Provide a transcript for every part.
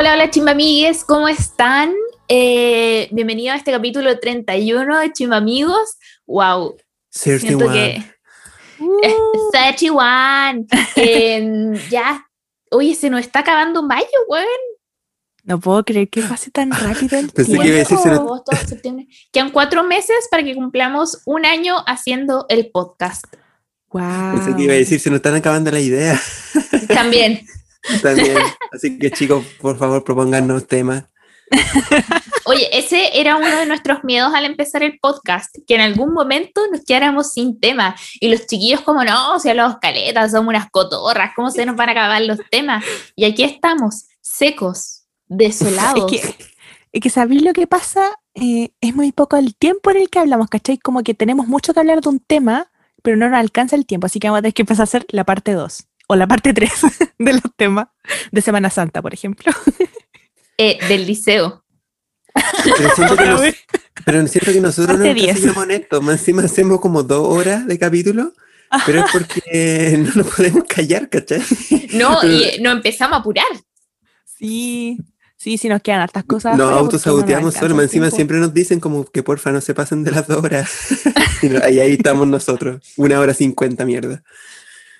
Hola, hola Chimamigues, ¿cómo están? Bienvenido a este capítulo 31 de Chimamigos. Wow, 31. Siento que... 31. Ya, oye, se nos está acabando mayo, weón. No puedo creer que pase tan rápido el tiempo. Agosto, septiembre. Quedan 4 meses para que cumplamos 1 año haciendo el podcast. Wow. Pensé que iba a decir, se nos están acabando las ideas. También. Así que chicos, por favor, propóngannos temas. Oye, ese era uno de nuestros miedos al empezar el podcast, que en algún momento nos quedáramos sin tema. Y los chiquillos como, no, si hablamos caletas, somos unas cotorras, ¿cómo se nos van a acabar los temas? Y aquí estamos, secos, desolados. Es que ¿sabéis lo que pasa? Es muy poco el tiempo en el que hablamos, ¿cachai? Como que tenemos mucho que hablar de un tema, pero no nos alcanza el tiempo, así que vamos a tener que empezar a hacer la parte 2. O la parte 3 de los temas de Semana Santa, por ejemplo. Del liceo. Pero siento que nosotros no somos honestos. Más encima hacemos como 2 horas de capítulo, pero es porque no nos podemos callar, ¿cachai? No, y nos empezamos a apurar. Sí, nos quedan hartas cosas. Nos autosaboteamos solo. Más encima siempre nos dicen como que porfa no se pasen de las 2 horas. Y ahí estamos nosotros. 1 hora 50, mierda.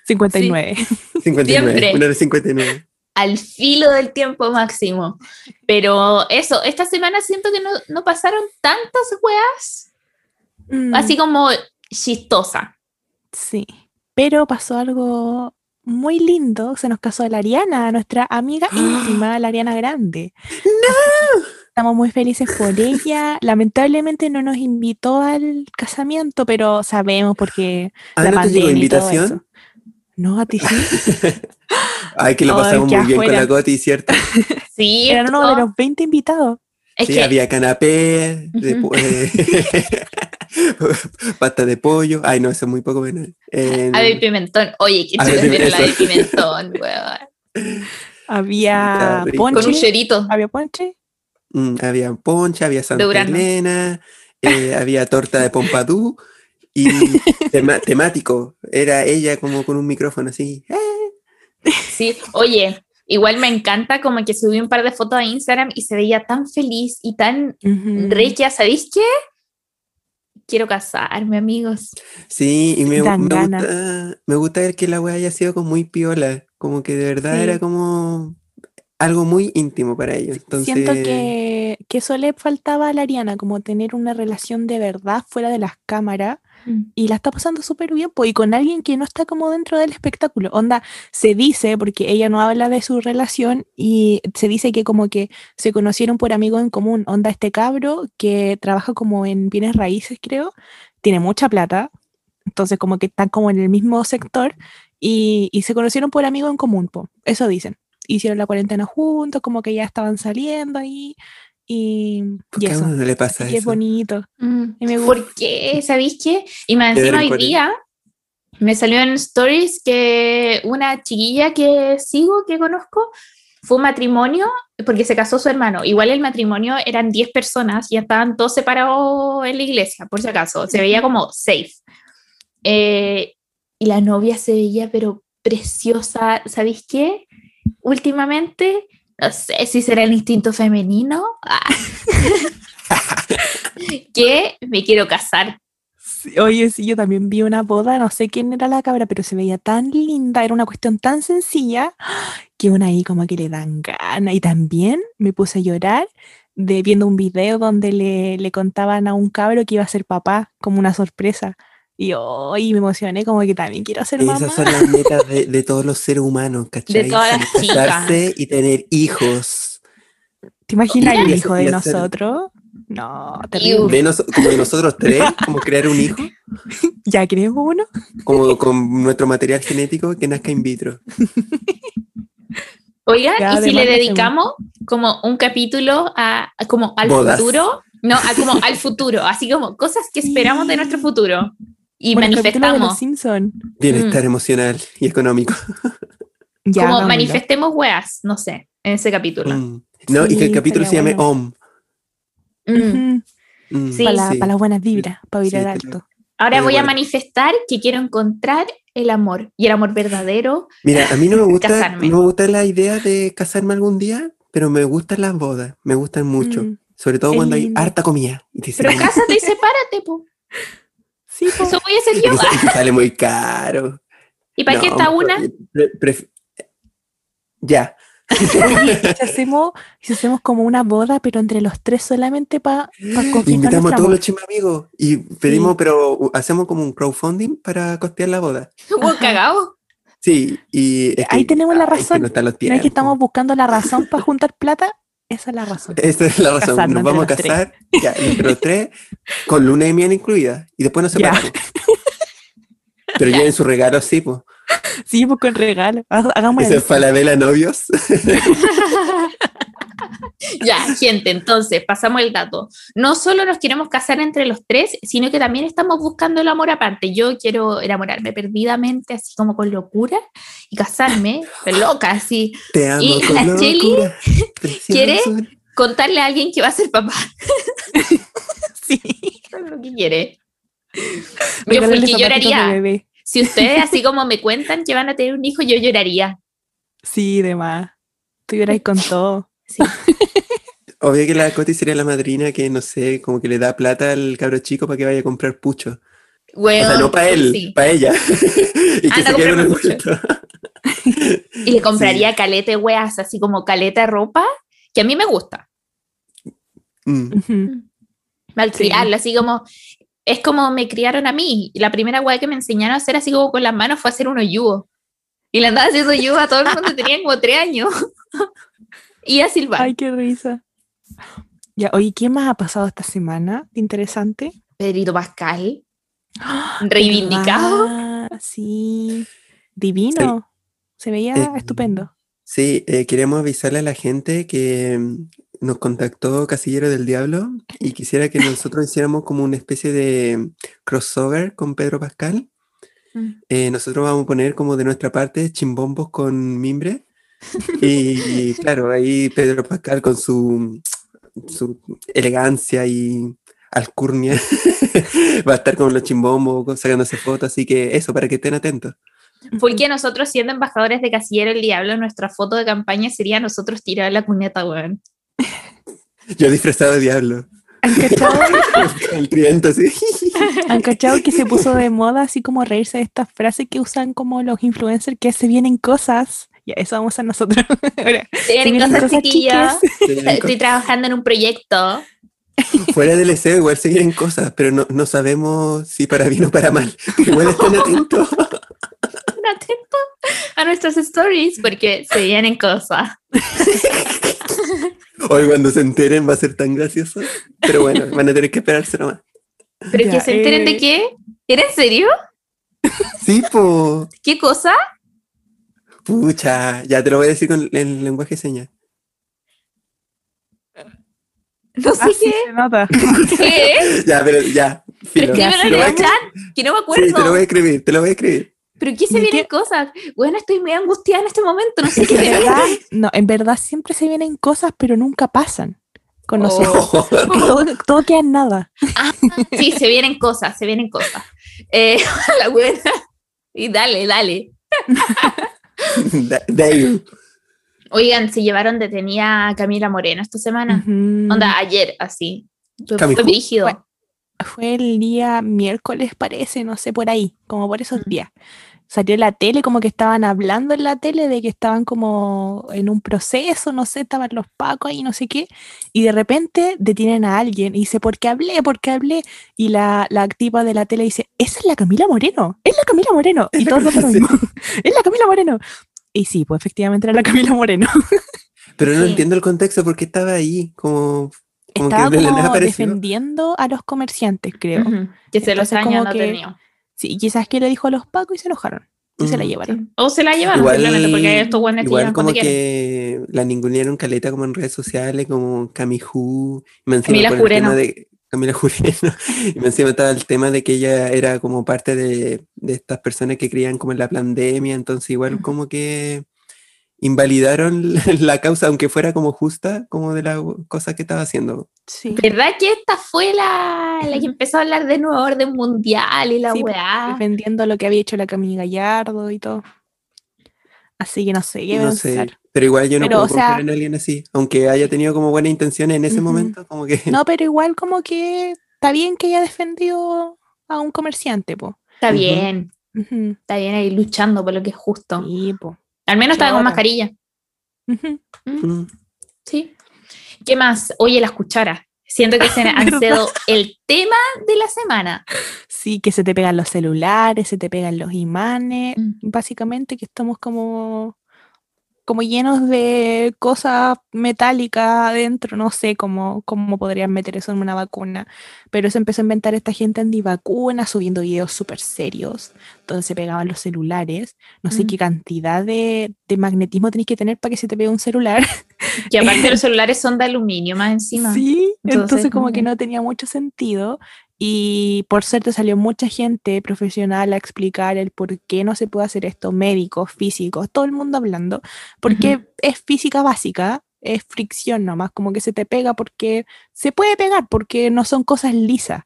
59. Sí. 59, 1 hora 59. Al filo del tiempo máximo. Pero eso, esta semana siento que no pasaron tantas weas, así como chistosa. Sí, pero pasó algo muy lindo, se nos casó la Ariana, nuestra amiga íntima, la Ariana Grande. ¡No! Estamos muy felices por ella. Lamentablemente no nos invitó al casamiento, pero sabemos porque la pandemia y todo eso. No, a ti sí. Ay, que lo pasamos muy bien con la Coti, ¿cierto? Sí. Eran uno de los 20 invitados. Sí, había canapé, pasta de pollo. Ay, no, eso es muy poco menos. Había pimentón. Oye, ¿qué chulo la de pimentón, weón? Había ponche. Con un cherito. Había ponche. Había ponche, había Santa Elena, había torta de Pompadour. Y temático, era ella como con un micrófono así. Sí, oye, igual me encanta como que subí un par de fotos a Instagram y se veía tan feliz y tan regia. ¿Sabéis qué? Quiero casarme, amigos. Sí, y me gusta ver que la wea haya sido como muy piola, como que de verdad era como algo muy íntimo para ellos. Entonces... Siento que eso le faltaba a la Ariana, como tener una relación de verdad fuera de las cámaras. Y la está pasando súper bien, pues, y con alguien que no está como dentro del espectáculo. Onda, se dice, porque ella no habla de su relación, y se dice que como que se conocieron por amigos en común. Onda, este cabro que trabaja como en bienes raíces, creo, tiene mucha plata, entonces como que están como en el mismo sector, y se conocieron por amigos en común, pues, eso dicen. Hicieron la cuarentena juntos, como que ya estaban saliendo ahí. Y eso. No le pasa eso. Es bonito. Y me gusta. ¿Por qué? ¿Sabéis qué? Y más encima hoy día me salió en stories que una chiquilla que sigo, que conozco, fue un matrimonio porque se casó su hermano. Igual el matrimonio eran 10 personas y estaban todos separados en la iglesia, por si acaso. Se veía como safe. Y la novia se veía, pero preciosa. ¿Sabéis qué? Últimamente... No sé si será el instinto femenino. Que me quiero casar. Sí, oye, sí, yo también vi una boda, no sé quién era la cabra, pero se veía tan linda, era una cuestión tan sencilla, que una ahí como que le dan ganas. Y también me puse a llorar viendo un video donde le contaban a un cabro que iba a ser papá, como una sorpresa. Y me emocioné, como que también quiero ser mamá. Esas son las metas de todos los seres humanos, ¿cachai? De todas las chicas. Casarse y tener hijos. ¿Te imaginas el hijo de nosotros? No, terrible. Como de nosotros 3, como crear un hijo. ¿Ya crees uno? Como con nuestro material genético que nazca in vitro. Oigan, y si le dedicamos como un capítulo como al futuro. No, como al futuro. Así como cosas que esperamos de nuestro futuro. Y bueno, manifestamos. Bienestar emocional y económico. Ya, como manifestemos weas, no sé, en ese capítulo. No, sí, y que el capítulo se llame OM. Sí. Para las buenas vibras, para vibrar alto. Ahora voy a manifestar que quiero encontrar el amor, y el amor verdadero. Mira, a mí no me gusta la idea de casarme algún día, pero me gustan las bodas, me gustan mucho. Sobre todo es cuando lindo. Hay harta comida. Pero cásate y sepárate, po. Sí, po. Eso voy a hacer yo. Eso sale muy caro. ¿Y para qué está una? Ya. Si hacemos como una boda, pero entre los tres solamente para confirmar. Invitamos a todos los Chimamigos y pedimos, pero hacemos como un crowdfunding para costear la boda. ¿Hubo cagado? Sí, y es que, ahí tenemos la razón. Es que no es que estamos buscando la razón para juntar plata. Esa es la razón. Esa es la razón. Nos vamos a casar ya, entre los tres, con luna de miel incluida. Y después nos separamos. Pero lleven su regalo, sí, pues. Sí, pues con regalo. Hagamos eso. Esa es Falabella novios. Ya, gente, entonces, pasamos el dato. No solo nos queremos casar entre los tres, sino que también estamos buscando el amor aparte. Yo quiero enamorarme perdidamente, así como con locura, y casarme, loca, así. Te amo y con la locura. Cheli quiere contarle a alguien que va a ser papá. Sí, es lo que quiere. Yo porque lloraría. Si ustedes así como me cuentan que van a tener un hijo, yo lloraría. Sí, de más. Tú lloras con todo. Sí. Obvio que la Coti sería la madrina que, no sé, como que le da plata al cabro chico para que vaya a comprar pucho. Bueno, o sea, no para él, sí. Para ella. Y que se quede un pucho. Y le compraría caleta de weas, así como caleta de ropa, que a mí me gusta. Malcriarla, así como... Es como me criaron a mí. La primera weá que me enseñaron a hacer así como con las manos fue hacer unos yugos. Y le andaba haciendo yugos a todo el mundo, tenían como 3 años. Y a silbar. Ay, qué risa. Ya, oye, ¿qué más ha pasado esta semana? Interesante. Pedrito Pascal. Reivindicado. Sí. Divino. Sí. Se veía estupendo. Sí, queremos avisarle a la gente que... Nos contactó Casillero del Diablo y quisiera que nosotros hiciéramos como una especie de crossover con Pedro Pascal. Nosotros vamos a poner como de nuestra parte chimbombos con mimbre. Y claro, ahí Pedro Pascal con su elegancia y alcurnia va a estar con los chimbombos, sacándose fotos. Así que eso, para que estén atentos. Porque nosotros siendo embajadores de Casillero del Diablo, nuestra foto de campaña sería nosotros tirar la cuneta, weón. Yo disfrazado de diablo. ¿Han cachado? El triento, así. ¿Han cachado que se puso de moda así como reírse de estas frases que usan como los influencers que se vienen cosas? Ya, eso vamos a nosotros. Ahora, se vienen cosas chiquillas. Estoy trabajando en un proyecto. Fuera del EC igual se vienen cosas, pero no sabemos si para bien o para mal. Igual están atentos. Están atentos a nuestras stories porque se vienen cosas. Hoy cuando se enteren va a ser tan gracioso. Pero bueno, van a tener que esperarse nomás. ¿Pero ya, que se enteren de qué? ¿Era en serio? Sí, po. ¿Qué cosa? Pucha, ya te lo voy a decir con el lenguaje señas. No sé qué. Se nota. ¿Qué? Ya, pero ya. Pero escríbelo en el chat, que no me acuerdo. Sí, te lo voy a escribir. ¿Pero qué se vienen cosas? Bueno, estoy medio angustiada en este momento, no sé qué. En verdad siempre se vienen cosas, pero nunca pasan con nosotros. Todo queda en nada. Ah, sí, se vienen cosas. La buena. Y dale. Dale. Oigan, se llevaron detenida a Camila Moreno esta semana. Onda, ayer, así. Fue rígido. Bueno, fue el día miércoles, parece, no sé, por ahí, como por esos días. Salió la tele, como que estaban hablando en la tele de que estaban como en un proceso, no sé, estaban los pacos ahí, no sé qué, y de repente detienen a alguien, y dice, ¿por qué hablé? Y la activa de la tele dice, esa es la Camila Moreno, y todos lo mismo, es la Camila Moreno. Y sí, pues efectivamente era la Camila Moreno. Pero no entiendo el contexto, porque estaba ahí, como estaba que como defendiendo a los comerciantes, creo. Que se los años no tenía. Sí, quizás que le dijo a los pacos y se enojaron. Y se la llevaron. Sí. O se la llevaron, claramente, porque hay estos buenos que llevan cuando quieren. La ningunearon caleta como en redes sociales, como Camijú. Camila Jureno. Y me encima estaba el tema de que ella era como parte de estas personas que creían como en la pandemia. Entonces igual como que invalidaron la causa, aunque fuera como justa, como de la cosa que estaba haciendo. Sí. ¿Verdad que esta fue la que empezó a hablar de nuevo orden mundial y la weá? Defendiendo lo que había hecho la Camila Gallardo y todo. Así que no sé qué pensar. Pero igual yo no puedo confiar en alguien así, aunque haya tenido como buenas intenciones en ese momento, como que... No, pero igual como que está bien que haya defendido a un comerciante, po. Está bien, está bien ahí luchando por lo que es justo. Sí, po. Al menos estaba con mascarilla. Sí. ¿Qué más? Oye, las cucharas. Siento que se han sido el tema de la semana. Sí, que se te pegan los celulares, se te pegan los imanes, básicamente que estamos como llenos de cosas metálicas adentro, no sé cómo podrían meter eso en una vacuna, pero se empezó a inventar esta gente antivacunas, subiendo videos súper serios, donde se pegaban los celulares, no sé qué cantidad de magnetismo tenés que tener para que se te pegue un celular. Que aparte los celulares son de aluminio más encima. Sí, entonces como que no tenía mucho sentido. Y por suerte salió mucha gente profesional a explicar el por qué no se puede hacer esto, médicos, físicos, todo el mundo hablando, porque es física básica, es fricción nomás, como que se te pega porque se puede pegar, porque no son cosas lisas.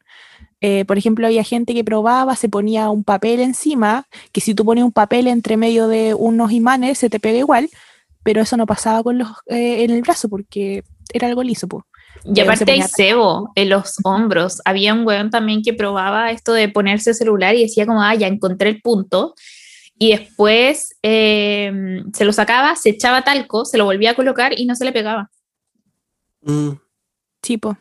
Por ejemplo, había gente que probaba, se ponía un papel encima, que si tú pones un papel entre medio de unos imanes se te pega igual, pero eso no pasaba con los, en el brazo porque era algo liso, pues. Y aparte hay cebo en los hombros. Había un weón también que probaba esto de ponerse el celular y decía como, ya encontré el punto. Y después se lo sacaba, se echaba talco, se lo volvía a colocar y no se le pegaba. Tipo.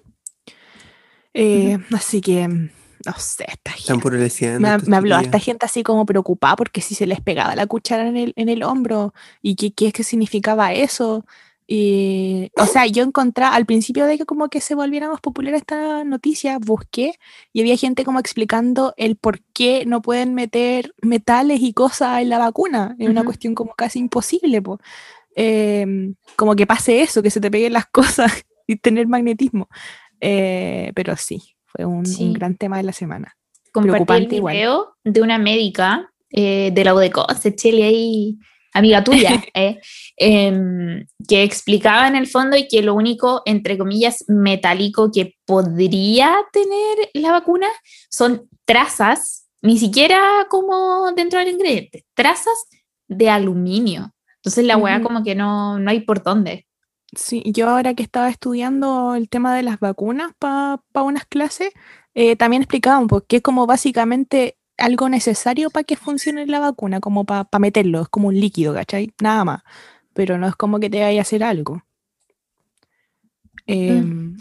Así que, no sé, esta gente. Me habló a esta gente así como preocupada porque si se les pegaba la cuchara en el hombro. ¿Y qué es que significaba eso? Y, o sea, yo encontré al principio de que como que se volviera más popular esta noticia, busqué y había gente como explicando el por qué no pueden meter metales y cosas en la vacuna, es una cuestión como casi imposible, como que pase eso, que se te peguen las cosas y tener magnetismo, pero sí, fue un gran tema de la semana. Compartí el video de una médica de la UDECOS, de Chile ahí, amiga tuya, que explicaba en el fondo y que lo único, entre comillas, metálico que podría tener la vacuna son trazas, ni siquiera como dentro del ingrediente, trazas de aluminio. Entonces la weá como que no hay por dónde. Sí, yo ahora que estaba estudiando el tema de las vacunas para unas clases, también explicaban porque es como básicamente... algo necesario para que funcione la vacuna, como para meterlo, es como un líquido, ¿cachai? Nada más, pero no es como que te vaya a hacer algo.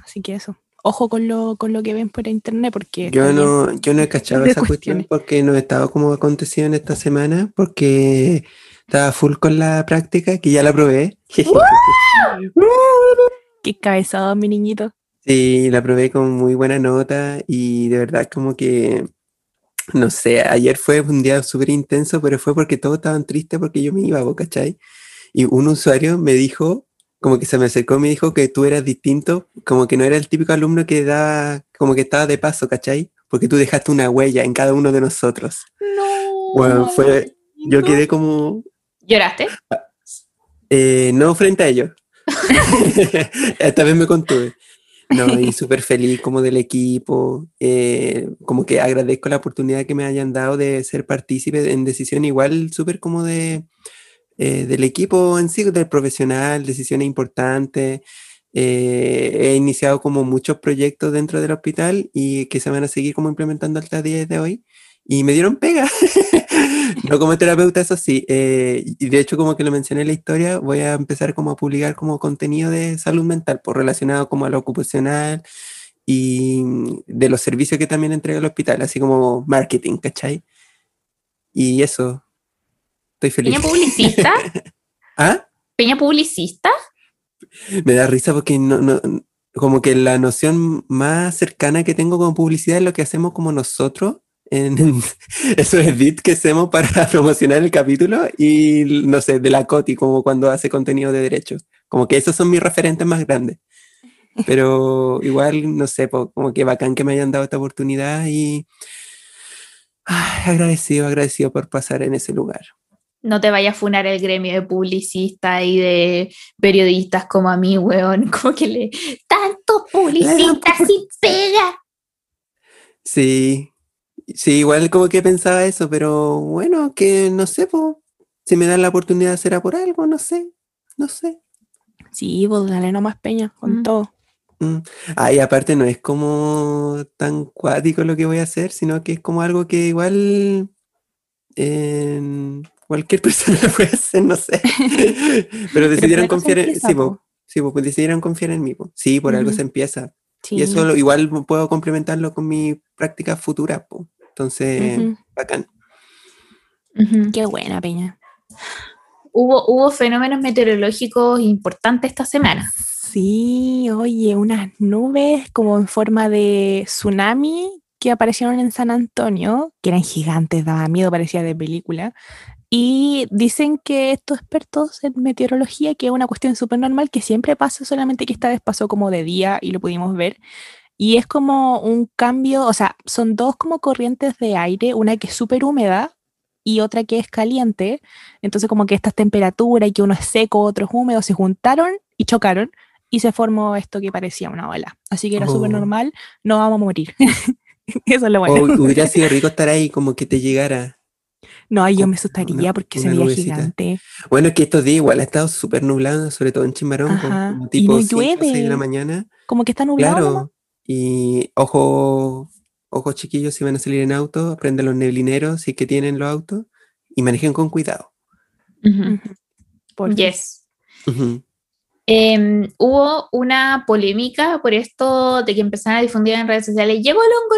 Así que eso, ojo con lo que ven por internet, porque... Yo no he cachado esa cuestión porque no estaba como acontecido en esta semana, porque estaba full con la práctica, que ya la probé. ¡Qué cabezado, mi niñito! Sí, la probé con muy buena nota y de verdad como que... No sé, ayer fue un día súper intenso, pero fue porque todos estaban tristes porque yo me iba, ¿cachai? Y un usuario me dijo, como que se me acercó y me dijo que tú eras distinto, como que no era el típico alumno que daba, como que estaba de paso, ¿cachai? Porque tú dejaste una huella en cada uno de nosotros. No. Bueno, yo quedé como... ¿Lloraste? No, frente a ellos. Esta vez me contuve. No, y súper feliz como del equipo, como que agradezco la oportunidad que me hayan dado de ser partícipe en decisión igual súper como del equipo en sí, del profesional, decisiones importantes, he iniciado como muchos proyectos dentro del hospital y que se van a seguir como implementando hasta el día de hoy. Y me dieron pega, no como terapeuta, eso sí, y de hecho como que lo mencioné en la historia, voy a empezar como a publicar como contenido de salud mental, por relacionado como a lo ocupacional y de los servicios que también entrega el hospital, así como marketing, ¿cachai? Y eso, estoy feliz. ¿Peña publicista? ¿Ah? ¿Peña publicista? Me da risa porque no como que la noción más cercana que tengo con publicidad es lo que hacemos como nosotros, en esos edits que hacemos para promocionar el capítulo y, no sé, de la Coti, como cuando hace contenido de derechos. Como que esos son mis referentes más grandes. Pero igual, no sé, como que bacán que me hayan dado esta oportunidad y agradecido por pasar en ese lugar. No te vaya a funar el gremio de publicistas y de periodistas como a mí, weón. Como que tantos publicistas y pega. Sí. Sí, igual como que pensaba eso, pero bueno, que no sé, si me dan la oportunidad será por algo, no sé. no sé. Sí, vos dale nomás peña con todo. Ah, y aparte no es como tan cuático lo que voy a hacer, sino que es como algo que igual cualquier persona puede hacer, no sé. Pero decidieron confiar en mí. Sí, pues decidieron confiar en mí. Sí, por algo se empieza. Sí. Y eso igual puedo complementarlo con mi práctica futura. Po. Entonces, bacán. Qué buena, peña. Hubo fenómenos meteorológicos importantes esta semana. Sí, oye, unas nubes como en forma de tsunami que aparecieron en San Antonio, que eran gigantes, daba miedo, parecía de película. Y dicen que estos expertos en meteorología que es una cuestión súper normal que siempre pasa, solamente que esta vez pasó como de día y lo pudimos ver. Y es como un cambio, o sea, son dos como corrientes de aire, una que es súper húmeda y otra que es caliente, entonces como que estas temperaturas y que uno es seco, otro es húmedo, se juntaron y chocaron y se formó esto que parecía una ola, así que era súper normal, no vamos a morir. Eso es lo bueno. Hubiera sido rico estar ahí, como que te llegara. No, yo me asustaría porque se veía gigante. Bueno, es que estos días igual ha estado súper nublado, sobre todo en Chimbarón, como tipo 5 o 6 de la mañana. Como que está nublado. Claro, ¿no? Y ojo chiquillos, si van a salir en auto, prendan los neblineros, si es que tienen los autos, y manejen con cuidado. Yes. Hubo una polémica por esto de que empezaron a difundir en redes sociales, llegó el hongo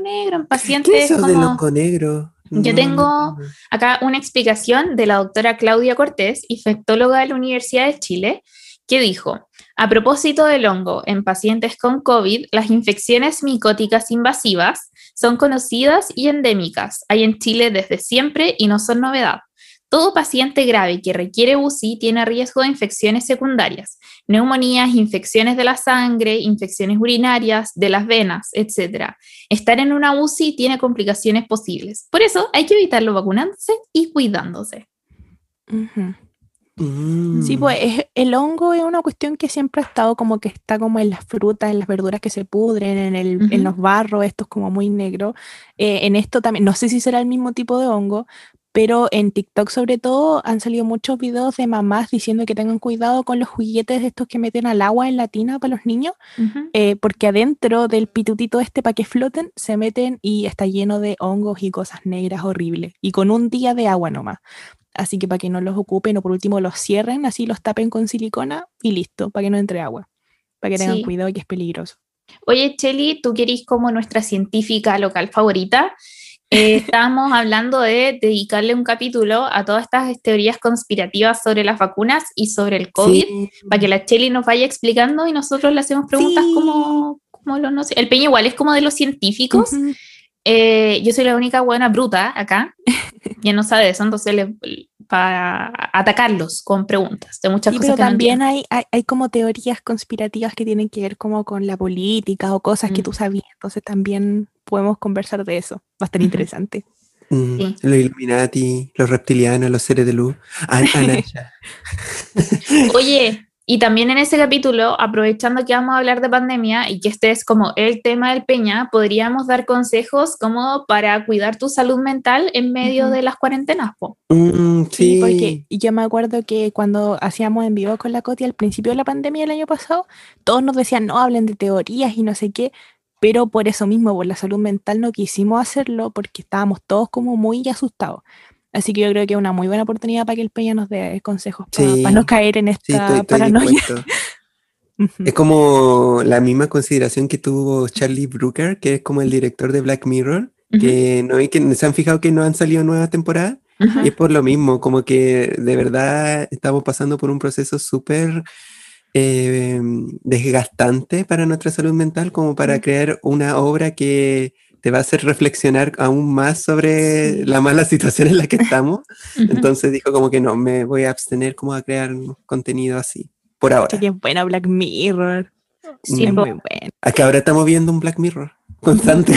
negro en pacientes. ¿Qué es eso del hongo negro? Yo tengo acá una explicación de la doctora Claudia Cortés, infectóloga de la Universidad de Chile, que dijo, a propósito del hongo en pacientes con COVID, las infecciones micóticas invasivas son conocidas y endémicas, hay en Chile desde siempre y no son novedad. Todo paciente grave que requiere UCI tiene riesgo de infecciones secundarias, neumonías, infecciones de la sangre, infecciones urinarias, de las venas, etc. Estar en una UCI tiene complicaciones posibles. Por eso hay que evitarlo vacunándose y cuidándose. Sí, pues el hongo es una cuestión que siempre ha estado como que está como en las frutas, en las verduras que se pudren, en los barros, esto es como muy negro. En esto también, no sé si será el mismo tipo de hongo, pero en TikTok sobre todo han salido muchos videos de mamás diciendo que tengan cuidado con los juguetes estos que meten al agua en la tina para los niños, porque adentro del pitutito este para que floten, se meten y está lleno de hongos y cosas negras horribles, y con un día de agua nomás. Así que para que no los ocupen o por último los cierren, así los tapen con silicona y listo, para que no entre agua, para que tengan cuidado que es peligroso. Oye, Cheli, tú querís como nuestra científica local favorita, estábamos hablando de dedicarle un capítulo a todas estas teorías conspirativas sobre las vacunas y sobre el COVID, para que la Cheli nos vaya explicando y nosotros le hacemos preguntas como los no sé. El Peña igual es como de los científicos. Yo soy la única buena bruta acá, ya no sabe eso, entonces para atacarlos con preguntas de muchas cosas. Pero también hay como teorías conspirativas que tienen que ver como con la política o cosas que tú sabías, entonces también podemos conversar de eso, va a estar interesante. Los Illuminati, los reptilianos, los seres de luz. Oye, y también en ese capítulo, aprovechando que vamos a hablar de pandemia y que este es como el tema del Peña, podríamos dar consejos como para cuidar tu salud mental en medio de las cuarentenas, po. Sí, porque yo me acuerdo que cuando hacíamos en vivo con la Coti al principio de la pandemia el año pasado, todos nos decían, no hablen de teorías y no sé qué, pero por eso mismo, por la salud mental, no quisimos hacerlo porque estábamos todos como muy asustados. Así que yo creo que es una muy buena oportunidad para que el Peña nos dé consejos para no caer en esta estoy paranoia. Es como la misma consideración que tuvo Charlie Brooker, que es como el director de Black Mirror, que no hay que se han fijado que no han salido nuevas temporadas, y es por lo mismo, como que de verdad estamos pasando por un proceso súper desgastante para nuestra salud mental, como para crear una obra que te va a hacer reflexionar aún más sobre la mala situación en la que estamos. Entonces dijo como que no, me voy a abstener como a crear contenido así, por ahora. Qué buena Black Mirror. Sí, muy buena. Acá ahora estamos viendo un Black Mirror constante.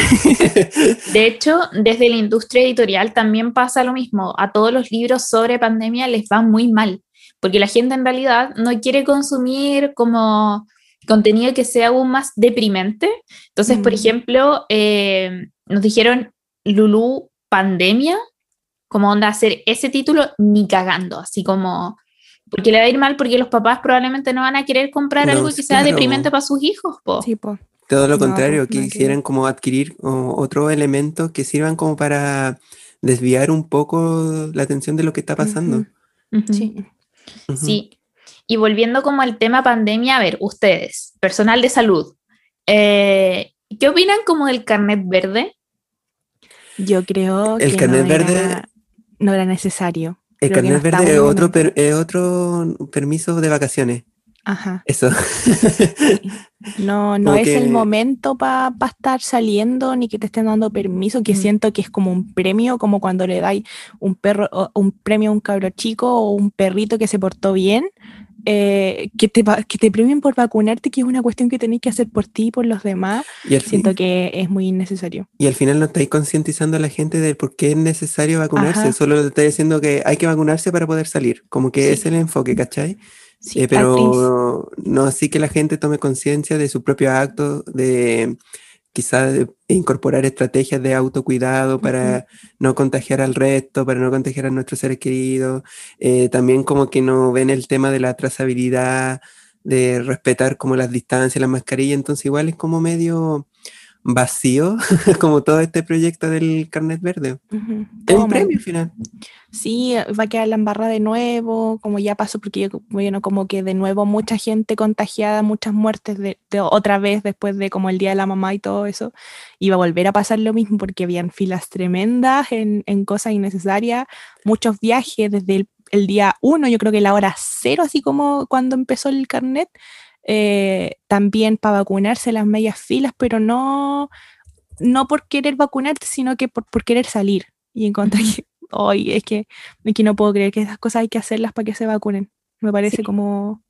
De hecho, desde la industria editorial también pasa lo mismo. A todos los libros sobre pandemia les va muy mal, porque la gente en realidad no quiere consumir como contenido que sea aún más deprimente. Entonces, por ejemplo, nos dijeron Lulú Pandemia, como onda hacer ese título ni cagando, así como Porque le va a ir mal porque los papás probablemente no van a querer comprar algo que sea deprimente para sus hijos, po. Sí, po. Todo lo contrario, que quisieran como adquirir otro elemento que sirvan como para desviar un poco la atención de lo que está pasando. Uh-huh. Uh-huh. Sí. Uh-huh. Sí. Y volviendo como al tema pandemia, a ver, ustedes, personal de salud, ¿qué opinan como del carnet verde? Yo creo que el carnet verde no era necesario. El carnet verde es otro permiso de vacaciones. Ajá. Eso. No es el momento para estar saliendo ni que te estén dando permiso, que siento que es como un premio, como cuando le dais un premio a un cabro chico o un perrito que se portó bien, que te premien por vacunarte, que es una cuestión que tenés que hacer por ti y por los demás. Siento que es muy innecesario. Y al final no estáis concientizando a la gente de por qué es necesario vacunarse. Ajá. Solo te estáis diciendo que hay que vacunarse para poder salir, como que es el enfoque, ¿cachai? Sí, pero no así que la gente tome conciencia de su propio acto, de quizás incorporar estrategias de autocuidado para no contagiar al resto, para no contagiar a nuestros seres queridos, también como que no ven el tema de la trazabilidad, de respetar como las distancias, las mascarillas, entonces igual es como medio vacío, como todo este proyecto del carnet verde. Uh-huh. Es un premio al final. Sí, va a quedar la embarrada de nuevo, como ya pasó, porque bueno, como que de nuevo mucha gente contagiada, muchas muertes de otra vez después de como el día de la mamá y todo eso, iba a volver a pasar lo mismo porque habían filas tremendas en cosas innecesarias, muchos viajes desde el día 1, yo creo que la hora 0, así como cuando empezó el carnet. También para vacunarse las medias filas, pero no por querer vacunarte, sino que por querer salir. Y encontré que hoy es que no puedo creer que esas cosas hay que hacerlas para que se vacunen. Me parece como,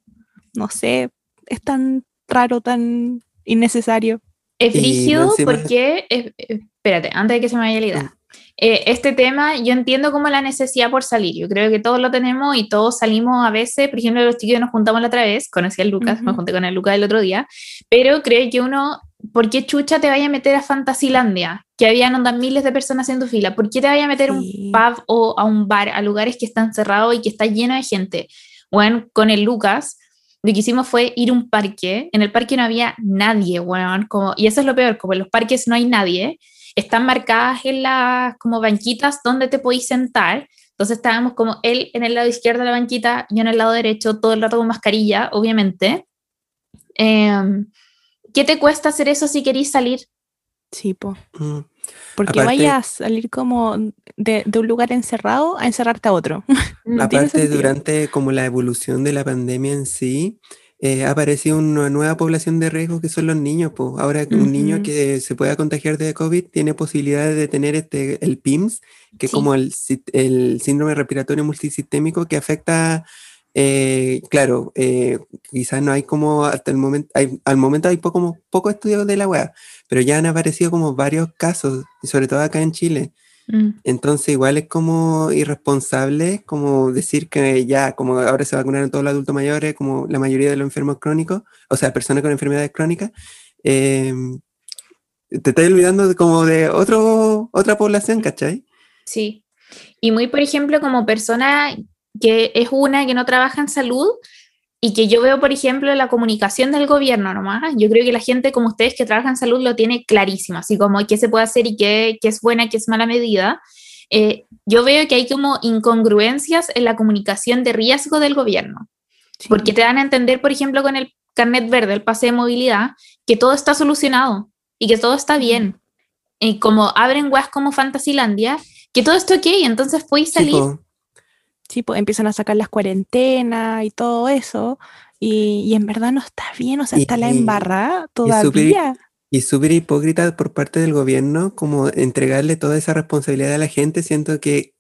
no sé, es tan raro, tan innecesario. Es frígido porque, espérate, antes de que se me vaya la idea. Este tema yo entiendo como la necesidad por salir, yo creo que todos lo tenemos y todos salimos a veces, por ejemplo los chicos nos juntamos la otra vez, conocí a Lucas, me junté con el Lucas el otro día, pero creo que uno, ¿por qué chucha te vaya a meter a Fantasilandia? Que habían miles de personas haciendo fila, ¿por qué te vaya a meter a un pub o a un bar, a lugares que están cerrados y que está lleno de gente? Bueno, con el Lucas lo que hicimos fue ir a un parque, en el parque no había nadie, bueno, como, y eso es lo peor, como en los parques no hay nadie, están marcadas en las como banquitas donde te podís sentar, entonces estábamos como él en el lado izquierdo de la banquita, yo en el lado derecho, todo el rato con mascarilla, obviamente. ¿Qué te cuesta hacer eso si querís salir? Sí, po. Porque aparte, vayas a salir como de un lugar encerrado a encerrarte a otro. No aparte, durante como la evolución de la pandemia en sí, ha aparecido una nueva población de riesgo que son los niños, pues. Ahora un niño que se pueda contagiar de COVID tiene posibilidades de tener el PIMS, que es como el síndrome respiratorio multisistémico que afecta, quizás no hay como hasta el momento, al momento hay poco estudios de la web, pero ya han aparecido como varios casos, sobre todo acá en Chile. Entonces igual es como irresponsable como decir que ya como ahora se vacunaron todos los adultos mayores, como la mayoría de los enfermos crónicos, o sea personas con enfermedades crónicas, te estás olvidando como de otra población, ¿cachai? Sí, y muy por ejemplo como persona que es una que no trabaja en salud y que yo veo por ejemplo la comunicación del gobierno nomás, yo creo que la gente como ustedes que trabaja en salud lo tiene clarísimo, así como qué se puede hacer y qué es buena, qué es mala medida, yo veo que hay como incongruencias en la comunicación de riesgo del gobierno, porque te dan a entender por ejemplo con el carnet verde, el pase de movilidad, que todo está solucionado y que todo está bien, y como abren weas como Fantasilandia, que todo está ok, entonces puedes salir. Sí, pues empiezan a sacar las cuarentenas y todo eso, y en verdad no está bien, o sea, está la embarrada todavía. Y súper hipócrita por parte del gobierno, como entregarle toda esa responsabilidad a la gente, siendo que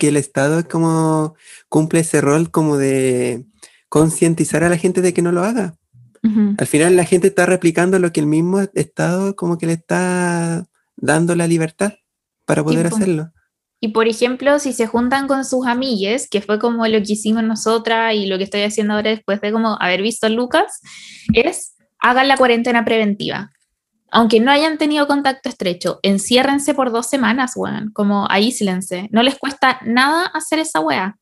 el Estado como cumple ese rol como de concientizar a la gente de que no lo haga. Uh-huh. Al final la gente está replicando lo que el mismo Estado como que le está dando la libertad para poder hacerlo. Y por ejemplo, si se juntan con sus amigues, que fue como lo que hicimos nosotras y lo que estoy haciendo ahora después de como haber visto a Lucas, hagan la cuarentena preventiva. Aunque no hayan tenido contacto estrecho, enciérrense por 2 semanas, weón, como aíslense. No les cuesta nada hacer esa weá.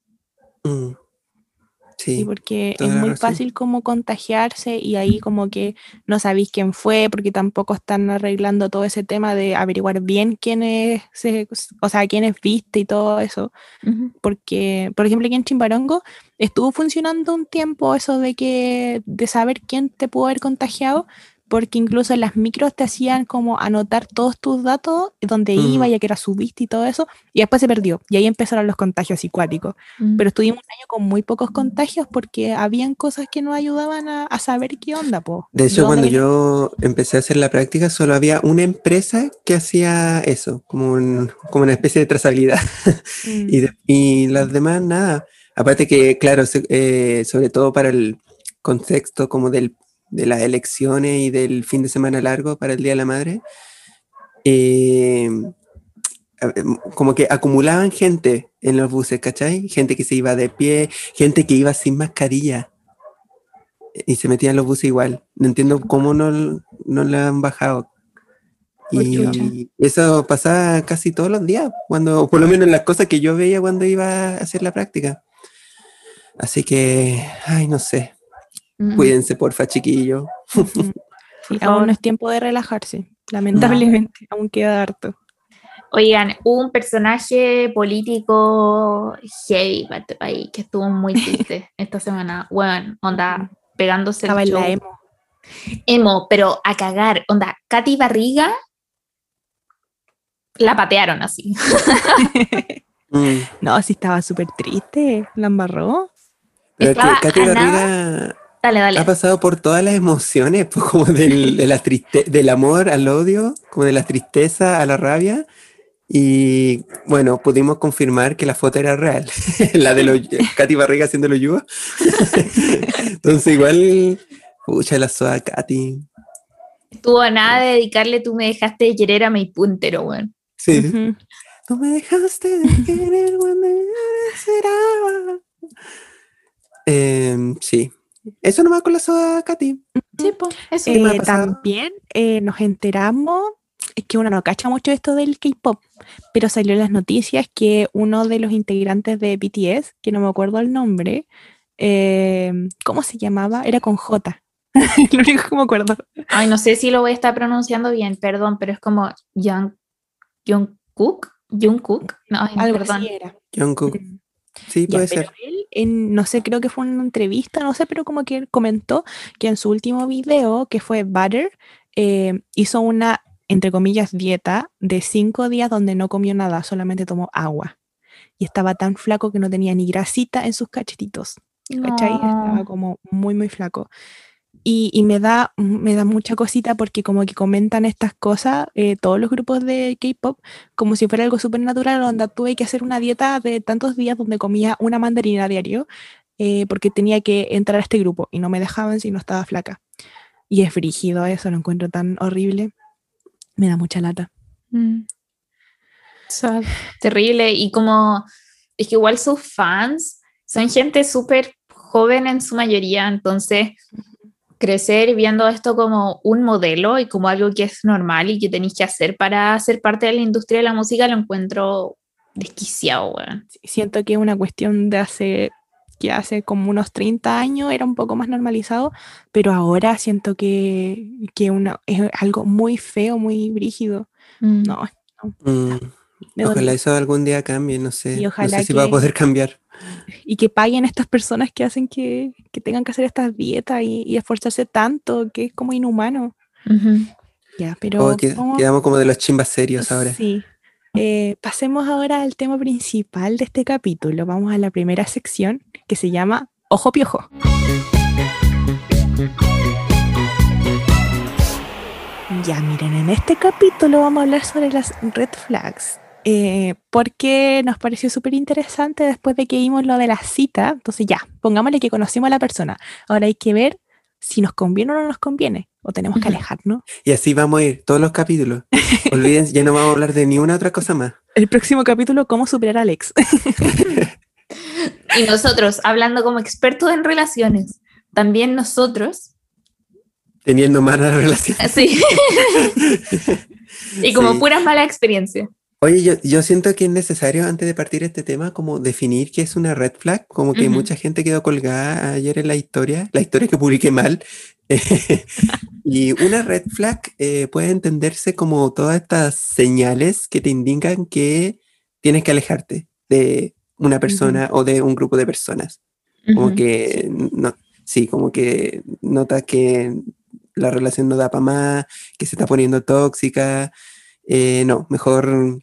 Sí, porque es muy fácil como contagiarse y ahí como que no sabéis quién fue, porque tampoco están arreglando todo ese tema de averiguar bien quién es, o sea, quién es viste y todo eso. Uh-huh. Porque, por ejemplo, aquí en Chimbarongo estuvo funcionando un tiempo eso de saber quién te pudo haber contagiado, porque incluso en las micros te hacían como anotar todos tus datos, dónde iba y a qué hora subiste y todo eso, y después se perdió, y ahí empezaron los contagios psicóticos. Pero estuvimos un año con muy pocos contagios porque habían cosas que nos ayudaban a saber qué onda, po. De hecho, cuando yo empecé a hacer la práctica, solo había una empresa que hacía eso, como una especie de trazabilidad, y las demás nada. Aparte que, claro, sobre todo para el contexto como de las elecciones y del fin de semana largo para el Día de la Madre, como que acumulaban gente en los buses, ¿cachai? Gente que se iba de pie, gente que iba sin mascarilla y se metía en los buses igual. No entiendo cómo no la han bajado. Y eso pasaba casi todos los días, cuando, por lo menos las cosas que yo veía cuando iba a hacer la práctica. Así que, ay, no sé. Cuídense, porfa, chiquillo. Sí, aún no es tiempo de relajarse, lamentablemente, aún queda harto. Oigan, hubo un personaje político heavy para este país que estuvo muy triste esta semana. Bueno, onda, pegándose el show. La emo. Emo, pero a cagar. Onda, Katy Barriga la patearon así. No, sí estaba súper triste, la embarró. Pero que Katy Barriga ha pasado por todas las emociones, pues, como del amor al odio, como de la tristeza a la rabia, y bueno, pudimos confirmar que la foto era real, la de Katy Barriga haciendo los yugos. Entonces igual, pucha, la soa Katy. Estuvo a nada de dedicarle "Tú me dejaste de querer" a mi puntero, bueno. Sí. Uh-huh. Tú me dejaste de querer cuando yo esperaba. Sí, eso nomás con la soda, Katy. Sí, pues, eso. También nos enteramos, es que uno no cacha mucho esto del K-pop, pero salió en las noticias que uno de los integrantes de BTS, que no me acuerdo el nombre, ¿cómo se llamaba? Era con J, lo único que me acuerdo. Ay, no sé si lo voy a estar pronunciando bien, perdón, pero es como Jungkook, no, algo así era. Jungkook. Sí, puede ser. Él, no sé, creo que fue una entrevista, no sé, pero como que él comentó que en su último video, que fue Butter, hizo una, entre comillas, dieta de 5 días donde no comió nada, solamente tomó agua. Y estaba tan flaco que no tenía ni grasita en sus cachetitos. No. ¿Cachai? Estaba como muy, muy flaco. Y me da mucha cosita porque como que comentan estas cosas, todos los grupos de K-pop, como si fuera algo súper natural, donde tuve que hacer una dieta de tantos días donde comía una mandarina diario, porque tenía que entrar a este grupo y no me dejaban si no estaba flaca. Y es brígido eso, lo encuentro tan horrible. Me da mucha lata. O sea, terrible. Y como, es que igual sus fans son gente súper joven en su mayoría, entonces crecer viendo esto como un modelo y como algo que es normal y que tenéis que hacer para ser parte de la industria de la música, lo encuentro desquiciado, weón. Siento que es una cuestión de hace como unos 30 años era un poco más normalizado, pero ahora siento que es algo muy feo, muy brígido. Ojalá eso algún día cambie, no sé. No sé si va a poder cambiar. Y que paguen estas personas que hacen que tengan que hacer estas dietas y esforzarse tanto, que es como inhumano. Ya, pero quedamos como de los chimbas serios ahora. Sí. Pasemos ahora al tema principal de este capítulo. Vamos a la primera sección que se llama Ojo Piojo. Ya, miren, en este capítulo vamos a hablar sobre las red flags. Porque nos pareció súper interesante después de que vimos lo de la cita. Entonces ya, pongámosle que conocimos a la persona. Ahora hay que ver si nos conviene o no nos conviene, o tenemos que alejarnos. Y así vamos a ir todos los capítulos. Olvídense, ya no vamos a hablar de ni una otra cosa más. El próximo capítulo, cómo superar a Alex. Y nosotros, hablando como expertos en relaciones, también nosotros teniendo malas relaciones. Sí. Y como pura mala experiencia. Oye, yo siento que es necesario, antes de partir este tema, como definir qué es una red flag, como que Ujú. mucha gente quedó colgada ayer en la historia que publiqué mal. Y una red flag puede entenderse como todas estas señales que te indican que tienes que alejarte de una persona o de un grupo de personas. Como Ujú. que no, sí, como que notas que la relación no da para más, que se está poniendo tóxica. No, mejor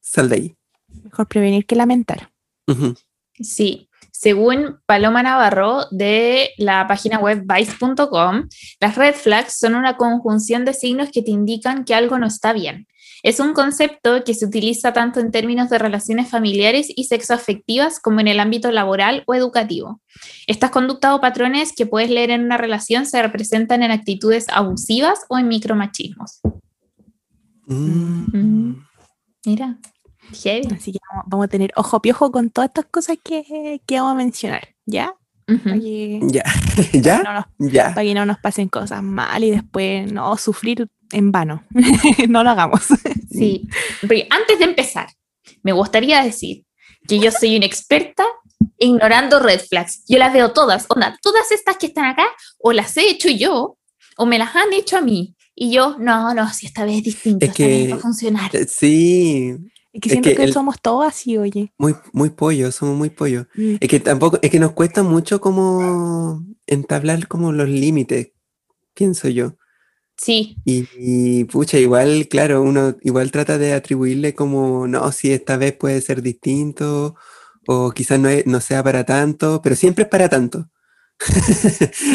sal de ahí. Mejor prevenir que lamentar. Ujú. Sí, según Paloma Navarro de la página web vice.com, las red flags son una conjunción de signos que te indican que algo no está bien. Es un concepto que se utiliza tanto en términos de relaciones familiares y sexoafectivas como en el ámbito laboral o educativo. Estas conductas o patrones que puedes leer en una relación se representan en actitudes abusivas o en micromachismos. Mm. Mm, Mira, heavy. Así que vamos a tener ojo piojo con todas estas cosas que vamos a mencionar, ¿ya? Ujú. Para que, Ya, ya, no nos, ya. para que no nos pasen cosas mal y después no sufrir en vano. No lo hagamos. Sí, porque antes de empezar, me gustaría decir que yo soy una experta ignorando red flags. Yo las veo todas, onda, todas estas que están acá, o las he hecho yo, o me las han hecho a mí. Y yo, no, si esta vez es distinto, Es esta vez va a que, funcionar. Sí, Es que es siento que que somos todos así, oye. muy pollo, somos muy pollo. Mm. Es que tampoco, es que nos cuesta mucho como entablar como los límites, pienso yo. Sí, Y pucha, igual, claro, uno igual trata de atribuirle como, no, si esta vez puede ser distinto, o quizás no sea para tanto, pero siempre es para tanto.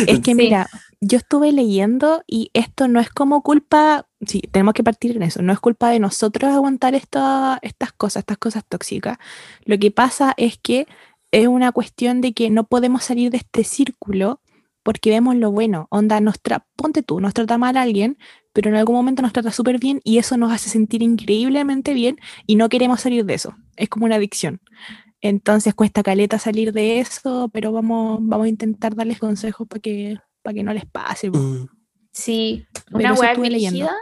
Es que Sí. mira, yo estuve leyendo y esto no es como culpa, sí, tenemos que partir en eso, no es culpa de nosotros aguantar estas cosas tóxicas. Lo que pasa es que es una cuestión de que no podemos salir de este círculo porque vemos lo bueno, onda, ponte tú, nos trata mal alguien, pero en algún momento nos trata súper bien y eso nos hace sentir increíblemente bien y no queremos salir de eso, es como una adicción. Entonces cuesta caleta salir de eso, pero vamos a intentar darles consejos para que no les pase. Po. Mm, sí, Pero una eso web estuve leyendo. dirigida,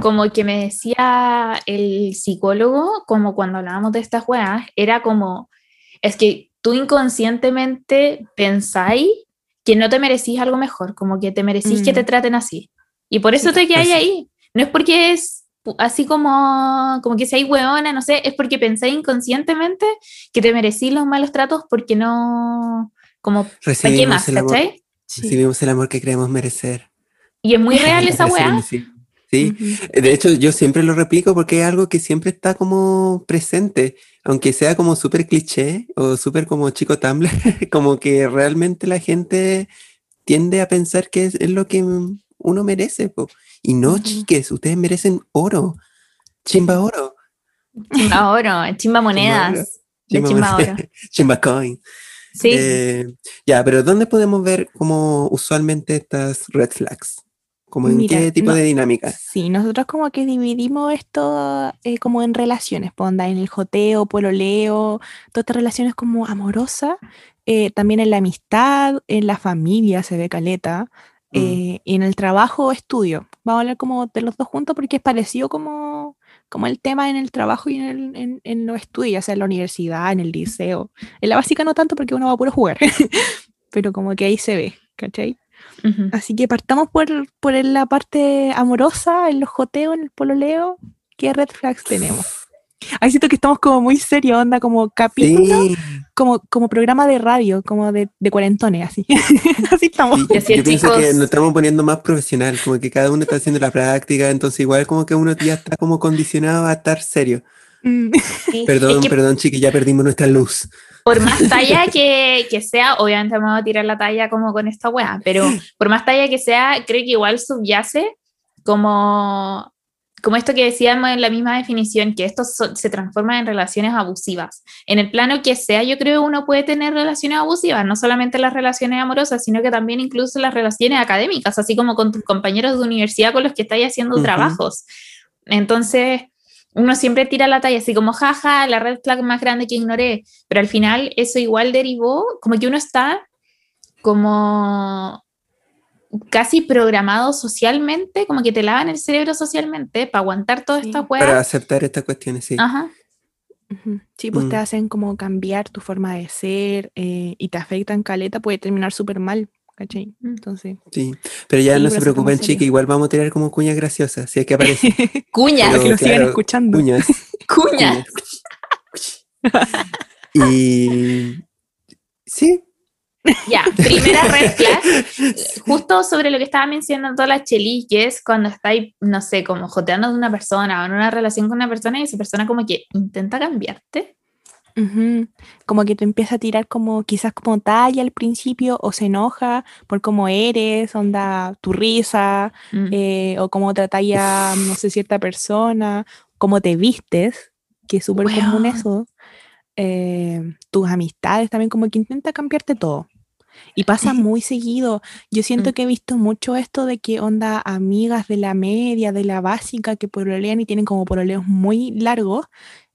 como que me decía el psicólogo, como cuando hablábamos de estas weas, era como, es que tú inconscientemente pensáis que no te merecís algo mejor, como que te merecís que Mm. te traten así. Y por eso te quedáis Eso. ahí. No es porque es así como que seáis hueona, no sé, es porque pensáis inconscientemente que te merecís los malos tratos porque no, como, ¿para qué Recibimos más, el amor, cachai? Sí. recibimos el amor que creemos merecer. Y es muy real esa Merecer wea. merecer. Sí, Ujú. de hecho yo siempre lo replico porque es algo que siempre está como presente, aunque sea como súper cliché o súper como chico Tumblr, como que realmente la gente tiende a pensar que es lo que uno merece, po. Y no, Ujú. chiques, ustedes merecen oro, chimba oro, Chimba oro, chimba chimba oro, monedas, de chimba chimba oro. chimba coin. Sí. Ya, pero ¿dónde podemos ver como usualmente estas red flags? ¿Como en Mira, qué tipo de dinámica? sí, nosotros como que dividimos esto como en relaciones, po, onda, en el joteo, pololeo, todas estas relaciones como amorosas, también en la amistad, en la familia se ve caleta, Mm. Y en el trabajo o estudio. Vamos a hablar como de los dos juntos porque es parecido como el tema en el trabajo y en los estudios, ya sea en la universidad, en el liceo. En la básica no tanto porque uno va a puro jugar, pero como que ahí se ve, ¿cachai? Ujú. Así que partamos por la parte amorosa, en los joteos, en el pololeo. ¿Qué red flags tenemos? Ahí siento que estamos como muy serios, onda, como capítulo, Sí, como programa de radio, como de cuarentones, así. Así estamos. Y así yo es, pienso que nos chicos. estamos poniendo más profesional, como que cada uno está haciendo la práctica, entonces igual como que uno ya está como condicionado a estar serio. Mm. Sí. Es Perdón, que perdón, chiqui, ya perdimos nuestra luz. por más talla que sea, obviamente me voy a tirar la talla como con esta wea, pero por más talla que sea, creo que igual subyace como, como esto que decíamos en la misma definición, que esto se transforma en relaciones abusivas. En el plano que sea, yo creo uno puede tener relaciones abusivas, no solamente las relaciones amorosas, sino que también incluso las relaciones académicas, así como con tus compañeros de universidad con los que estáis haciendo Ujú. trabajos. Entonces, uno siempre tira la talla así como, jaja, la red flag más grande que ignoré. Pero al final eso igual derivó, como que uno está como casi programado socialmente, como que te lavan el cerebro socialmente para aguantar toda esta hueá. Para aceptar estas cuestiones, sí. Ajá. Sí, pues te hacen como cambiar tu forma de ser, y te afectan caleta, puede terminar súper mal, ¿cachai? Entonces, sí, pero ya sí, no se preocupen, chicas, igual vamos a tirar como cuñas graciosas, si es que aparece. Cuñas, pero, que nos sigan escuchando. Cuñas. Cuñas. Y... sí. Ya, primera red flag, justo sobre lo que estaba mencionando todas las chelis, cuando estáis, no sé, como joteando de una persona o en una relación con una persona y esa persona como que intenta cambiarte. Uh-huh. Como que te empieza a tirar como quizás como talla al principio, o se enoja por cómo eres, onda tu risa, o cómo tratáis a, no sé, cierta persona, cómo te vistes, que es súper común eso. Tus amistades también, como que intenta cambiarte todo y pasa muy seguido. Yo siento que he visto mucho esto de que onda amigas de la media, de la básica, que pololean y tienen como pololeos muy largos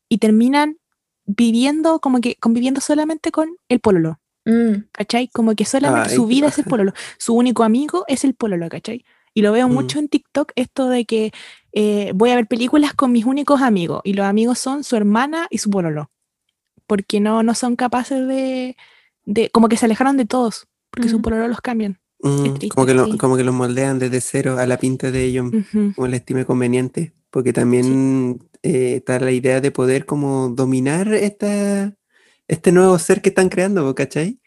y terminan viviendo como que conviviendo solamente con el pololo, ¿cachai? Como que solamente su vida es el pololo, su único amigo es el pololo, ¿cachai? Y lo veo mucho en TikTok, esto de que voy a ver películas con mis únicos amigos, y los amigos son su hermana y su pololo, porque no son capaces de como que se alejaron de todos, porque su pololo los cambian. Triste, como que los moldean desde cero a la pinta de ellos, como les estime conveniente, porque también está la idea de poder como dominar este nuevo ser que están creando, ¿cachai?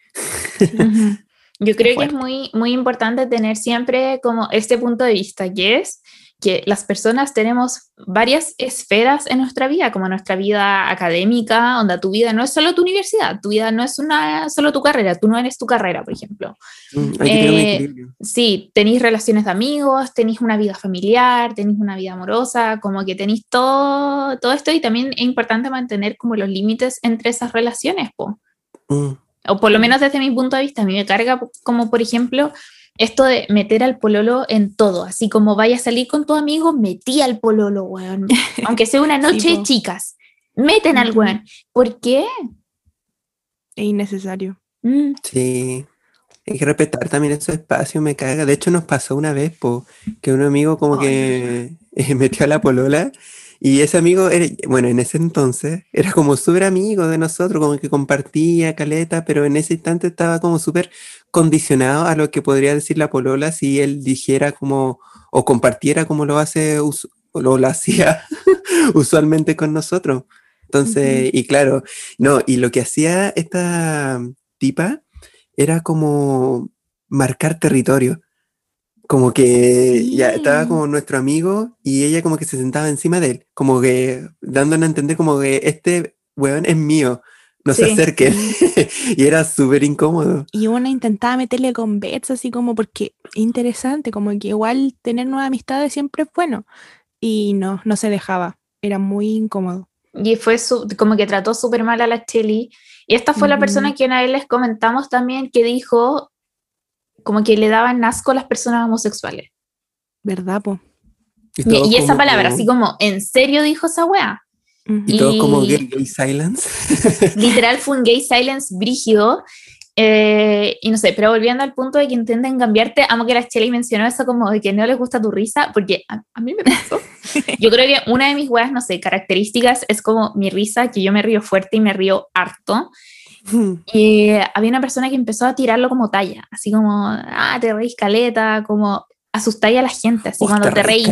Yo creo que es muy, muy importante tener siempre como este punto de vista, que es que las personas tenemos varias esferas en nuestra vida, como nuestra vida académica, onda tu vida no es solo tu universidad, tu vida no es solo tu carrera, tú no eres tu carrera, por ejemplo. Sí, tenés relaciones de amigos, tenés una vida familiar, tenés una vida amorosa, como que tenés todo esto, y también es importante mantener como los límites entre esas relaciones, po. O por lo menos desde mi punto de vista, a mí me carga como, por ejemplo, esto de meter al pololo en todo, así como vaya a salir con tu amigo, metí al pololo, weón. Aunque sea una noche, sí, chicas, meten al weón. ¿Por qué? Es innecesario. Sí, hay que respetar también esos espacios, me caga. De hecho, nos pasó una vez que un amigo como que metió a la polola, y ese amigo, en ese entonces, era como súper amigo de nosotros, como que compartía caleta, pero en ese instante estaba como súper condicionado a lo que podría decir la polola si él dijera como, o compartiera como lo hace, o lo hacía usualmente con nosotros. Entonces, y claro, no, y lo que hacía esta tipa era como marcar territorio. Como que ya estaba como nuestro amigo y ella como que se sentaba encima de él, como que dándole a entender como que este weón es mío, no se acerque. Y era súper incómodo. Y una intentaba meterle conversa así como porque interesante, como que igual tener nuevas amistades siempre es bueno. Y no se dejaba, era muy incómodo. Y fue como que trató súper mal a la Cheli. Y esta fue la persona que una vez les comentamos también que dijo... como que le daban asco a las personas homosexuales. ¿Verdad, po? Y esa palabra, así como, ¿en serio dijo esa weá? Y todo como gay silence. Literal fue un gay silence brígido. Y no sé, pero volviendo al punto de que intenten cambiarte, amo que la Cheli mencionó eso como de que no les gusta tu risa, porque a mí me pasó. Yo creo que una de mis weas, no sé, características es como mi risa, que yo me río fuerte y me río harto. Y había una persona que empezó a tirarlo como talla, así como, te reís caleta, como asustáis a la gente, así cuando te reís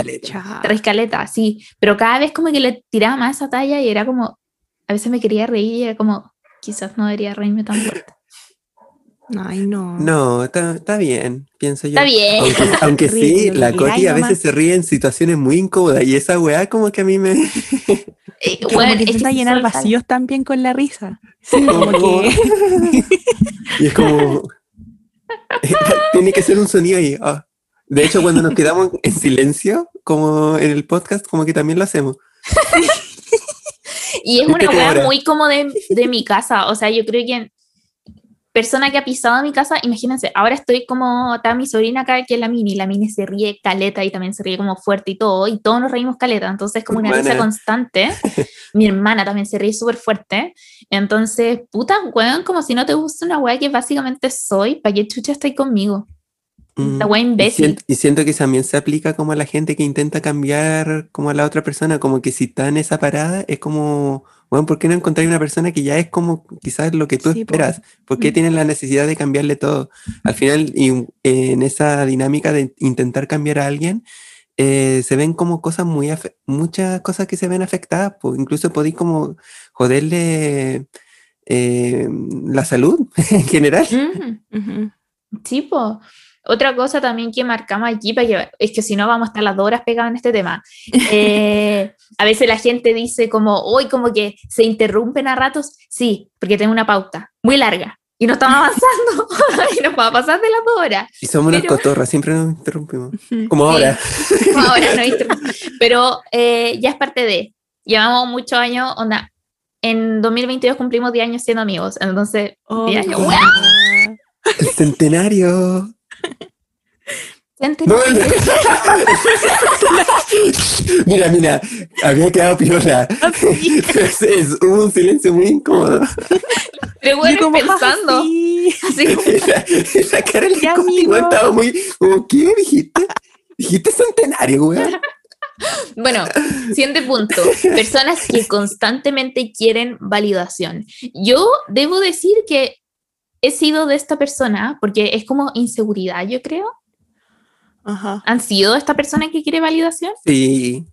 caleta, así, pero cada vez como que le tiraba más esa talla y era como, a veces me quería reír y era como, quizás no debería reírme tan fuerte. Ay, no. No, está bien, pienso yo. Está bien. Aunque sí, la Coti a veces se ríe en situaciones muy incómodas y esa weá como que a mí me... bueno, como que intenta llenar vacíos también con la risa. Sí, como que... Y es como... tiene que ser un sonido ahí. Oh. De hecho, cuando nos quedamos en silencio, como en el podcast, como que también lo hacemos. Y es una weá muy como de mi casa. O sea, yo creo que... persona que ha pisado mi casa, imagínense, ahora estoy como, está mi sobrina acá, que es la Mini se ríe caleta y también se ríe como fuerte y todos nos reímos caleta, entonces como una risa constante. Mi hermana también se ríe súper fuerte, entonces, puta, weón, como si no te gusta una weá que básicamente soy, ¿para qué chucha estoy conmigo? Esta wea imbécil. Y siento que también se aplica como a la gente que intenta cambiar como a la otra persona, como que si está en esa parada es como, bueno, ¿por qué no encontrar una persona que ya es como quizás lo que tú esperas? ¿Por qué tienes la necesidad de cambiarle todo? Al final, en esa dinámica de intentar cambiar a alguien, se ven como cosas muchas cosas que se ven afectadas, pues, incluso podéis como joderle la salud en general. Sí, pues. Otra cosa también que marcamos aquí, es que si no vamos a estar las 2 horas pegadas en este tema. A veces la gente dice como, hoy como que se interrumpen a ratos. Sí, porque tengo una pauta muy larga y no estamos avanzando y nos va a pasar de las 2 horas. Y somos unas cotorras, siempre nos interrumpimos. Como ahora. Como ahora nos interrumpimos. Pero ya es parte de, llevamos muchos años, onda, en 2022 cumplimos 10 años siendo amigos. Entonces, 10 años. ¡Wow! ¡El centenario! No, mira, había quedado piola. Es un silencio muy incómodo. Te voy pensando. Así como... esa cara le estaba muy. Como, ¿qué dijiste? Dijiste centenario, güey. Bueno, siguiente punto. Personas que constantemente quieren validación. Yo debo decir que he sido de esta persona, porque es como inseguridad, yo creo. Ajá. ¿Han sido esta persona que quiere validación? Sí.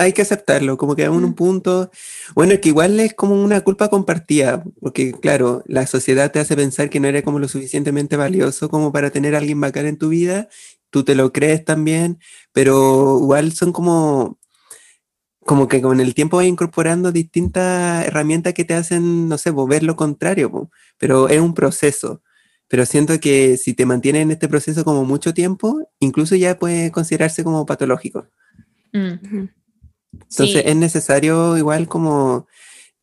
Hay que aceptarlo, como que a un punto... Bueno, es que igual es como una culpa compartida, porque claro, la sociedad te hace pensar que no eres como lo suficientemente valioso como para tener a alguien bacán en tu vida, tú te lo crees también, pero igual son como que con el tiempo vas incorporando distintas herramientas que te hacen, no sé, ver lo contrario, pero es un proceso. Pero siento que si te mantienes en este proceso como mucho tiempo, incluso ya puede considerarse como patológico. Mm-hmm. Entonces es necesario igual como,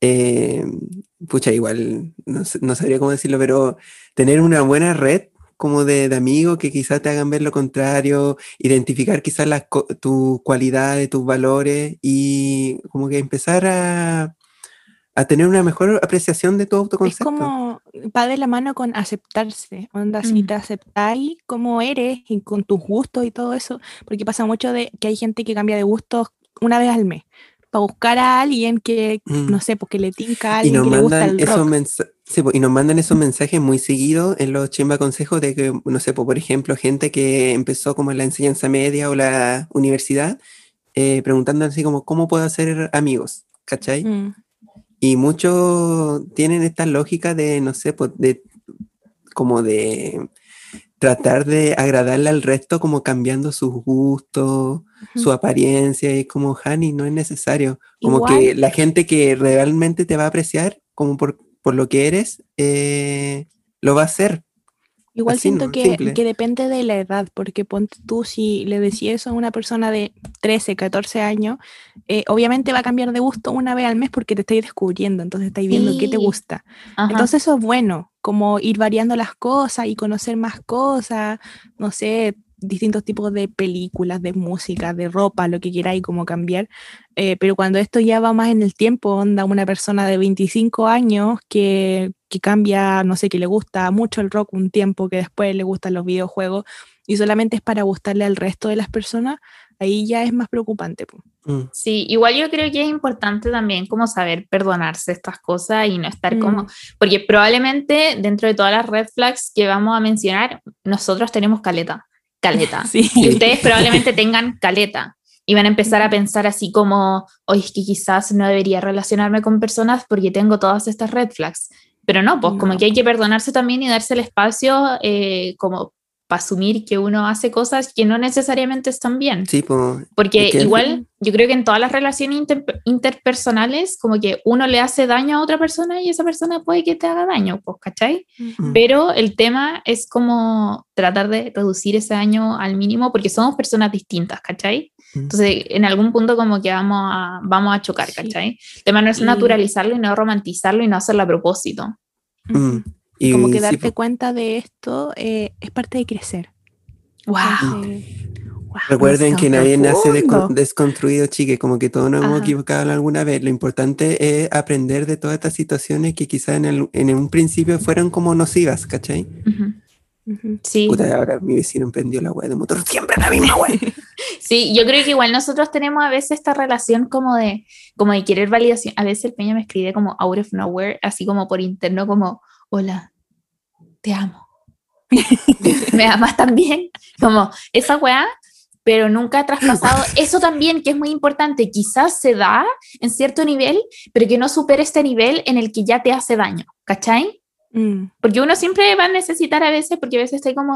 igual, no sabría cómo decirlo, pero tener una buena red como de amigos que quizás te hagan ver lo contrario, identificar quizás tus cualidades, tus valores y como que empezar a tener una mejor apreciación de tu autoconcepto. Es como, va de la mano con aceptarse, onda, si te aceptáis como eres y con tus gustos y todo eso, porque pasa mucho de que hay gente que cambia de gustos una vez al mes, para buscar a alguien que, no sé, porque le tinca a alguien que le gusta el rock. Y nos mandan esos mensajes muy seguidos en los chimba consejos de que, no sé, por ejemplo, gente que empezó como en la enseñanza media o la universidad, preguntando así como, ¿cómo puedo hacer amigos? ¿Cachai? Y muchos tienen esta lógica de, no sé, como de tratar de agradarle al resto como cambiando sus gustos, su apariencia, y es como, Hani, no es necesario. Como igual. Que la gente que realmente te va a apreciar como por lo que eres, lo va a hacer. Igual así, siento que depende de la edad, porque ponte tú, si le decís eso a una persona de 13, 14 años, obviamente va a cambiar de gusto una vez al mes porque te estáis descubriendo, entonces estáis viendo qué te gusta. Ajá. Entonces eso es bueno, como ir variando las cosas y conocer más cosas, no sé, distintos tipos de películas, de música, de ropa, lo que queráis, como cambiar. Pero cuando esto ya va más en el tiempo, onda una persona de 25 años que cambia, no sé, que le gusta mucho el rock un tiempo, que después le gustan los videojuegos y solamente es para gustarle al resto de las personas, ahí ya es más preocupante. Sí, igual yo creo que es importante también como saber perdonarse estas cosas y no estar como... Porque probablemente dentro de todas las red flags que vamos a mencionar, nosotros tenemos caleta. Sí. Y ustedes probablemente tengan caleta. Y van a empezar a pensar así como, oye, es que quizás no debería relacionarme con personas porque tengo todas estas red flags. Pero no, pues como que hay que perdonarse también y darse el espacio como para asumir que uno hace cosas que no necesariamente están bien. Sí, porque igual yo creo que en todas las relaciones interpersonales como que uno le hace daño a otra persona y esa persona puede que te haga daño, pues, ¿cachai? Pero el tema es como tratar de reducir ese daño al mínimo porque somos personas distintas, ¿cachai? Entonces en algún punto como que vamos a chocar, ¿cachai? El tema no es naturalizarlo y no romantizarlo y no hacerlo a propósito. Y como que darte cuenta de esto es parte de crecer. ¡Wow! Recuerden que nadie nace desconstruido, chique, como que todos nos hemos equivocado alguna vez. Lo importante es aprender de todas estas situaciones que quizás en un principio fueron como nocivas, ¿cachai? Sí. Puta, ahora mi vecino emprendió la hueá de motor, siempre la misma hueá. Sí, yo creo que igual nosotros tenemos a veces esta relación como de querer validación. A veces el Peña me escribe como out of nowhere, así como por interno, como hola, te amo. ¿Me amas también? Como esa hueá, pero nunca ha traspasado eso también, que es muy importante. Quizás se da en cierto nivel, pero que no supere este nivel en el que ya te hace daño, ¿cachai? Porque uno siempre va a necesitar a veces, porque a veces estoy como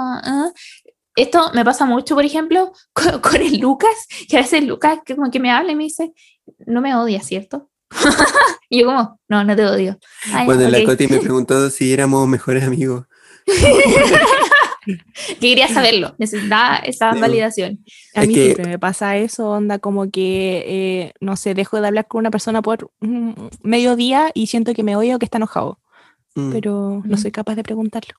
esto me pasa mucho, por ejemplo con el Lucas, que a veces Lucas que como que me habla y me dice no me odias, ¿cierto? Y yo como, no te odio. Ay, cuando okay. La Coti me preguntó si éramos mejores amigos. Quería saberlo, necesitaba esa validación. A mí siempre me pasa eso, onda, como que no sé, dejo de hablar con una persona por medio día y siento que me odia o que está enojado, pero no soy capaz de preguntarlo.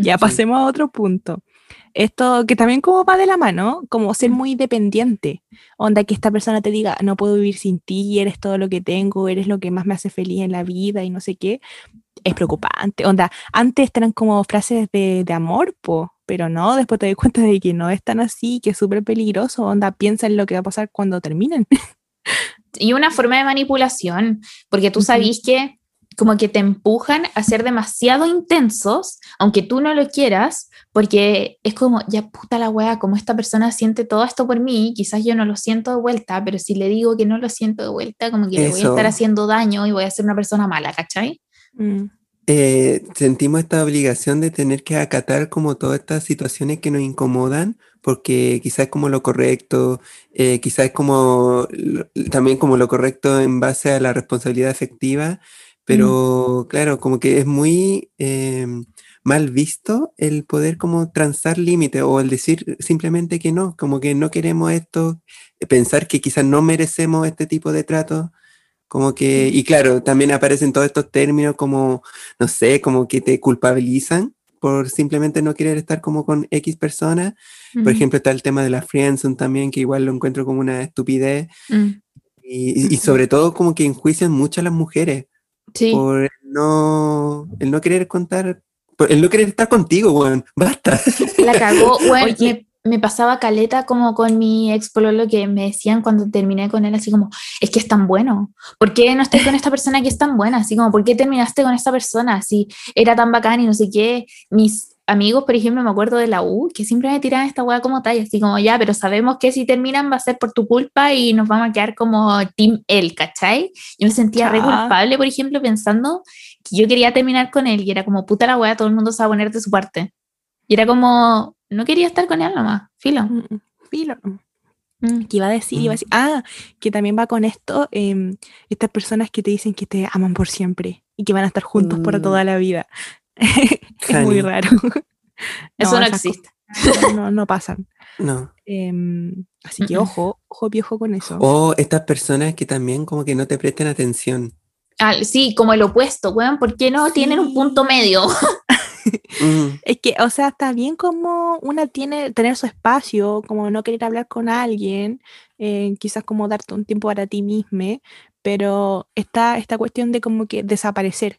Ya pasemos a otro punto. Esto que también como va de la mano, como ser muy dependiente, onda que esta persona te diga no puedo vivir sin ti, eres todo lo que tengo, eres lo que más me hace feliz en la vida y no sé qué, es preocupante. Onda, antes eran como frases de amor, po, pero no, después te das cuenta de que no es tan así, que es súper peligroso. Onda, piensa en lo que va a pasar cuando terminen. Y una forma de manipulación, porque tú sabís que como que te empujan a ser demasiado intensos, aunque tú no lo quieras, porque es como, ya puta la wea, como esta persona siente todo esto por mí, quizás yo no lo siento de vuelta, pero si le digo que no lo siento de vuelta, como que le voy a estar haciendo daño y voy a ser una persona mala, ¿cachai? Sentimos esta obligación de tener que acatar como todas estas situaciones que nos incomodan, porque quizás es como lo correcto, quizás es como también como lo correcto en base a la responsabilidad afectiva. Pero claro, como que es muy mal visto el poder como transar límites o el decir simplemente que no, como que no queremos esto, pensar que quizás no merecemos este tipo de trato, como que, y claro, también aparecen todos estos términos como, no sé, como que te culpabilizan por simplemente no querer estar como con X personas. Por ejemplo, está el tema de la friendzone también, que igual lo encuentro como una estupidez, y sobre todo como que enjuician mucho a las mujeres. Sí. Por el no querer contar, por el no querer estar contigo, weón, basta. La cagó, weón. Me pasaba caleta como con mi ex pololo, que me decían cuando terminé con él así como, es que es tan bueno, ¿por qué no estás con esta persona que es tan buena? Así como, ¿por qué terminaste con esta persona? Si era tan bacán y no sé qué. Mis amigos, por ejemplo, me acuerdo de la U, que siempre me tiraban esta weá como talla, así como, ya, pero sabemos que si terminan va a ser por tu culpa y nos vamos a quedar como team él, ¿cachai? Yo me sentía re culpable, por ejemplo, pensando que yo quería terminar con él, y era como, puta la weá, todo el mundo se va a poner de su parte. Y era como, no quería estar con él nomás, filo. ¿Qué iba a decir? Que también va con esto, estas personas que te dicen que te aman por siempre y que van a estar juntos por toda la vida. Es muy raro. Eso no existe. No pasan. No. Así que ojo viejo con eso. O estas personas que también como que no te prestan atención. Ah, sí, como el opuesto, weón. ¿Por qué no tienen un punto medio? Es que, o sea, está bien como una tiene tener su espacio, como no querer hablar con alguien, quizás como darte un tiempo para ti mismo, pero está esta cuestión de como que desaparecer.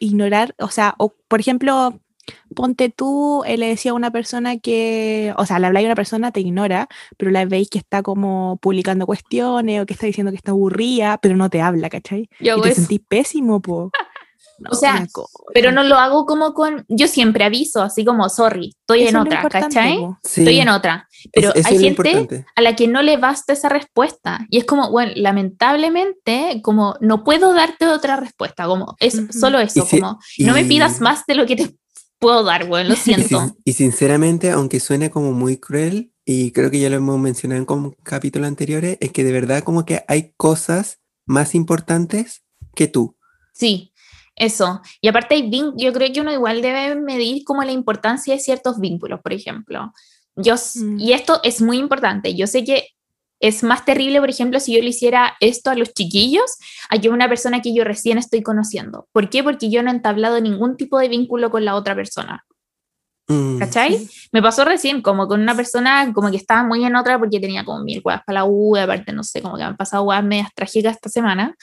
Ignorar, o sea, o, por ejemplo, ponte tú, le decía a una persona que, o sea, le habláis a una persona, te ignora, pero la veis que está como publicando cuestiones o que está diciendo que está aburrida, pero no te habla, ¿cachai? Y te sentís pésimo, po. No, o sea, pero no lo hago como con, yo siempre aviso, así como, sorry, estoy eso en otra, ¿cachai? Sí. Estoy en otra, pero hay gente a la que no le basta esa respuesta, y es como, bueno, lamentablemente, como, no puedo darte otra respuesta, como, es solo eso, como, no me pidas más de lo que te puedo dar, bueno, lo siento. Y sinceramente, aunque suene como muy cruel, y creo que ya lo hemos mencionado en capítulos anteriores, es que de verdad como que hay cosas más importantes que tú. Sí. Eso, y aparte yo creo que uno igual debe medir como la importancia de ciertos vínculos, por ejemplo. Y esto es muy importante, yo sé que es más terrible, por ejemplo, si yo le hiciera esto a los chiquillos, a que una persona que yo recién estoy conociendo. ¿Por qué? Porque yo no he entablado ningún tipo de vínculo con la otra persona. ¿Cachai? Sí. Me pasó recién como con una persona como que estaba muy en otra porque tenía como 1000 huevas para la U, aparte no sé, como que me han pasado huevas medias trágicas esta semana,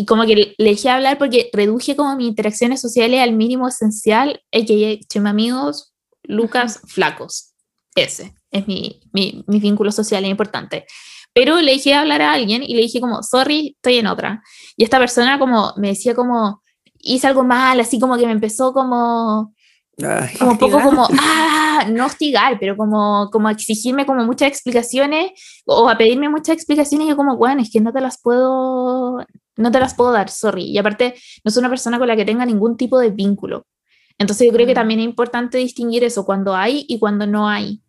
y como que le dejé hablar porque reduje como mis interacciones sociales al mínimo esencial, a.k.a. Chimamigos, Lucas, flacos. Ese es mi vínculo social importante. Pero le dejé hablar a alguien y le dije como, sorry, estoy en otra. Y esta persona como me decía como, hice algo mal, así como que me empezó como... Ay, como un poco como, no hostigar, pero como a exigirme como muchas explicaciones, o a pedirme muchas explicaciones, y yo como, bueno, es que no te las puedo dar, sorry. Y aparte, no soy una persona con la que tenga ningún tipo de vínculo. Entonces yo creo que también es importante distinguir eso, cuando hay y cuando no hay.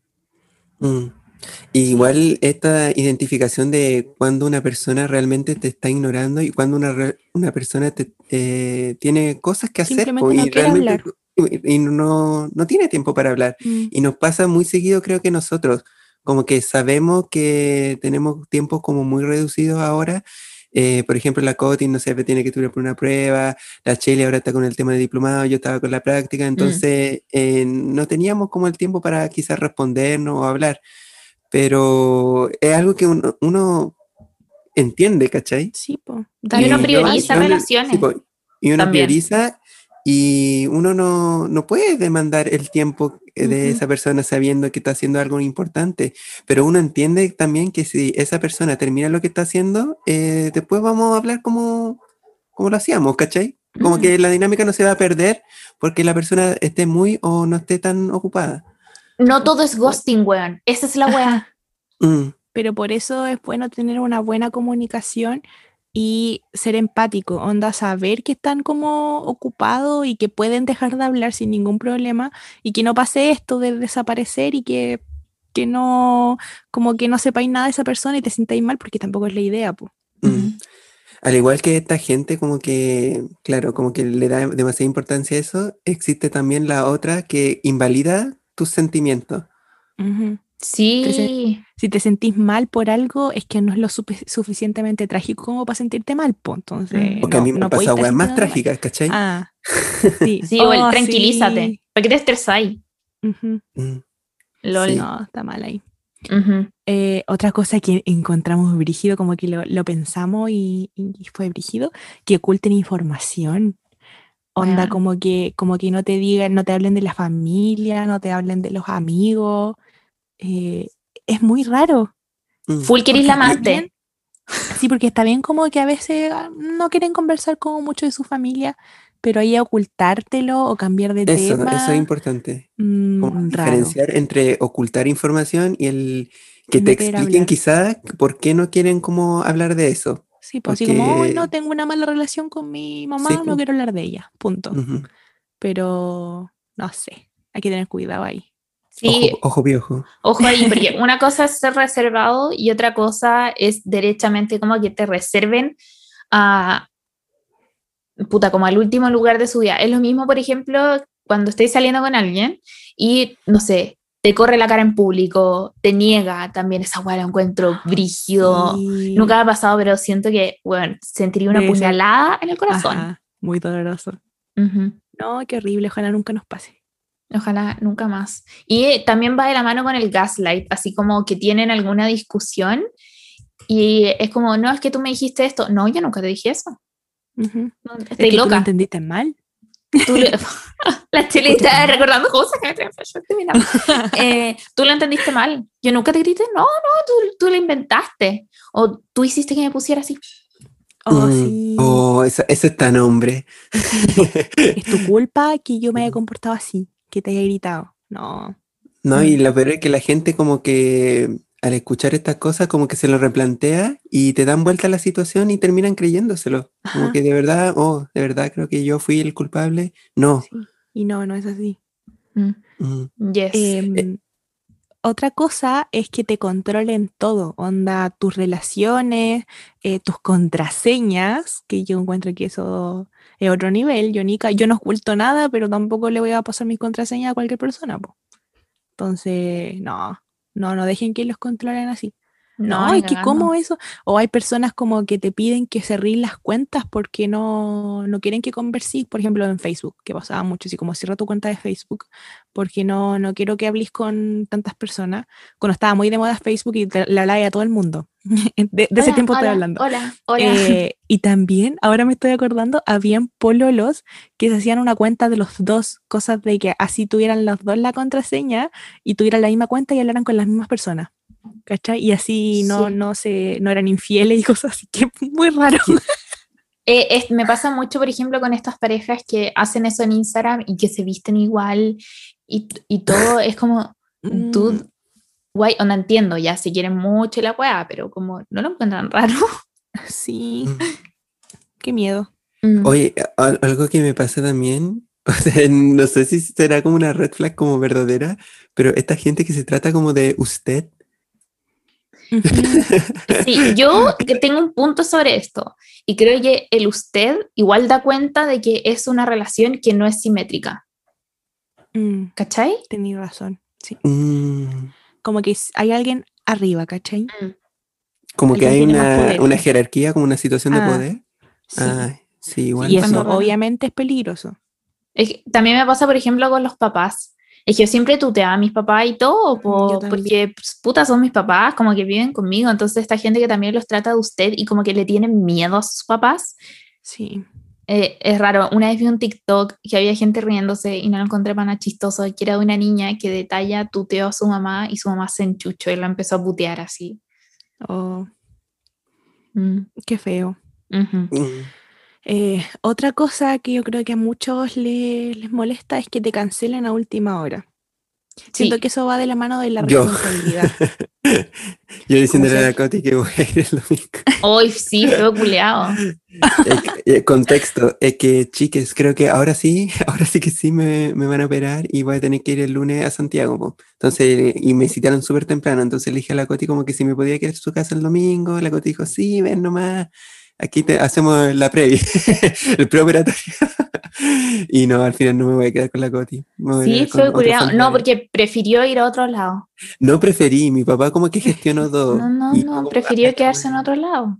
Igual esta identificación de cuando una persona realmente te está ignorando y cuando una persona tiene cosas que hacer. Simplemente no quiere hablar. Y no tiene tiempo para hablar. Y nos pasa muy seguido, creo que nosotros, como que sabemos que tenemos tiempos como muy reducidos ahora. Por ejemplo, la Coti, no sé, tiene que estudiar por una prueba, la Chile ahora está con el tema de diplomado, yo estaba con la práctica, entonces no teníamos como el tiempo para quizás respondernos o hablar. Pero es algo que uno entiende, ¿cachai? Sí, po. Y uno prioriza relaciones. Sí, po. Y uno también prioriza... Y uno no puede demandar el tiempo de esa persona sabiendo que está haciendo algo importante, pero uno entiende también que si esa persona termina lo que está haciendo, después vamos a hablar como lo hacíamos, ¿cachai? Como que la dinámica no se va a perder porque la persona esté muy o no esté tan ocupada. No todo es ghosting, weón. Esa es la weá. Pero por eso es bueno tener una buena comunicación y ser empático, onda, saber que están como ocupados y que pueden dejar de hablar sin ningún problema y que no pase esto de desaparecer y que no, como que no sepáis nada de esa persona y te sintáis mal porque tampoco es la idea, po. Al igual que esta gente como que, claro, como que le da demasiada importancia a eso, existe también la otra que invalida tus sentimientos. Sí. Si te sentís mal por algo, es que no es lo suficientemente trágico como para sentirte mal, po. Entonces, porque a mí me ha pasado weas más trágicas, ¿cachai? Sí, sí, o el tranquilízate, sí. Porque te estresáis. LOL. Sí. No, está mal ahí. Otra cosa que encontramos brígido, como que lo pensamos y fue brígido, que oculten información. Onda, como que no te digan, no te hablen de la familia, no te hablen de los amigos. Es muy raro. Full querís la amante. Sí, porque está bien como que a veces no quieren conversar como mucho de su familia, pero ahí ocultártelo o cambiar de tema. Eso es importante. Diferenciar entre ocultar información y el que no te expliquen quizás por qué no quieren como hablar de eso. Sí, pues porque... así como, no tengo una mala relación con mi mamá, sí, no quiero hablar de ella, punto. Pero, no sé, hay que tener cuidado ahí. Sí, ojo viejo. Ojo ahí, porque una cosa es ser reservado y otra cosa es derechamente como que te reserven como al último lugar de su vida. Es lo mismo, por ejemplo, cuando estés saliendo con alguien y, no sé, te corre la cara en público, te niega también, esa hueá la encuentro brígido. Sí. Nunca me ha pasado, pero siento que, bueno, sentiría una puñalada en el corazón. Ajá, muy doloroso. No, qué horrible, ojalá nunca nos pase. Ojalá nunca más. Y también va de la mano con el gaslight, así como que tienen alguna discusión y es como, no, es que tú me dijiste esto. No, yo nunca te dije eso. No, estoy es que loca. Tú me entendiste mal. La Chile está recordando cosas que me traen fashion. Tú lo entendiste mal. Yo nunca te grité. No, tú lo inventaste. O tú hiciste que me pusiera así. Sí. Eso es tan hombre. Es tu culpa que yo me haya comportado así, que te haya gritado. No, y lo peor es que la gente como que al escuchar estas cosas como que se lo replantea y te dan vuelta a la situación y terminan creyéndoselo. Ajá. Como que de verdad creo que yo fui el culpable. No. Sí. Y no es así. Yes. Otra cosa es que te controlen todo, onda, tus relaciones, tus contraseñas, que yo encuentro que eso es otro nivel. Yo no oculto nada, pero tampoco le voy a pasar mis contraseñas a cualquier persona, po. Entonces, no dejen que los controlen así. No, es que cómo eso, o hay personas como que te piden que cerrís las cuentas porque no quieren que conversís, por ejemplo en Facebook, que pasaba mucho, así como cierra tu cuenta de Facebook porque no quiero que hables con tantas personas, cuando estaba muy de moda Facebook y le hablaba a todo el mundo, de ese tiempo estoy hablando. Hola. Y también, ahora me estoy acordando, habían pololos que se hacían una cuenta de los dos, cosas de que así tuvieran los dos la contraseña y tuvieran la misma cuenta y hablaran con las mismas personas. ¿Cachai? Y así no eran infieles y cosas así, que muy raro. Me pasa mucho, por ejemplo, con estas parejas que hacen eso en Instagram y que se visten igual y todo es como, dude, guay, no entiendo, ya se quieren mucho la weá, pero como no lo encuentran raro. Sí, qué miedo. Oye, algo que me pasa también, o sea, no sé si será como una red flag como verdadera, pero esta gente que se trata como de usted. Sí, yo tengo un punto sobre esto y creo que el usted igual da cuenta de que es una relación que no es simétrica. ¿Cachai? Tenía razón, sí. Como que hay alguien arriba, ¿cachai? Como que hay una jerarquía, como una situación de poder. Sí. Sí, igual. Y eso obviamente es peligroso. Es que también me pasa, por ejemplo, con los papás. Es que yo siempre tuteaba a mis papás y todo, porque puta son mis papás, como que viven conmigo. Entonces esta gente que también los trata de usted y como que le tienen miedo a sus papás. Sí. Es raro. Una vez vi un TikTok que había gente riéndose y no lo encontré para nada chistoso, que era de una niña que de talla tuteó a su mamá y su mamá se enchuchó y la empezó a putear así. Oh. Qué feo. Uh-huh. Otra cosa que yo creo que a muchos les molesta es que te cancelen a última hora. Sí. Siento que eso va de la mano de la responsabilidad. Yo diciéndole a la Coti que voy a ir el domingo. Hoy sí, todo culeado. Contexto, es que chiques, creo que ahora sí que sí me van a operar y voy a tener que ir el lunes a Santiago, po. Entonces, y me citaron súper temprano, entonces le dije a la Coti como que si me podía quedar en su casa el domingo, la Coti dijo, sí, ven nomás. Aquí te hacemos la previa, el preoperatorio. Y no, al final no me voy a quedar con la Coti. Sí, fue curioso. No, porque prefirió ir a otro lado. No preferí, mi papá como que gestionó todo. No, prefirió quedarse en otro lado.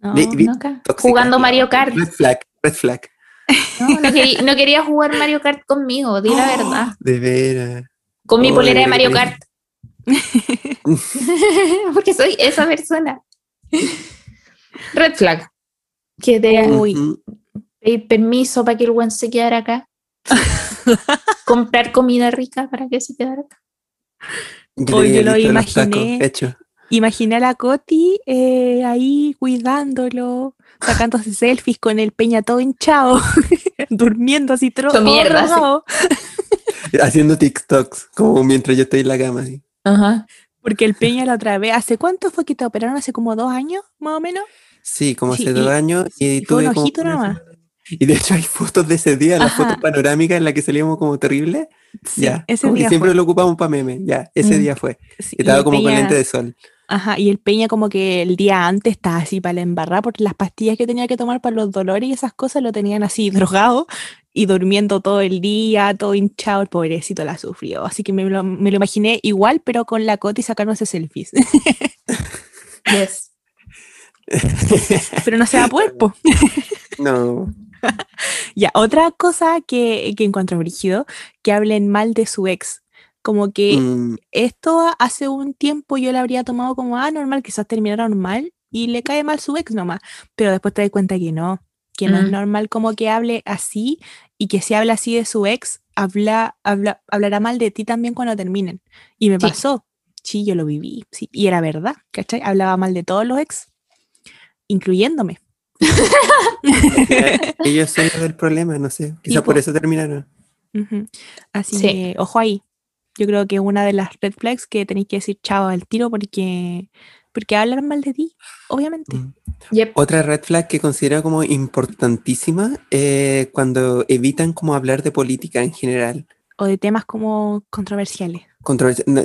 No, nunca. Jugando Mario Kart. Red flag. No quería jugar Mario Kart conmigo, di la verdad. De veras. Con mi polera de Mario Kart. Porque soy esa persona. Red flag. Que te pedir permiso para que el buen se quedara acá. Comprar comida rica para que se quedara acá. Hoy yo lo imaginé. Imaginé a la Coti ahí cuidándolo, sacándose selfies con el peña todo hinchado, durmiendo así trozo. Haciendo TikToks, como mientras yo estoy en la cama. Así. Ajá. Porque el peña la otra vez, ¿hace cuánto fue que te operaron? ¿Hace como 2 años, más o menos? Sí, como hace 2 años. Y tuve un ojito nomás. Y de hecho hay fotos de ese día, las fotos panorámicas en las que salíamos como terribles. Sí, ya, ese día siempre lo ocupamos para memes, ya, ese día fue. Sí, estaba como con lente de sol. Ajá, y el peña como que el día antes estaba así para la embarrada, porque las pastillas que tenía que tomar para los dolores y esas cosas lo tenían así drogado y durmiendo todo el día, todo hinchado, el pobrecito la sufrió. Así que me lo imaginé igual, pero con la Coti sacándose selfies. Yes. Pero no se va a poder, po. No. Ya, otra cosa que encuentro brígido, que hablen mal de su ex. Como que esto hace un tiempo yo la habría tomado como, normal, quizás terminaron mal y le cae mal su ex nomás. Pero después te das cuenta que no es normal como que hable así, y que si habla así de su ex, hablará mal de ti también cuando terminen. Y me pasó. Sí, yo lo viví. Sí. Y era verdad, ¿cachai? Hablaba mal de todos los ex, incluyéndome. Ellos son los del problema, no sé. Quizás por eso terminaron. Uh-huh. Así que, ojo ahí. Yo creo que una de las red flags que tenéis que decir chao al tiro porque hablan mal de ti, obviamente. Yep. Otra red flag que considero como importantísima cuando evitan como hablar de política en general. O de temas como controversiales.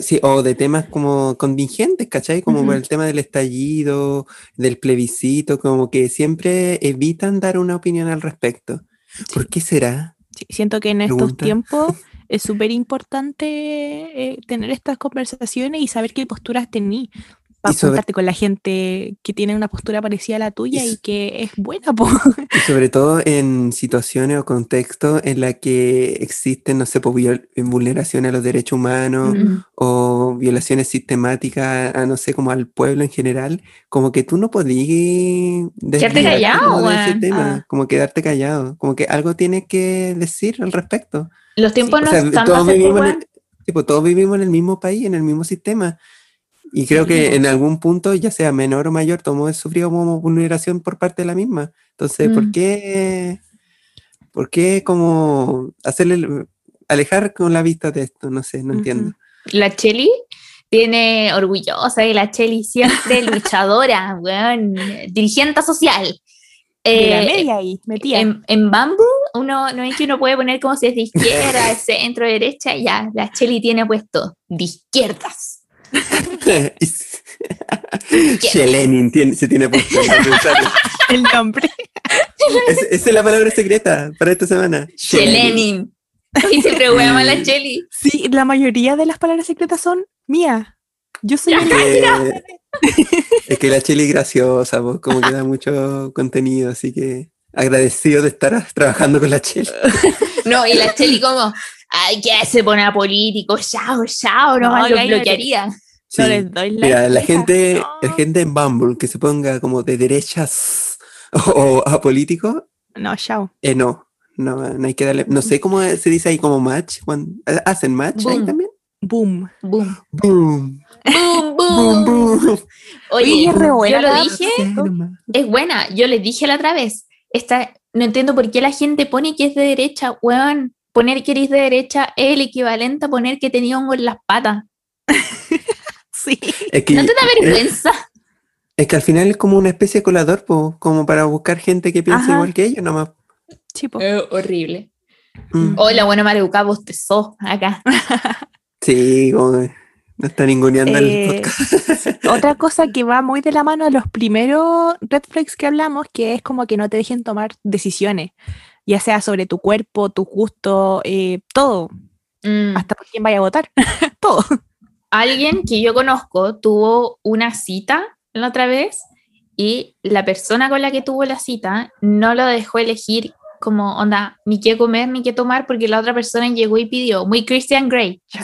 Sí, o de temas como contingentes, ¿cachai? Como el tema del estallido, del plebiscito, como que siempre evitan dar una opinión al respecto. Sí. ¿Por qué será? Sí, siento que en estos tiempos es súper importante tener estas conversaciones y saber qué posturas tenís. para juntarte con la gente que tiene una postura parecida a la tuya y que es buena, po. Y sobre todo en situaciones o contextos en la que existen, no sé, vulneraciones a los derechos humanos o violaciones sistemáticas a, no sé, como al pueblo en general, como que tú no podías quedarte callado, como de ese tema, como quedarte callado, como que algo tienes que decir al respecto. Los tiempos no están más igual. Tipo, todos vivimos en el mismo país, en el mismo sistema. Y creo que en algún punto, ya sea menor o mayor, todos hemos sufrido como vulneración por parte de la misma. Entonces, ¿por qué como hacerle alejar con la vista de esto? No sé, no entiendo. La Cheli tiene orgullosa y la Cheli siempre luchadora, weón, dirigente social. De la media ahí, metía. En Bamboo, no es que uno puede poner como si es de izquierda, de centro, de derecha, ya, la Cheli tiene puesto de izquierdas. Chelenin se tiene puesto el nombre. Esa es la palabra secreta para esta semana. Chelenin. Y siempre huevo a la Cheli. Sí, la mayoría de las palabras secretas son mías. Yo soy es que la Cheli es graciosa, vos, como que da mucho contenido, así que agradecido de estar trabajando con la Cheli. No, y la Cheli como, ay, que se pone a político, chao, no lo bloquearía. Sí. No les doy la mira, la gente en Bumble que se ponga como de derechas o a político. No, chao. No hay que darle, no sé cómo se dice ahí como match, hacen match boom. Ahí también. Boom. Oye, yo lo dije, es buena, yo les dije la otra vez, no entiendo por qué la gente pone que es de derecha, weón, poner que eres de derecha es el equivalente a poner que tenía hongo en las patas. Sí. Es que, ¿no te da vergüenza? Es que al final es como una especie de colador, po, como para buscar gente que piense igual que ellos nomás. Sí, horrible. Hola, bueno, maleducada, bostezó acá. Sí, como no está ninguneando el podcast. Otra cosa que va muy de la mano a los primeros red flags que hablamos, que es como que no te dejen tomar decisiones, ya sea sobre tu cuerpo, tu gusto, todo. Hasta por quién vaya a votar, todo. Alguien que yo conozco tuvo una cita la otra vez y la persona con la que tuvo la cita no lo dejó elegir como, onda, ni qué comer ni qué tomar porque la otra persona llegó y pidió, muy Christian Grey. ¿Sí?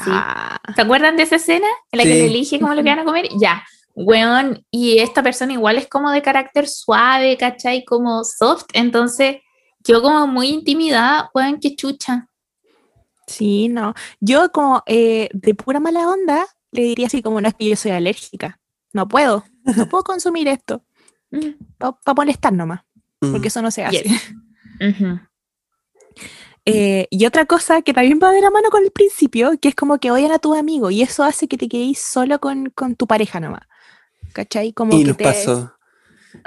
¿Se acuerdan de esa escena en la que le elige cómo lo que van a comer? Ya, weón, y esta persona igual es como de carácter suave, ¿cachai? Como soft, entonces quedó como muy intimidada, weón, qué chucha. Sí, no. Yo como de pura mala onda le diría así como, no, es que yo soy alérgica, no puedo consumir esto, para molestar nomás, porque eso no se hace. Y otra cosa que también va de la mano con el principio, que es como que odian a tus amigos, y eso hace que te quedes solo con tu pareja nomás, ¿cachai? Como y que nos pasó.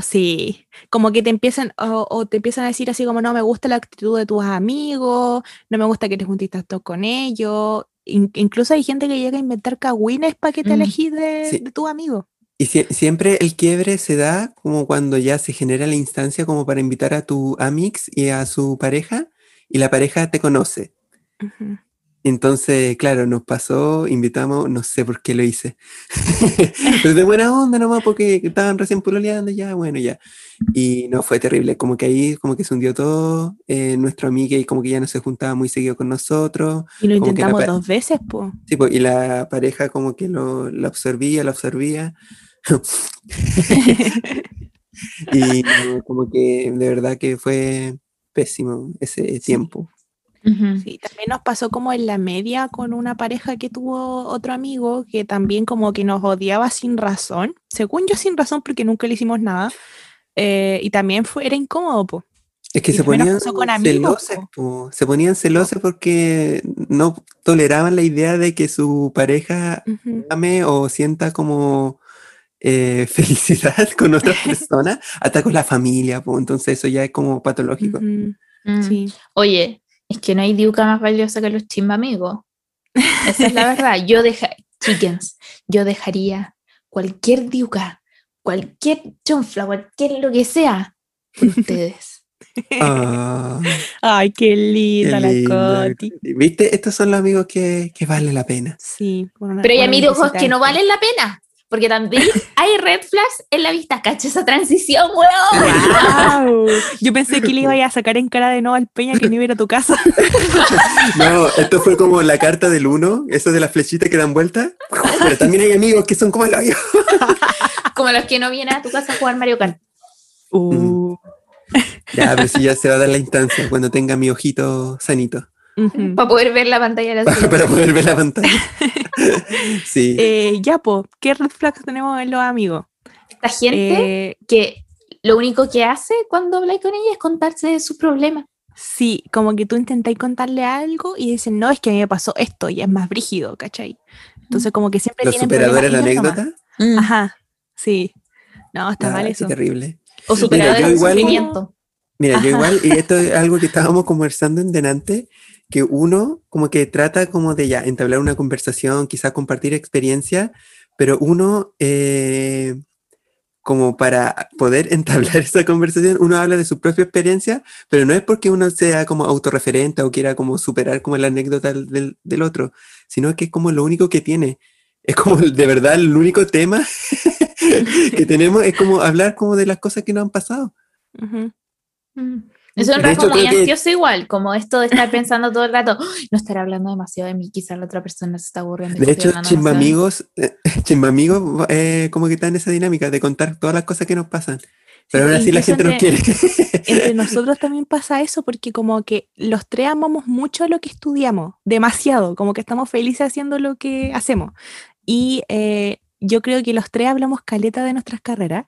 Sí, como que te empiezan o te empiezan a decir así como, no me gusta la actitud de tus amigos, no me gusta que te juntiste tanto con ellos. Incluso hay gente que llega a inventar cagüines para que te elegís de tus amigos. Y siempre el quiebre se da como cuando ya se genera la instancia como para invitar a tu amix y a su pareja, y la pareja te conoce. Entonces, claro, nos pasó, invitamos, no sé por qué lo hice. Pero de buena onda nomás, porque estaban recién pololeando, ya. Y no, fue terrible, como que ahí como que se hundió todo, nuestro amigo y como que ya no se juntaba muy seguido con nosotros. Y lo intentamos dos veces, po. Sí, po, y la pareja como que lo absorbía. Y como que de verdad que fue pésimo ese tiempo. Sí, también nos pasó como en la media con una pareja que tuvo otro amigo que también como que nos odiaba sin razón, según yo sin razón porque nunca le hicimos nada, y también era incómodo, po. Es que y se ponían celosos, po. Se ponían celosos porque no toleraban la idea de que su pareja ame o sienta como felicidad con otras personas, hasta con la familia, po. Entonces eso ya es como patológico. Sí. Oye, es que no hay diuca más valiosa que los Chimamigos. Esa es la verdad. Yo dejaría cualquier diuca, cualquier chonfla, cualquier lo que sea por ustedes. Ay, qué linda la Coti. ¿Viste? Estos son los amigos que valen la pena. Sí. Pero ella me dijo que no valen la pena. Porque también hay red flags en la vista. Cacho, esa transición, weón. Wow. Yo pensé que le iba a sacar en cara de no al Peña que no iba a ir a tu casa. No, esto fue como la carta del uno, eso de las flechitas que dan vuelta. Pero también hay amigos que son como el avión. Como los que no vienen a tu casa a jugar Mario Kart. Ya, pero si ya se va a dar la instancia cuando tenga mi ojito sanito. Uh-huh. Para poder ver la pantalla de la serie. Para poder ver la pantalla. Sí. Ya, po, ¿qué red flags tenemos en los amigos? Esta gente que lo único que hace cuando habláis con ella es contarse de sus problemas. Sí, como que tú intentáis contarle algo y dicen, no, es que a mí me pasó esto y es más brígido, ¿cachai? Entonces como que siempre tienen problemas. ¿Los superadores de la anécdota? Mm. Ajá, sí. No, está mal eso. Es terrible. O superadores de sufrimiento. Mira, yo igual, y esto es algo que estábamos conversando en delante, que uno como que trata como de ya entablar una conversación, quizás compartir experiencia, pero uno como para poder entablar esa conversación, uno habla de su propia experiencia, pero no es porque uno sea como autorreferente o quiera como superar como la anécdota del otro, sino que es como lo único que tiene. Es como de verdad el único tema que tenemos, es como hablar como de las cosas que nos han pasado. Uh-huh. Es un rasgo muy ansioso igual, como esto de estar pensando todo el rato, no estar hablando demasiado de mí, quizás la otra persona se está aburriendo. De hecho, Chimamigos como que está en esa dinámica de contar todas las cosas que nos pasan. Pero ahora sí, la gente nos quiere. Entre nosotros también pasa eso, porque como que los tres amamos mucho lo que estudiamos, demasiado, como que estamos felices haciendo lo que hacemos. Y yo creo que los tres hablamos caleta de nuestras carreras.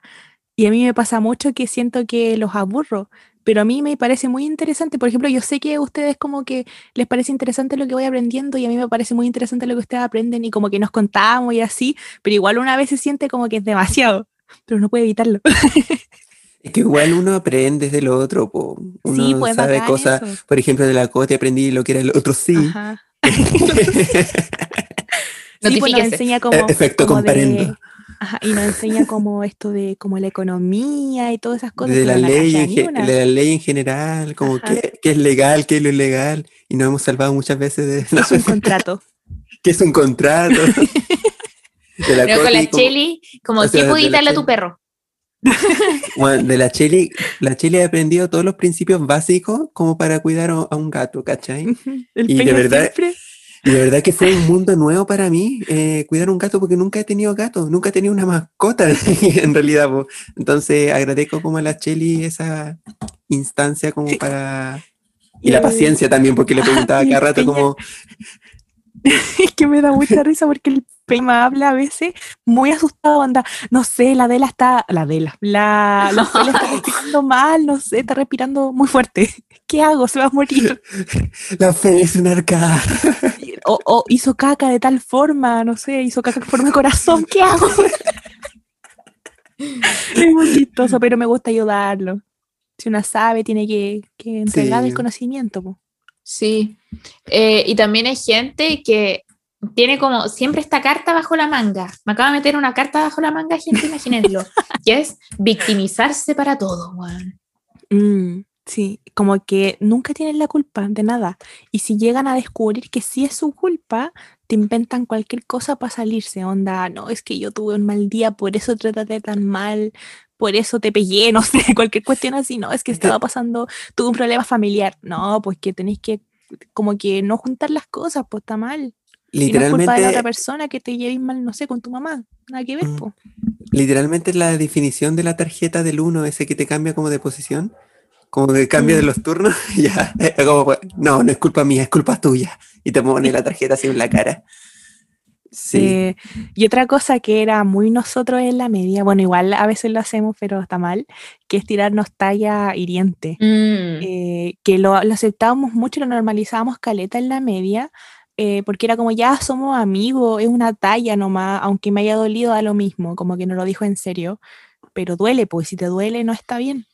Y a mí me pasa mucho que siento que los aburro, pero a mí me parece muy interesante. Por ejemplo, yo sé que a ustedes como que les parece interesante lo que voy aprendiendo y a mí me parece muy interesante lo que ustedes aprenden y como que nos contamos y así, pero igual una vez se siente como que es demasiado, pero uno puede evitarlo. Es que igual uno aprende de lo otro, po. Uno sí, pues, sabe cosas, eso. Por ejemplo, de la Cote aprendí lo que era el otro sí. Ajá. Sí, pues nos enseña como... Efecto como comparendo. Ajá, y nos enseña como esto de como la economía y todas esas cosas. De la ley en general, como qué es legal, qué es lo ilegal. Y nos hemos salvado muchas veces de... ¿Qué es un contrato? ¿Qué es un contrato? Pero con la Cheli, como ¿qué puede darle a tu perro? Bueno, de la Cheli ha aprendido todos los principios básicos como para cuidar a un gato, ¿cachai? Y de verdad... Siempre. Y la verdad que fue un mundo nuevo para mí cuidar un gato, porque nunca he tenido gato, nunca he tenido una mascota en realidad. Po. Entonces agradezco como a la Cheli esa instancia como para... Y la paciencia también, porque le preguntaba cada rato como... Es que me da mucha risa porque el Peima habla a veces muy asustado, anda, no sé, la Dela está respirando mal, no sé, está respirando muy fuerte. ¿Qué hago? Se va a morir. La fe es una arcada. O hizo caca de tal forma, no sé, hizo caca de forma de corazón, ¿qué hago? Es muy chistoso, pero me gusta ayudarlo. Si uno sabe, tiene que entregar el conocimiento, po. Sí, y también hay gente que tiene como siempre esta carta bajo la manga. Me acaba de meter una carta bajo la manga, gente, imagínenlo. Que es victimizarse para todo, weón. Sí, como que nunca tienen la culpa de nada. Y si llegan a descubrir que sí es su culpa, te inventan cualquier cosa para salirse. Onda, no, es que yo tuve un mal día, por eso trátate tan mal, por eso te pegué, no sé, cualquier cuestión así, no, es que estaba pasando, tuve un problema familiar, no, pues que tenéis que, como que no juntar las cosas, pues está mal. Literalmente, y no es culpa de la otra persona que te lleves mal, no sé, con tu mamá, nada que ver, pues. Literalmente la definición de la tarjeta del uno, ese que te cambia como de posición, como que cambia de los turnos, ya, como, no es culpa mía, es culpa tuya, y te pone la tarjeta así en la cara. Sí. Y otra cosa que era muy nosotros en la media, bueno, igual a veces lo hacemos, pero está mal, que es tirarnos talla hiriente. Que lo aceptábamos mucho, lo normalizábamos caleta en la media, porque era como ya somos amigos, es una talla nomás, aunque me haya dolido da lo mismo, como que no lo dijo en serio, pero duele, pues si te duele no está bien.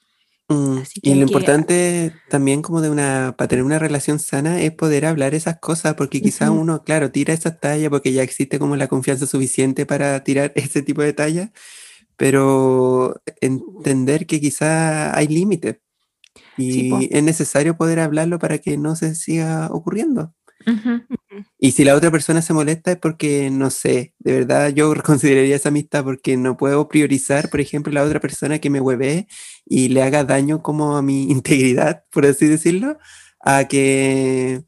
Y lo importante también como de para tener una relación sana es poder hablar esas cosas, porque quizás uno, claro, tira esas tallas porque ya existe como la confianza suficiente para tirar ese tipo de tallas, pero entender que quizás hay límites y es necesario poder hablarlo para que no se siga ocurriendo. Uh-huh. Y si la otra persona se molesta es porque, no sé, de verdad yo consideraría esa amistad, porque no puedo priorizar, por ejemplo, la otra persona que me hueve y le haga daño como a mi integridad, por así decirlo, a seguir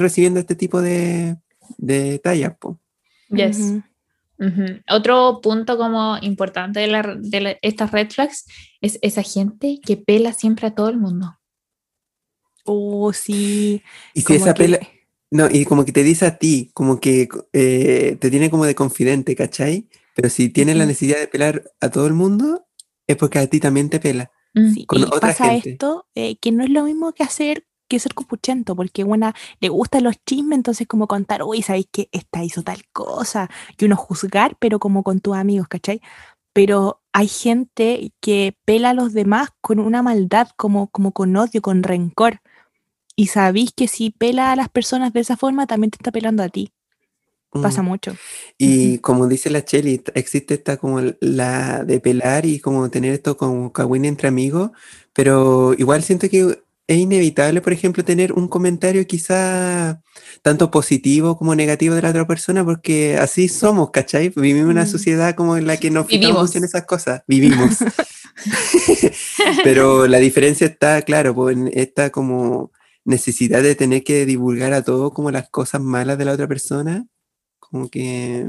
recibiendo este tipo de tallas. Yes. Uh-huh. Uh-huh. Otro punto como importante de estas red flags es esa gente que pela siempre a todo el mundo. Oh, sí. Y si esa pela... No, y como que te dice a ti, como que te tiene como de confidente, ¿cachai? Pero si tienes la necesidad de pelar a todo el mundo, es porque a ti también te pela. Sí, con y otra pasa gente. Esto, que no es lo mismo que hacer... que ser copuchento, porque una le gustan los chismes, entonces como contar, uy, ¿sabéis que esta hizo tal cosa? Y uno juzgar, pero como con tus amigos, ¿cachai? Pero hay gente que pela a los demás con una maldad, como con odio, con rencor. Y sabéis que si pela a las personas de esa forma, también te está pelando a ti. Pasa mucho. Y como dice la Cheli, existe esta como la de pelar y como tener esto como cagüín entre amigos, pero igual siento que es inevitable, por ejemplo, tener un comentario quizá tanto positivo como negativo de la otra persona, porque así somos, ¿cachai? Vivimos una sociedad como en la que nos fijamos en esas cosas. Vivimos. Pero la diferencia está, claro, en esta como necesidad de tener que divulgar a todo como las cosas malas de la otra persona, como que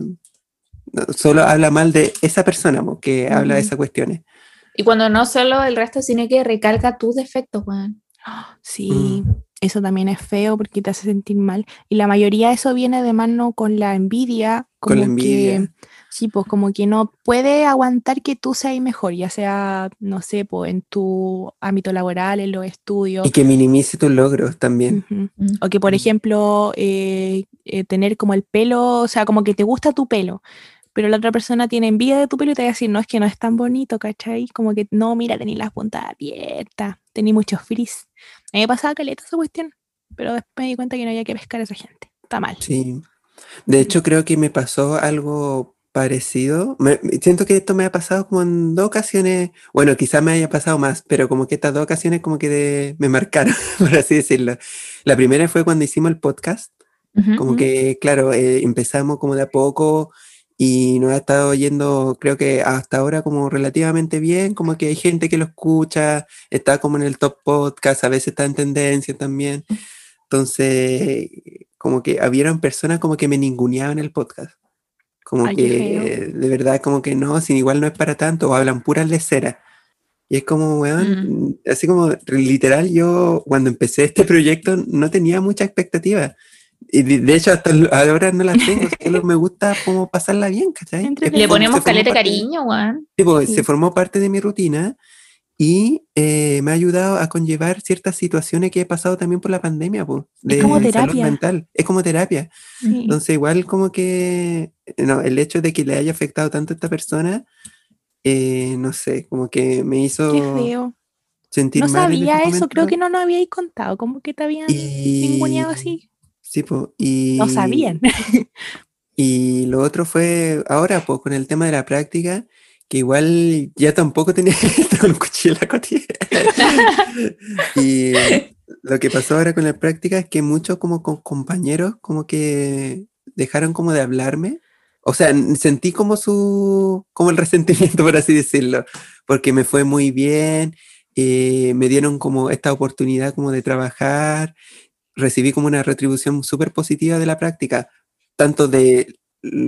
solo habla mal de esa persona, porque habla de esas cuestiones. Y cuando no solo el resto, sino que recalca tus defectos, Juan. Sí, eso también es feo porque te hace sentir mal. Y la mayoría de eso viene de mano con la envidia. Con la envidia. Sí, pues como que no puede aguantar que tú seas mejor, ya sea, no sé, pues en tu ámbito laboral, en los estudios. Y que minimice tus logros también. Uh-huh. Uh-huh. O que, por ejemplo, tener como el pelo, o sea, como que te gusta tu pelo, pero la otra persona tiene envidia de tu pelo y te va a decir, no, es que no es tan bonito, ¿cachai? Como que, no, mira, tenés las puntas abiertas, tenés muchos frizz. A mí me pasaba caleta esa cuestión, pero después me di cuenta que no había que pescar a esa gente. Está mal. Sí. De hecho, creo que me pasó algo parecido. Siento que esto me ha pasado como en 2 ocasiones. Bueno, quizás me haya pasado más, pero como que estas 2 ocasiones como que me marcaron, por así decirlo. La primera fue cuando hicimos el podcast. Uh-huh. Como que, claro, empezamos como de a poco... Y nos ha estado yendo, creo que hasta ahora, como relativamente bien, como que hay gente que lo escucha, está como en el top podcast, a veces está en tendencia también. Entonces, como que habieron personas como que me ninguneaban el podcast. Como que, de verdad, como que no, sin igual no es para tanto, o hablan puras leceras. Y es como, weón, así como literal, yo cuando empecé este proyecto no tenía mucha expectativa. Y de hecho hasta ahora no las tengo, solo me gusta como pasarla bien, ¿cachai? Le ponemos caleta cariño, Juan. Sí. Se formó parte de mi rutina y me ha ayudado a conllevar ciertas situaciones que he pasado también por la pandemia, de salud mental. Es como terapia. Sí. Entonces igual como que no, el hecho de que le haya afectado tanto a esta persona, no sé, como que me hizo... Qué feo. Sentir no mal sabía eso, momento. Creo que no nos habíais contado, como que te habían ninguneado así. Sí, pues, y no sabían. Y lo otro fue ahora, pues, con el tema de la práctica, que igual ya tampoco tenía con un cuchillo en la cotilla. Y lo que pasó ahora con la práctica es que muchos como con compañeros como que dejaron como de hablarme. O sea, sentí como como el resentimiento, por así decirlo, porque me fue muy bien, me dieron como esta oportunidad como de trabajar. Recibí como una retribución súper positiva de la práctica, tanto del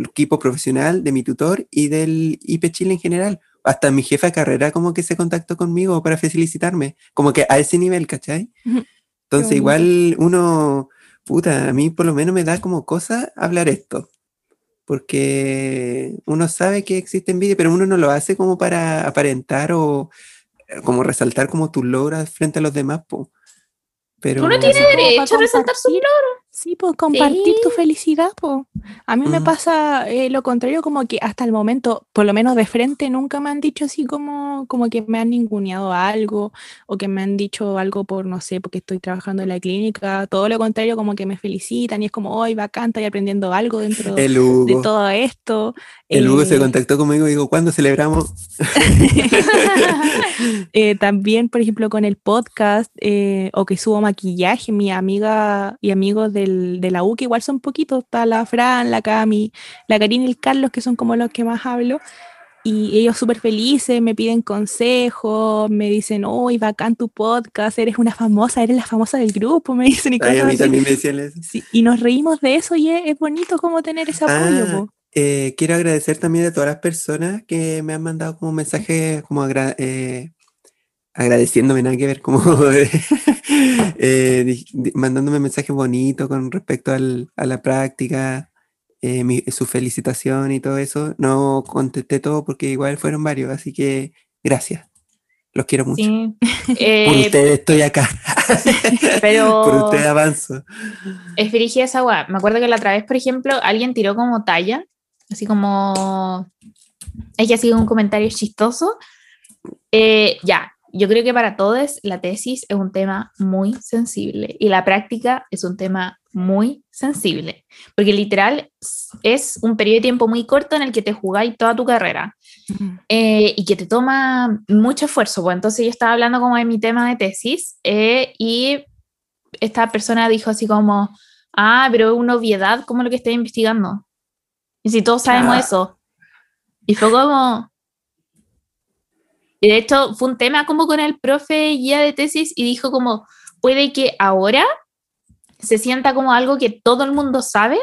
equipo profesional, de mi tutor y del IP Chile en general. Hasta mi jefa de carrera como que se contactó conmigo para felicitarme, como que a ese nivel, ¿cachai? Entonces igual uno, puta, a mí por lo menos me da como cosa hablar esto, porque uno sabe que existe envidia, pero uno no lo hace como para aparentar o como resaltar como tus logros frente a los demás, Pero, tú no tienes derecho a resaltar su logro. Sí, pues compartir tu felicidad, pues. A mí me pasa lo contrario, como que hasta el momento, por lo menos de frente, nunca me han dicho así como que me han ninguneado algo, o que me han dicho algo por, no sé, porque estoy trabajando en la clínica. Todo lo contrario, como que me felicitan y es como, hoy bacán, estoy aprendiendo algo dentro de todo esto. El Hugo se contactó conmigo y dijo, ¿cuándo celebramos? También, por ejemplo, con el podcast, o que subo maquillaje, mi amiga y amigos de la U, que igual son poquitos, está la Fran, la Cami, la Karina y el Carlos, que son como los que más hablo, y ellos súper felices, me piden consejos, me dicen, uy, bacán tu podcast, eres la famosa del grupo, me dicen. Y ay, a mí también me decían eso. Sí, y nos reímos de eso, y es bonito como tener ese apoyo, po. Quiero agradecer también a todas las personas que me han mandado como mensajes como agradeciéndome, nada que ver, como mandándome mensajes bonitos con respecto a la práctica, su felicitación y todo eso. No contesté todo porque igual fueron varios, así que gracias. Los quiero mucho. Sí. Por ustedes estoy acá. Pero por ustedes avanzo. Es brígida esa agua. Me acuerdo que la otra vez, por ejemplo, alguien tiró como talla, así como... Ella ha sido un comentario chistoso. Yo creo que para todos la tesis es un tema muy sensible y la práctica es un tema muy sensible, porque literal es un periodo de tiempo muy corto en el que te jugáis toda tu carrera y que te toma mucho esfuerzo. Pues entonces yo estaba hablando como de mi tema de tesis y esta persona dijo así como, pero es una obviedad como lo que estoy investigando. Y si todos sabemos eso. Y fue como... Y de hecho fue un tema como con el profe guía de tesis y dijo como, puede que ahora se sienta como algo que todo el mundo sabe,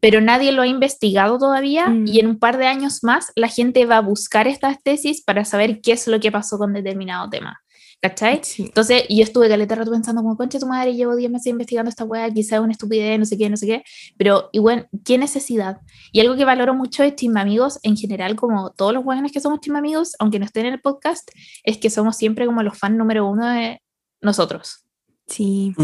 pero nadie lo ha investigado todavía y en un par de años más la gente va a buscar estas tesis para saber qué es lo que pasó con determinado tema. ¿Cachai? Sí. Entonces yo estuve caleta rato pensando como, concha tu madre, llevo 10 meses investigando esta hueá, quizás es una estupidez, no sé qué, pero igual, ¿qué necesidad? Y algo que valoro mucho es Chimamigos en general, como todos los hueones que somos Chimamigos, aunque no estén en el podcast, es que somos siempre como los fans número 1 de nosotros. Sí.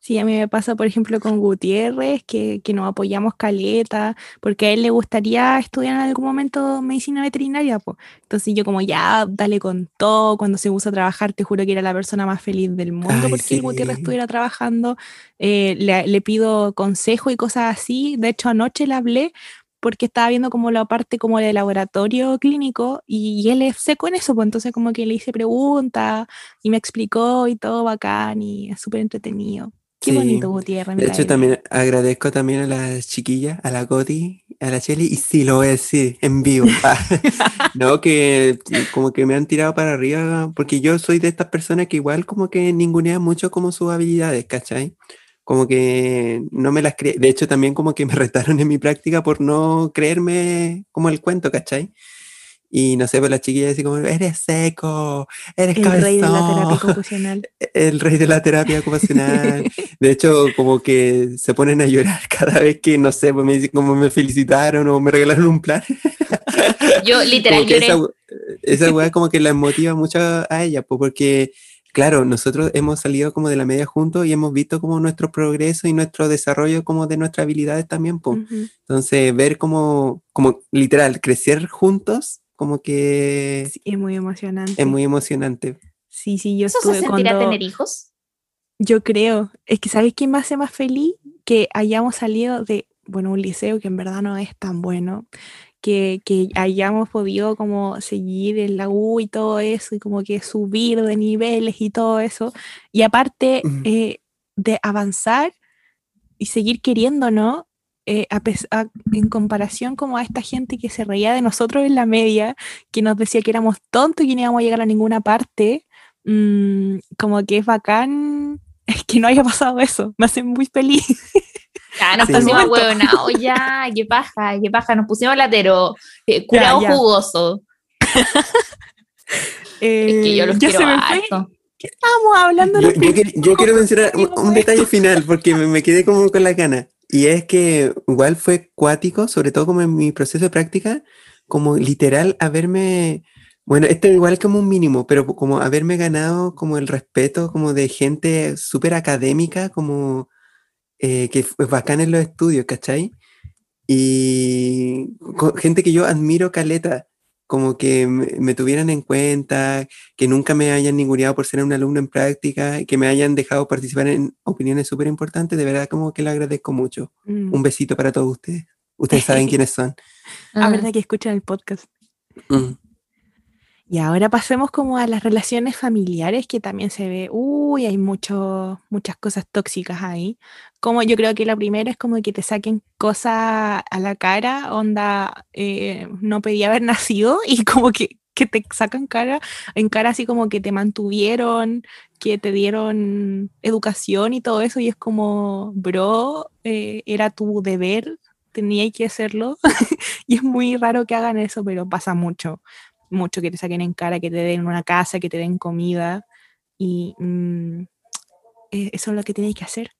Sí, a mí me pasa, por ejemplo, con Gutiérrez, que nos apoyamos caleta, porque a él le gustaría estudiar en algún momento medicina veterinaria, po. Entonces yo como, ya, dale con todo, cuando se puso a trabajar, te juro que era la persona más feliz del mundo, porque sí. Gutiérrez estuviera trabajando, le pido consejo y cosas así. De hecho, anoche le hablé, porque estaba viendo como la parte como de laboratorio clínico, y él es seco en eso, pues entonces como que le hice preguntas, y me explicó, y todo bacán, y es súper entretenido. Qué bonito, Gutiérrez. De hecho, también agradezco también a las chiquillas, a la Coti, a la Cheli, y sí, lo voy a decir en vivo. No, que como que me han tirado para arriba, porque yo soy de estas personas que igual como que ningunean mucho como sus habilidades, ¿cachai? Como que no me las creí. De hecho, también como que me retaron en mi práctica por no creerme como el cuento, ¿cachai? Y no sé, pues las chiquillas decían como, eres seco, eres cabezón. El rey de la terapia ocupacional. El rey de la terapia ocupacional. De hecho, como que se ponen a llorar cada vez que, no sé, pues me dicen como me felicitaron o me regalaron un plan. Yo literal lloré. Esa weá como que la motiva mucho a ella, pues porque, claro, nosotros hemos salido como de la media juntos y hemos visto como nuestro progreso y nuestro desarrollo como de nuestras habilidades también, pues. Uh-huh. Entonces, ver como literal, crecer juntos, como que... Sí, es muy emocionante. Es muy emocionante. Sí, yo estuve cuando... ¿Eso se sentirá tener hijos? Yo creo. Es que, ¿sabes qué me hace más feliz? Que hayamos salido de, bueno, un liceo que en verdad no es tan bueno, que hayamos podido como seguir en la U y todo eso, y como que subir de niveles y todo eso. Y aparte de avanzar y seguir queriendo, ¿no? En comparación como a esta gente que se reía de nosotros en la media, que nos decía que éramos tontos y que no íbamos a llegar a ninguna parte, como que es bacán que no haya pasado eso, me hace muy feliz. Ya, nos pusimos huevonados, ya, qué paja, nos pusimos latero, curado ya. Jugoso. Es que yo los quiero harto. Estábamos hablando. Yo quiero mencionar un detalle final, porque me quedé como con la gana. Y es que igual fue cuático, sobre todo como en mi proceso de práctica, como literal haberme, bueno, esto igual como un mínimo, pero como haberme ganado como el respeto como de gente súper académica, como que es bacán en los estudios, ¿cachai? Y gente que yo admiro caleta, como que me tuvieran en cuenta, que nunca me hayan ninguneado por ser un alumno en práctica, que me hayan dejado participar en opiniones súper importantes, de verdad como que le agradezco mucho. Un besito para todos ustedes. Ustedes saben quiénes son. La verdad que escuchan el podcast. Y ahora pasemos como a las relaciones familiares, que también se ve, hay muchas cosas tóxicas ahí. Como yo creo que lo primero es como que te saquen cosas a la cara, onda, no pedí haber nacido, y como que te sacan en cara así como que te mantuvieron, que te dieron educación y todo eso, y es como, bro, era tu deber, tenía que hacerlo, y es muy raro que hagan eso, pero pasa mucho que te saquen en cara, que te den una casa, que te den comida, y eso es lo que tenéis que hacer.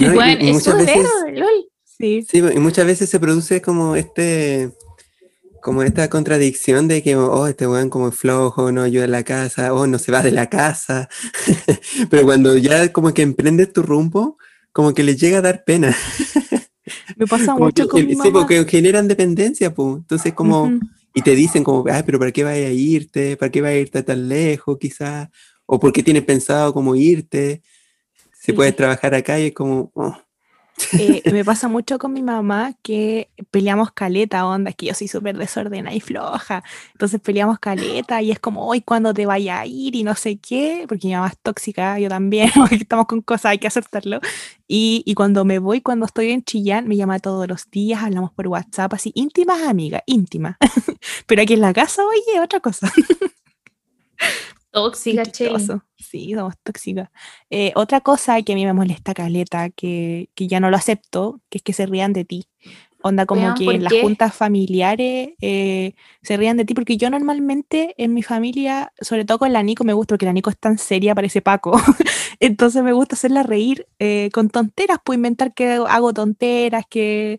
No, bueno, y muchas veces, sí, y muchas veces se produce como esta contradicción de que, este weón como es flojo, no ayuda en la casa, no se va de la casa, pero cuando ya como que emprendes tu rumbo, como que les llega a dar pena. Me pasa mucho con mi mamá. Sí, porque generan dependencia, pues. Entonces como... Uh-huh. Y te dicen como, pero ¿para qué vas a irte? ¿Para qué vas a irte tan lejos quizás? ¿O por qué tienes pensado como irte? Si puedes trabajar acá, y es como... me pasa mucho con mi mamá, que peleamos caleta, onda, es que yo soy súper desordenada y floja. Entonces peleamos caleta y es como, hoy ¿cuándo te vaya a ir? Y no sé qué, porque mi mamá es tóxica, yo también, porque estamos con cosas, hay que aceptarlo. Y cuando me voy, cuando estoy en Chillán, me llama todos los días, hablamos por WhatsApp, así, íntimas amigas, íntimas. Pero aquí en la casa, oye, otra cosa. Tóxica, che. Sí, somos tóxicas. Otra cosa que a mí me molesta caleta, que ya no lo acepto, que es que se rían de ti. Onda, como que en las juntas familiares se rían de ti, porque yo normalmente en mi familia, sobre todo con la Nico, me gusta, porque la Nico es tan seria, parece Paco. Entonces me gusta hacerla reír con tonteras, puedo inventar que hago tonteras, que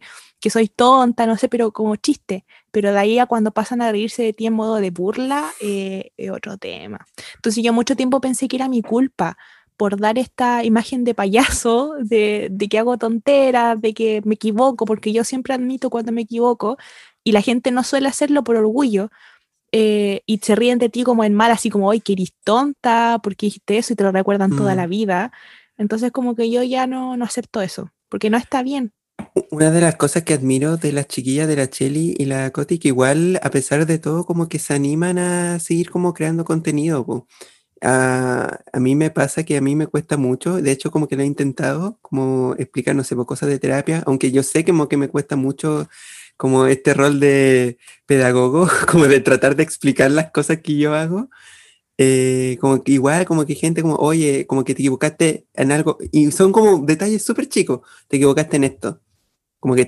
soy tonta, no sé, pero como chiste. Pero de ahí a cuando pasan a reírse de ti en modo de burla, es otro tema. Entonces yo mucho tiempo pensé que era mi culpa por dar esta imagen de payaso, de que hago tonteras, de que me equivoco, porque yo siempre admito cuando me equivoco, y la gente no suele hacerlo por orgullo, y se ríen de ti como en mal, así como, hoy que eres tonta, porque dijiste eso, y te lo recuerdan toda la vida. Entonces como que yo ya no acepto eso, porque no está bien. Una de las cosas que admiro de las chiquillas, de la Cheli y la Coti, que igual, a pesar de todo, como que se animan a seguir como creando contenido, po. A mí me pasa que a mí me cuesta mucho, de hecho como que lo he intentado, como explicar, no sé, cosas de terapia, aunque yo sé como que me cuesta mucho como este rol de pedagogo, como de tratar de explicar las cosas que yo hago, como que igual como que gente como, oye, como que te equivocaste en algo, y son como detalles súper chicos, te equivocaste en esto, como que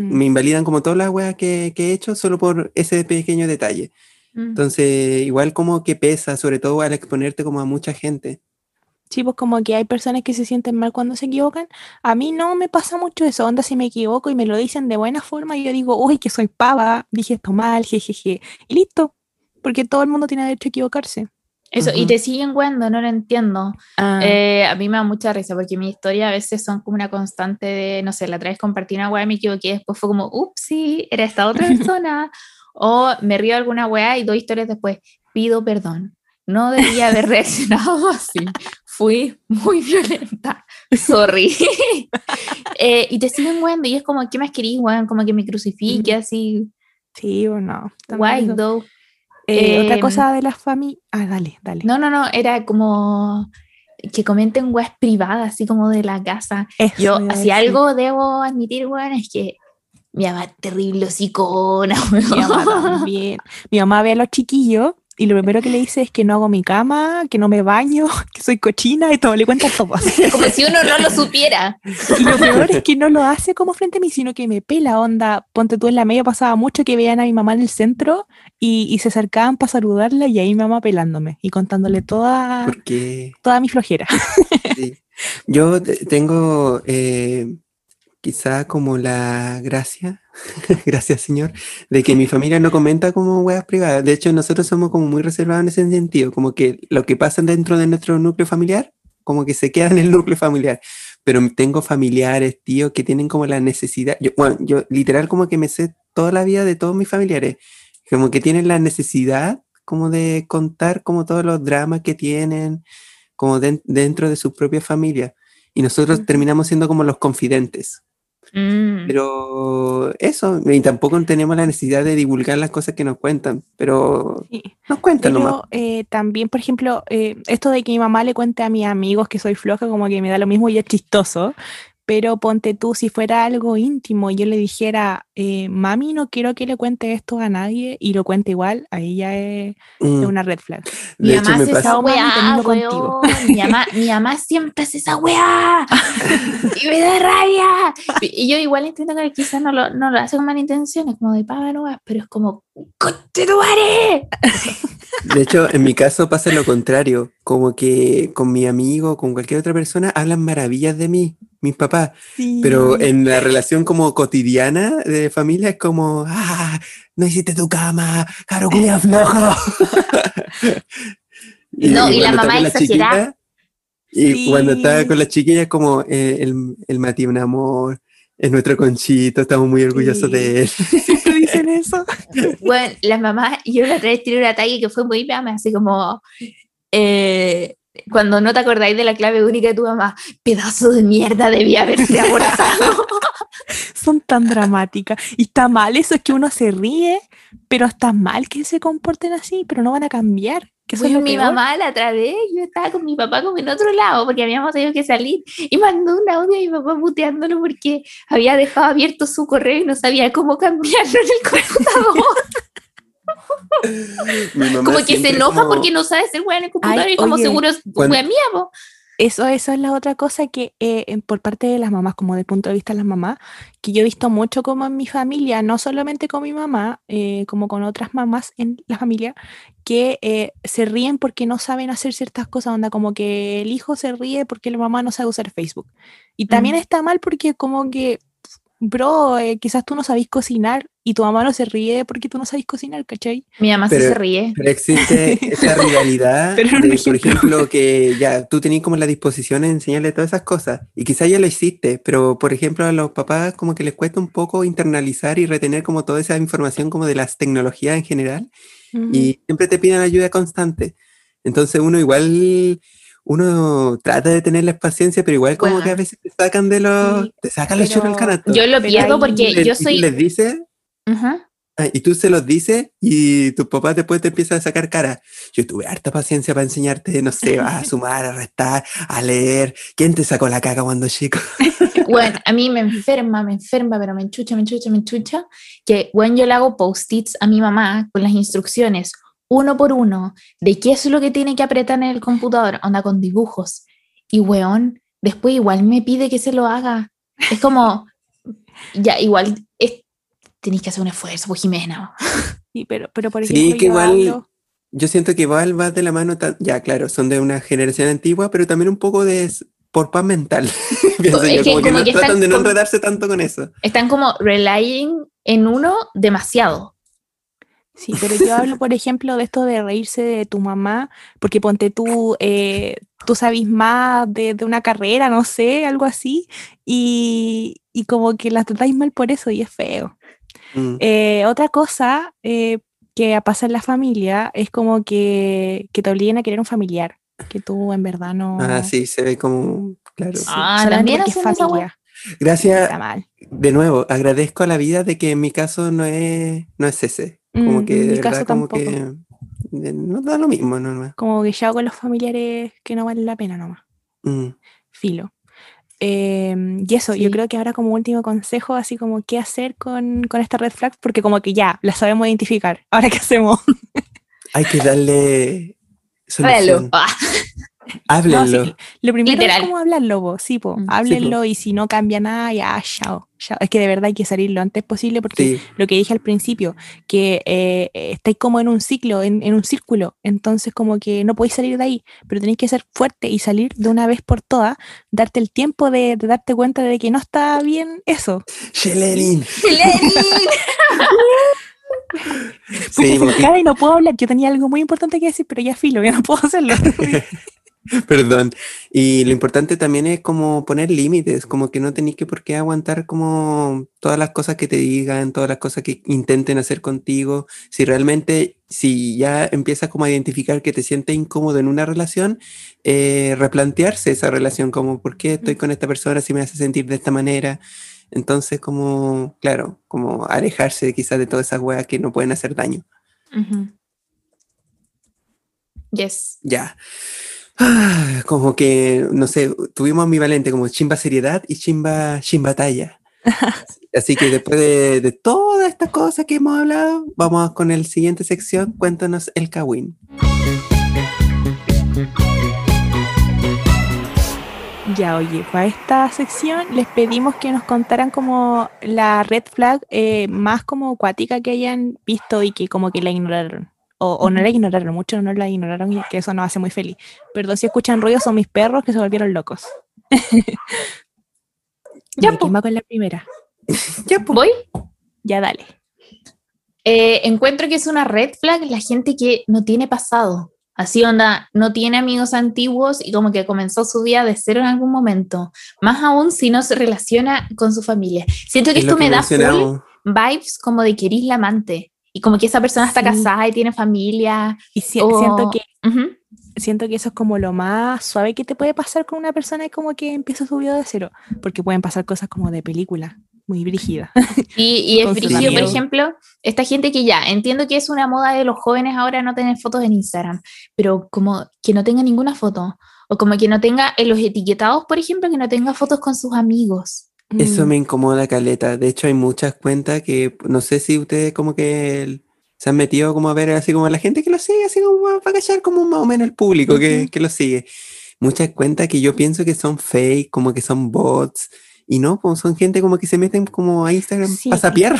me invalidan como todas las weas que he hecho solo por ese pequeño detalle. Entonces, igual como que pesa, sobre todo al exponerte como a mucha gente. Sí, pues como que hay personas que se sienten mal cuando se equivocan. A mí no me pasa mucho eso, onda, si me equivoco y me lo dicen de buena forma, yo digo, uy, que soy pava, dije esto mal, jejeje, y listo, porque todo el mundo tiene derecho a equivocarse. Eso, y te siguen cuando, no lo entiendo. A mí me da mucha risa, porque mi historia a veces son como una constante de, no sé, la otra vez compartí una weá y me equivoqué, después fue como, upsí, era esta otra persona. O me río de alguna weá y doy historias después. Pido perdón. No debía haber reaccionado así. Fui muy violenta. Sorry. Y te siguen weando y es como, ¿qué más querís, weón? Como que me crucifique así. Sí o no. Guay, though. Otra cosa de las familias. Dale. No, era como que comenten weas privadas, así como de la casa. Eso, yo, si algo debo admitir, weón, es que mi mamá es terrible hocicona. Mi mamá también. Mi mamá ve a los chiquillos y lo primero que le dice es que no hago mi cama, que no me baño, que soy cochina y todo, le cuenta todo. Como si uno no lo supiera. Y lo peor es que no lo hace como frente a mí, sino que me pela, onda. Ponte tú, en la media pasaba mucho que veían a mi mamá en el centro y se acercaban para saludarla y ahí mi mamá pelándome y contándole toda mi flojera. Sí. Yo tengo... quizá como la gracias señor, de que mi familia no comenta como weas privadas. De hecho, nosotros somos como muy reservados en ese sentido, como que lo que pasa dentro de nuestro núcleo familiar, como que se queda en el núcleo familiar. pero tengo familiares, tíos, que tienen como la necesidad, yo literal como que me sé toda la vida de todos mis familiares, como que tienen la necesidad como de contar como todos los dramas que tienen como dentro de su propia familia, y nosotros terminamos siendo como los confidentes. Pero eso, y tampoco tenemos la necesidad de divulgar las cosas que nos cuentan, pero sí, nos cuentan nomás. También, por ejemplo, esto de que mi mamá le cuente a mis amigos que soy floja, como que me da lo mismo y es chistoso, pero ponte tú, si fuera algo íntimo y yo le dijera, mami, no quiero que le cuente esto a nadie, y lo cuente igual, ahí ya es una red flag. Mi mamá hace esa weá, contigo. Mi mamá siempre hace esa weá, y me da rabia. Y yo igual entiendo que quizás no lo hace con malas intenciones, como de págano, pero es como, ¡continuaré! De hecho, en mi caso pasa lo contrario, como que con mi amigo, con cualquier otra persona, hablan maravillas de mí, mis papás, sí, pero en la relación como cotidiana de familia es como, no hiciste tu cama, caro culia flojo. No, y la mamá exagerada. Y sí, cuando estaba con la chiquilla es como, el Mati un amor, es nuestro Conchito, estamos muy orgullosos de él. ¿Sí te dicen eso? Bueno, la mamá, yo la otra vez tiré una talla que fue muy mame, así como... cuando no te acordáis de la clave única de tu mamá, pedazo de mierda, debía haberse abrazado. Son tan dramáticas. Y está mal eso, es que uno se ríe, pero está mal que se comporten así, pero no van a cambiar. Bueno, mi mamá la otra vez, yo estaba con mi papá como en otro lado, porque habíamos tenido que salir, y mandó un audio a mi papá puteándolo porque había dejado abierto su correo y no sabía cómo cambiarlo en el computador. Como que se enoja como... porque no sabe ser buena en el computador. Ay, y como oye, seguro es buena mía, po. Eso es la otra cosa que por parte de las mamás, como del punto de vista de las mamás, que yo he visto mucho como en mi familia, no solamente con mi mamá, como con otras mamás en la familia, que se ríen porque no saben hacer ciertas cosas, onda como que el hijo se ríe porque la mamá no sabe usar Facebook. Y también está mal porque como que... Bro, quizás tú no sabís cocinar y tu mamá no se ríe porque tú no sabís cocinar, ¿cachai? Mi mamá sí se ríe. Pero existe esa rivalidad, por ejemplo, que ya tú tenés como la disposición de enseñarle todas esas cosas y quizás ya lo hiciste, pero por ejemplo a los papás como que les cuesta un poco internalizar y retener como toda esa información como de las tecnologías en general y siempre te piden ayuda constante. Entonces uno trata de tenerles paciencia, pero igual como que a veces te sacan de los... Sí, te sacan los churros al canasto. Yo lo pierdo porque yo soy... Y les dices... Y tú se los dices y tu papá después te empieza a sacar cara. Yo tuve harta paciencia para enseñarte, no sé, a sumar, a restar, a leer. ¿Quién te sacó la caca cuando chico? Bueno, a mí me enferma, pero me enchucha. Que bueno, yo le hago post-its a mi mamá con las instrucciones... uno por uno, de qué es lo que tiene que apretar en el computador, onda con dibujos, y weón, después igual me pide que se lo haga, es como, ya, igual, tenés que hacer un esfuerzo, pues Jimena. Sí, pero por ejemplo, sí, que yo siento que igual va de la mano, ya claro, son de una generación antigua, pero también un poco de... por paz mental. Pienso yo, como que tratan de no enredarse tanto con eso. Están como relying en uno demasiado. Sí, pero yo hablo, por ejemplo, de esto de reírse de tu mamá, porque ponte tú sabís más de una carrera, no sé, algo así, y como que las tratáis mal por eso y es feo. Otra cosa que pasa en la familia es como que te obliguen a querer un familiar, que tú en verdad no... Ah, sí, se ve como... Claro. Sí. También es familia. Gracias, de nuevo, agradezco a la vida de que en mi caso no es ese. Como que de verdad, como que no da lo mismo nomás. Como que ya hago con los familiares que no valen la pena nomás. Filo. Y eso, sí. Yo creo que ahora como último consejo, así como qué hacer con esta red flag, porque como que ya la sabemos identificar. Ahora qué hacemos. Hay que darle solución. Háblenlo. No, sí. Lo primero literal. Es como hablarlo, po. Sí, po. Háblenlo, sí, po. Y si no cambia nada, ya, chao. Es que de verdad hay que salir lo antes posible porque lo que dije al principio, que estáis como en un ciclo, en un círculo, entonces como que no podéis salir de ahí, pero tenéis que ser fuerte y salir de una vez por todas, darte el tiempo de darte cuenta de que no está bien eso. ¡Shelerin! Porque se me cae y no puedo hablar, yo tenía algo muy importante que decir, pero ya filo, ya no puedo hacerlo. Perdón. Y lo importante también es como poner límites, como que no tenés que por qué aguantar como todas las cosas que te digan, todas las cosas que intenten hacer contigo. Si realmente, si ya empiezas como a identificar que te sientes incómodo en una relación, replantearse esa relación, como ¿por qué estoy con esta persona si me hace sentir de esta manera? Entonces como, claro, como alejarse quizás de todas esas weas que no pueden hacer daño. Uh-huh. Yes. Ya. Como que, no sé, tuvimos ambivalente como chimba seriedad y chimba talla. Así que después de toda esta cosa que hemos hablado, vamos con el siguiente sección, cuéntanos el Kawin. Ya, oye, para esta sección les pedimos que nos contaran como la red flag más como acuática que hayan visto y que como que la ignoraron. O no la ignoraron mucho, no la ignoraron y que eso nos hace muy feliz. Perdón si escuchan ruidos, son mis perros que se volvieron locos. Ya, pues. Va con la primera. Ya, pues. ¿Voy? Ya, dale. Encuentro que es una red flag la gente que no tiene pasado. Así onda, no tiene amigos antiguos y como que comenzó su vida de cero en algún momento. Más aún si no se relaciona con su familia. Siento que es esto que me da full vibes como de que eres la amante. Y como que esa persona está casada y tiene familia. Y siento que eso es como lo más suave que te puede pasar con una persona como que empieza su vida de cero. Porque pueden pasar cosas como de película, muy brígida. Y es brígido, por ejemplo, esta gente que ya, entiendo que es una moda de los jóvenes ahora no tener fotos en Instagram. Pero como que no tenga ninguna foto. O como que no tenga, en los etiquetados, por ejemplo, que no tenga fotos con sus amigos. Eso me incomoda caleta. De hecho hay muchas cuentas que no sé si ustedes como que se han metido como a ver así como a la gente que lo sigue, así como para cachar como más o menos el público que lo sigue. Muchas cuentas que yo pienso que son fake, como que son bots. Y no, pues son gente como que se meten como a Instagram a sapear.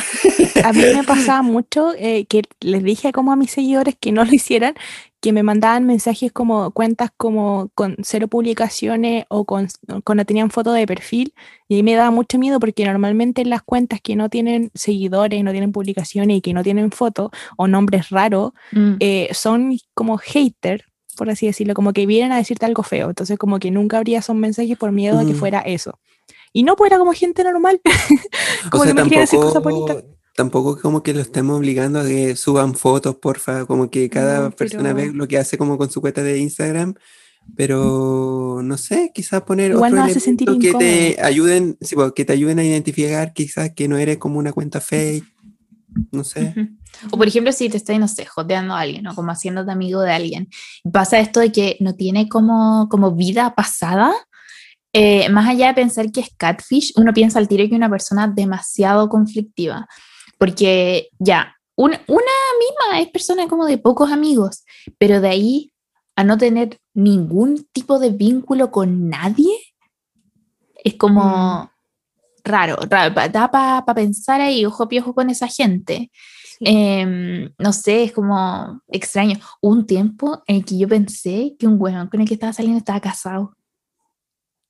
A mí me pasaba mucho que les dije como a mis seguidores que no lo hicieran, que me mandaban mensajes como cuentas como con cero publicaciones o cuando tenían foto de perfil. Y ahí me daba mucho miedo porque normalmente las cuentas que no tienen seguidores, no tienen publicaciones y que no tienen foto o nombres raros, son como haters, por así decirlo, como que vienen a decirte algo feo. Entonces como que nunca habría esos mensajes por miedo a que fuera eso. Y no, pues era como gente normal. Como o sea, que me querían decir cosas bonitas. Tampoco como que lo estemos obligando a que suban fotos, porfa. Como que cada persona ve lo que hace como con su cuenta de Instagram. Pero, no sé, quizás poner igual otro elemento que te ayuden, sí, que te ayuden a identificar quizás que no eres como una cuenta fake. No sé. Uh-huh. O por ejemplo, si te estás, no sé, joteando a alguien o como haciéndote amigo de alguien. Pasa esto de que no tiene como vida pasada. Más allá de pensar que es catfish, uno piensa al tiro que una persona demasiado conflictiva, porque ya, una misma es persona como de pocos amigos, pero de ahí a no tener ningún tipo de vínculo con nadie, es como raro, da para pensar ahí, ojo piojo con esa gente. No sé, es como extraño. Hubo un tiempo en el que yo pensé que un weón con el que estaba saliendo estaba casado.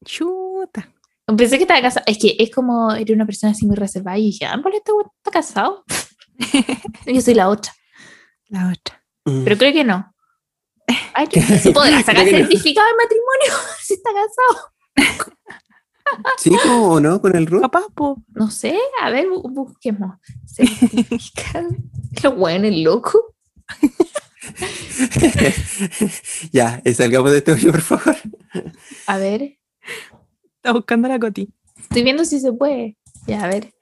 Chuta. Pensé que estaba casado. Es que es como, era una persona así muy reservada y dije, ¿por qué está casado? Yo soy la otra. Pero creo que no. Ay, ¿se podrá sacar certificado de matrimonio si está casado? ¿Sí o no? ¿Con el RUT? Papá, no sé, a ver, busquemos. Certificado. Lo bueno, el loco. Ya, salgamos de este hoyo, por favor. A ver. Está buscando la Coti. Estoy viendo si se puede. Ya, a ver.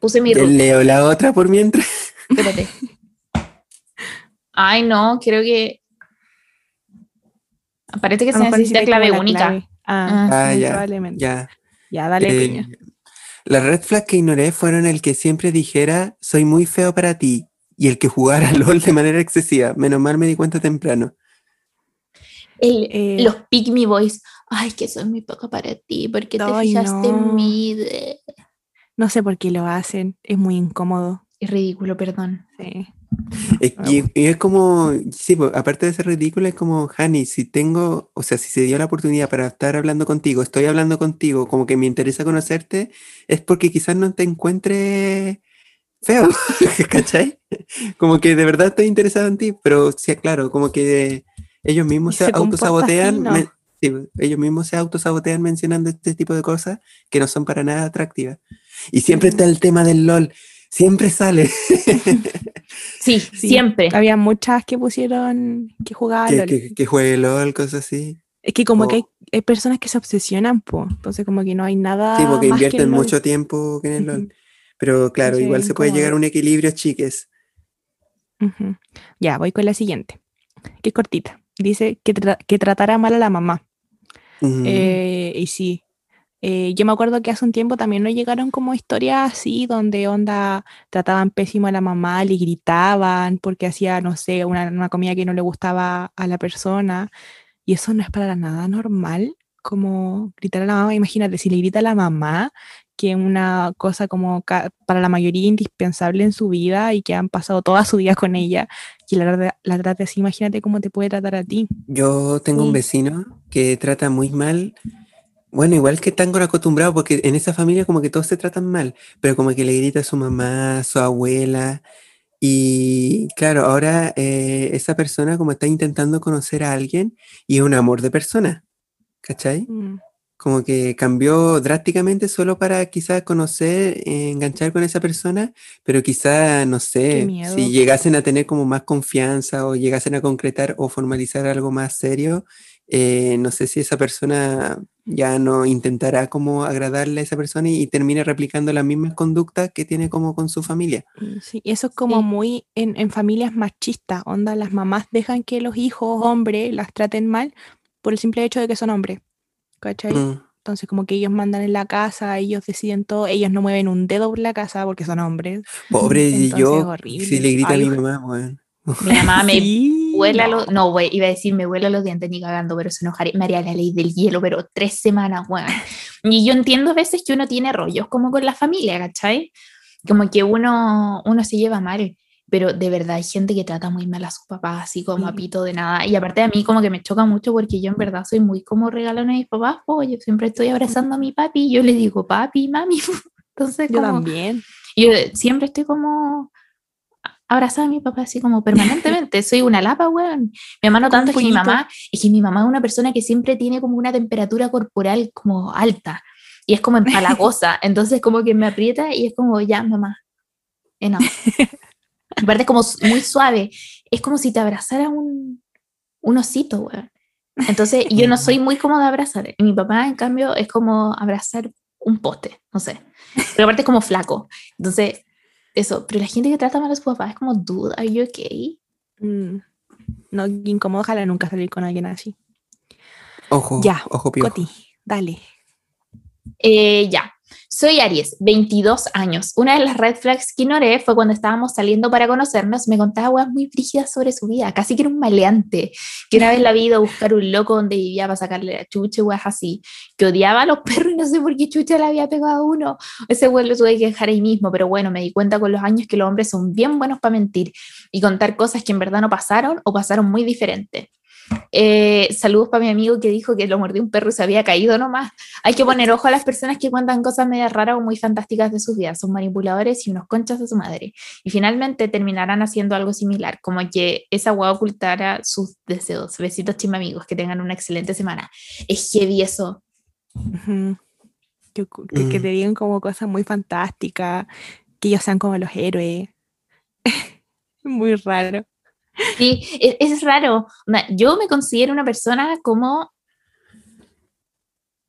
Puse mi ruta. Leo la otra por mientras. Espérate. Ay, no, creo que. Parece que se necesita clave única. Clave. Ya. Probablemente. Ya, dale, piña. Las red flags que ignoré fueron el que siempre dijera, soy muy feo para ti. Y el que jugara LOL de manera excesiva. Menos mal me di cuenta temprano. Los pick me boys. Ay, que soy muy poco para ti. ¿Por qué te fijaste en mí? No sé por qué lo hacen. Es muy incómodo. Es ridículo, perdón. Sí. Y es como, sí, aparte de ser ridículo, es como, Hani, si tengo, o sea, si se dio la oportunidad para estar hablando contigo, estoy hablando contigo, como que me interesa conocerte, es porque quizás no te encuentre feo, ¿cachai? Como que de verdad estoy interesado en ti, pero sí, claro, como que Ellos mismos se autosabotean, mencionando este tipo de cosas que no son para nada atractivas. Y siempre está el tema del LOL, siempre sale. Sí, sí, siempre. Había muchas que pusieron que jugaban LOL. Que juegue LOL, cosas así. Es que como que hay personas que se obsesionan, po. Entonces como que no hay nada. Sí, porque más invierten que mucho tiempo en el LOL. Pero claro, igual se puede llegar a un equilibrio, chiques. Uh-huh. Ya, voy con la siguiente, que es cortita. Dice que tratara mal a la mamá. Uh-huh. Y sí, yo me acuerdo que hace un tiempo también nos llegaron como historias así, donde onda trataban pésimo a la mamá, le gritaban porque hacía, no sé, una comida que no le gustaba a la persona. Y eso no es para nada normal, como gritar a la mamá. Imagínate, si le grita a la mamá, que es una cosa como para la mayoría indispensable en su vida y que han pasado toda su vida con ella, y la trate así, imagínate cómo te puede tratar a ti. Yo tengo un vecino que trata muy mal, bueno, igual que están acostumbrados, porque en esa familia como que todos se tratan mal, pero como que le grita a su mamá, a su abuela, y claro, ahora esa persona como está intentando conocer a alguien, y es un amor de persona, ¿cachai? Mm. Como que cambió drásticamente solo para quizás conocer, enganchar con esa persona, pero quizás, no sé, si llegasen a tener como más confianza o llegasen a concretar o formalizar algo más serio, no sé si esa persona ya no intentará como agradarle a esa persona y termina replicando las mismas conductas que tiene como con su familia. Sí, eso es como muy en familias machistas, onda, las mamás dejan que los hijos hombres las traten mal por el simple hecho de que son hombres. ¿Cachai? Mm. Entonces como que ellos mandan en la casa, ellos deciden todo, ellos no mueven un dedo por la casa porque son hombres. Pobre. Entonces, yo, si le grita a mi mamá, bueno. Mi mamá me huela los... No, güey, iba a decir me huela los dientes ni cagando, pero se enojaría, me haría la ley del hielo, pero 3 semanas, güey. Y yo entiendo a veces que uno tiene rollos como con la familia, ¿cachai? Como que uno se lleva mal. Pero de verdad hay gente que trata muy mal a sus papás, así como a pito de nada. Y aparte a mí como que me choca mucho porque yo en verdad soy muy como regalona a mis papás. Yo siempre estoy abrazando a mi papi y yo le digo papi, mami. Entonces como... Yo también. Yo siempre estoy como abrazada a mi papá así como permanentemente. Soy una lapa, weón. Mi mamá no tanto, es que mi mamá es una persona que siempre tiene como una temperatura corporal como alta. Y es como empalagosa. Entonces como que me aprieta y es como ya, mamá. No. Aparte es como muy suave, es como si te abrazara un osito, güey. Entonces yo no soy muy cómoda de abrazar, y mi papá en cambio es como abrazar un poste, no sé, pero aparte es como flaco, entonces eso. Pero la gente que trata mal a sus papás es como, dude, are you okay? No, incómodo, ojalá nunca salir con alguien así. Ojo, ya, ojo piojo. Coti, dale. Ya. Soy Aries, 22 años. Una de las red flags que ignoré fue cuando estábamos saliendo para conocernos. Me contaba weas muy brígidas sobre su vida. Casi que era un maleante. Que una vez la vi a buscar un loco donde vivía para sacarle la chucha, weas así. Que odiaba a los perros y no sé por qué chucha le había pegado a uno. Ese wea lo tuve que dejar ahí mismo. Pero bueno, me di cuenta con los años que los hombres son bien buenos para mentir y contar cosas que en verdad no pasaron o pasaron muy diferentes. Saludos para mi amigo que dijo que lo mordió un perro y se había caído nomás. Hay que poner ojo a las personas que cuentan cosas medias raras o muy fantásticas de sus vidas. Son manipuladores y unos conchas de su madre. Y finalmente terminarán haciendo algo similar, como que esa guava ocultara sus deseos. Besitos, Chimamigos, que tengan una excelente semana. Es heavy eso. Uh-huh. Que te digan como cosas muy fantásticas, que ellos sean como los héroes. Muy raro. Sí, es raro. Yo me considero una persona como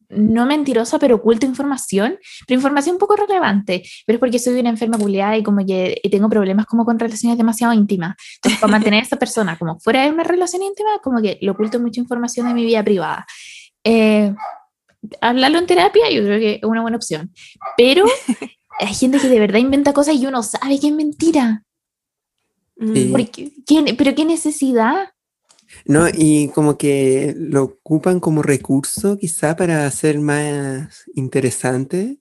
no mentirosa, pero oculto información, pero información poco relevante, pero es porque soy una enferma culiada y como que tengo problemas como con relaciones demasiado íntimas. Entonces, para mantener a esa persona como fuera de una relación íntima, como que le oculto mucha información de mi vida privada. Hablarlo en terapia yo creo que es una buena opción, pero hay gente que de verdad inventa cosas y uno sabe que es mentira. Sí. ¿Pero qué necesidad? No, y como que lo ocupan como recurso quizá para hacer más interesante,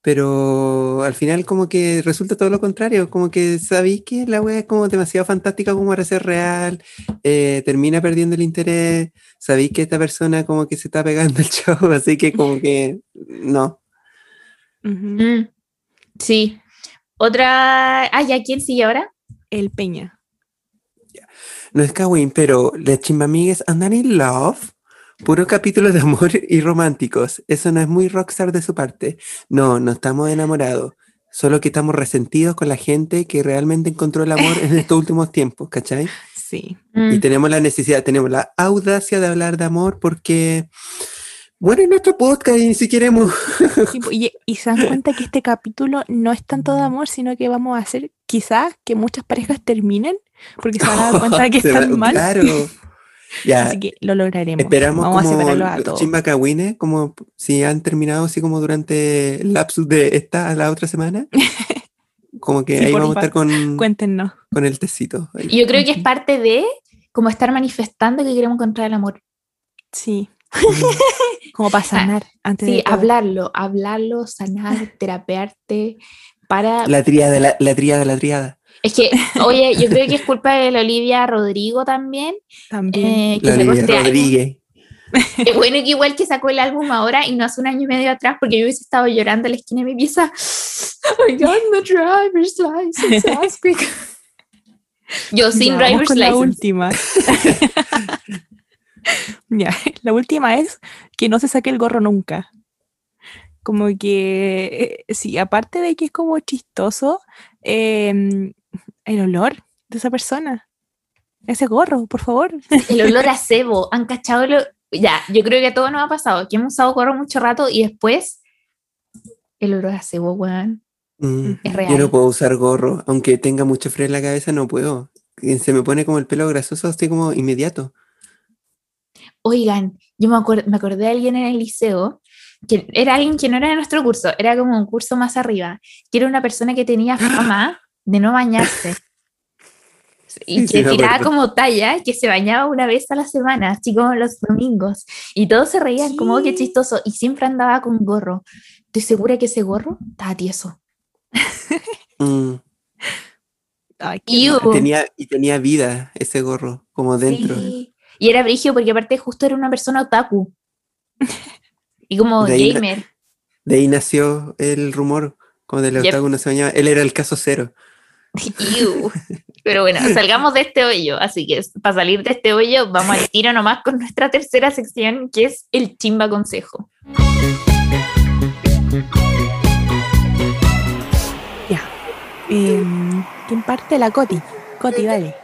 pero al final como que resulta todo lo contrario, como que sabéis que la wea es como demasiado fantástica como para ser real, termina perdiendo el interés, sabéis que esta persona como que se está pegando el show, así que como que no. Uh-huh. Sí. Otra... ¿ya quién sigue ahora? El Peña. No es Kawin, pero las Chimamigos andan in love. Puro capítulo de amor y románticos. Eso no es muy rockstar de su parte. No, no estamos enamorados. Solo que estamos resentidos con la gente que realmente encontró el amor en estos últimos tiempos, ¿cachai? Sí. Y tenemos la necesidad, tenemos la audacia de hablar de amor porque... Bueno, en nuestro podcast y ni siquiera hemos... Y se dan cuenta que este capítulo no es tanto de amor, sino que vamos a hacer quizás que muchas parejas terminen, porque se van a dar cuenta que están mal. Claro. Ya. Así que lo lograremos. Esperamos vamos como a separarlos a todos. Chimbacagüines, como si han terminado así como durante el lapsus de esta a la otra semana. Como que sí, ahí vamos a estar con... Cuéntenos. Con el tecito. Y yo creo que es parte de como estar manifestando que queremos encontrar el amor. Sí. Como para sanar antes sí, de hablarlo, sanar, terapearte para... La triada. Es que, oye, yo creo que es culpa de la Olivia Rodrigo también. Que la Olivia Rodrigo. Bueno, que igual que sacó el álbum ahora y no hace un año y medio atrás, porque yo hubiese estado llorando en la esquina de mi pieza. I got my driver's license, as quick. Yo sin ya, driver's license. La última. Ya, la última es que no se saque el gorro nunca. Como que, sí, aparte de que es como chistoso, el olor de esa persona. Ese gorro, por favor. El olor a cebo, han cachado. Ya, yo creo que a todos nos ha pasado, que hemos usado gorro mucho rato y después el olor a cebo, weón. Es real. Yo no puedo usar gorro, aunque tenga mucho frío en la cabeza, no puedo. Se me pone como el pelo grasoso, así como inmediato. Oigan, yo me acordé de alguien en el liceo, que era alguien que no era de nuestro curso, era como un curso más arriba, que era una persona que tenía fama de no bañarse, y que tiraba como talla, que se bañaba una vez a la semana, así como los domingos, y todos se reían, sí. Como que chistoso, y siempre andaba con gorro. Estoy segura que ese gorro estaba tieso. Ay, tenía vida ese gorro, como dentro. Sí. Y era brígido porque aparte justo era una persona otaku. Y como de gamer. De ahí nació el rumor, como del otaku no se bañaba. Él era el caso cero. Pero bueno, salgamos de este hoyo. Así que para salir de este hoyo vamos al tiro nomás con nuestra tercera sección, que es el Chimba Consejo. Ya. ¿Quién parte? La Coti. Coti, dale.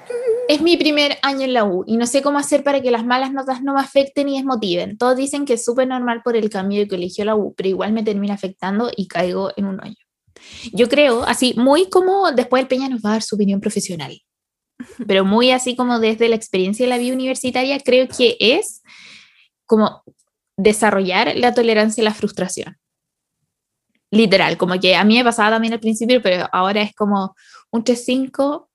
Es mi primer año en la U y no sé cómo hacer para que las malas notas no me afecten y desmotiven. Todos dicen que es súper normal por el cambio de colegio a la U, pero igual me termina afectando y caigo en un hoyo. Yo creo, así, muy como después el Peña nos va a dar su opinión profesional, pero muy así como desde la experiencia de la vida universitaria, creo que es como desarrollar la tolerancia a la frustración. Literal, como que a mí me pasaba también al principio, pero ahora es como un 3-5...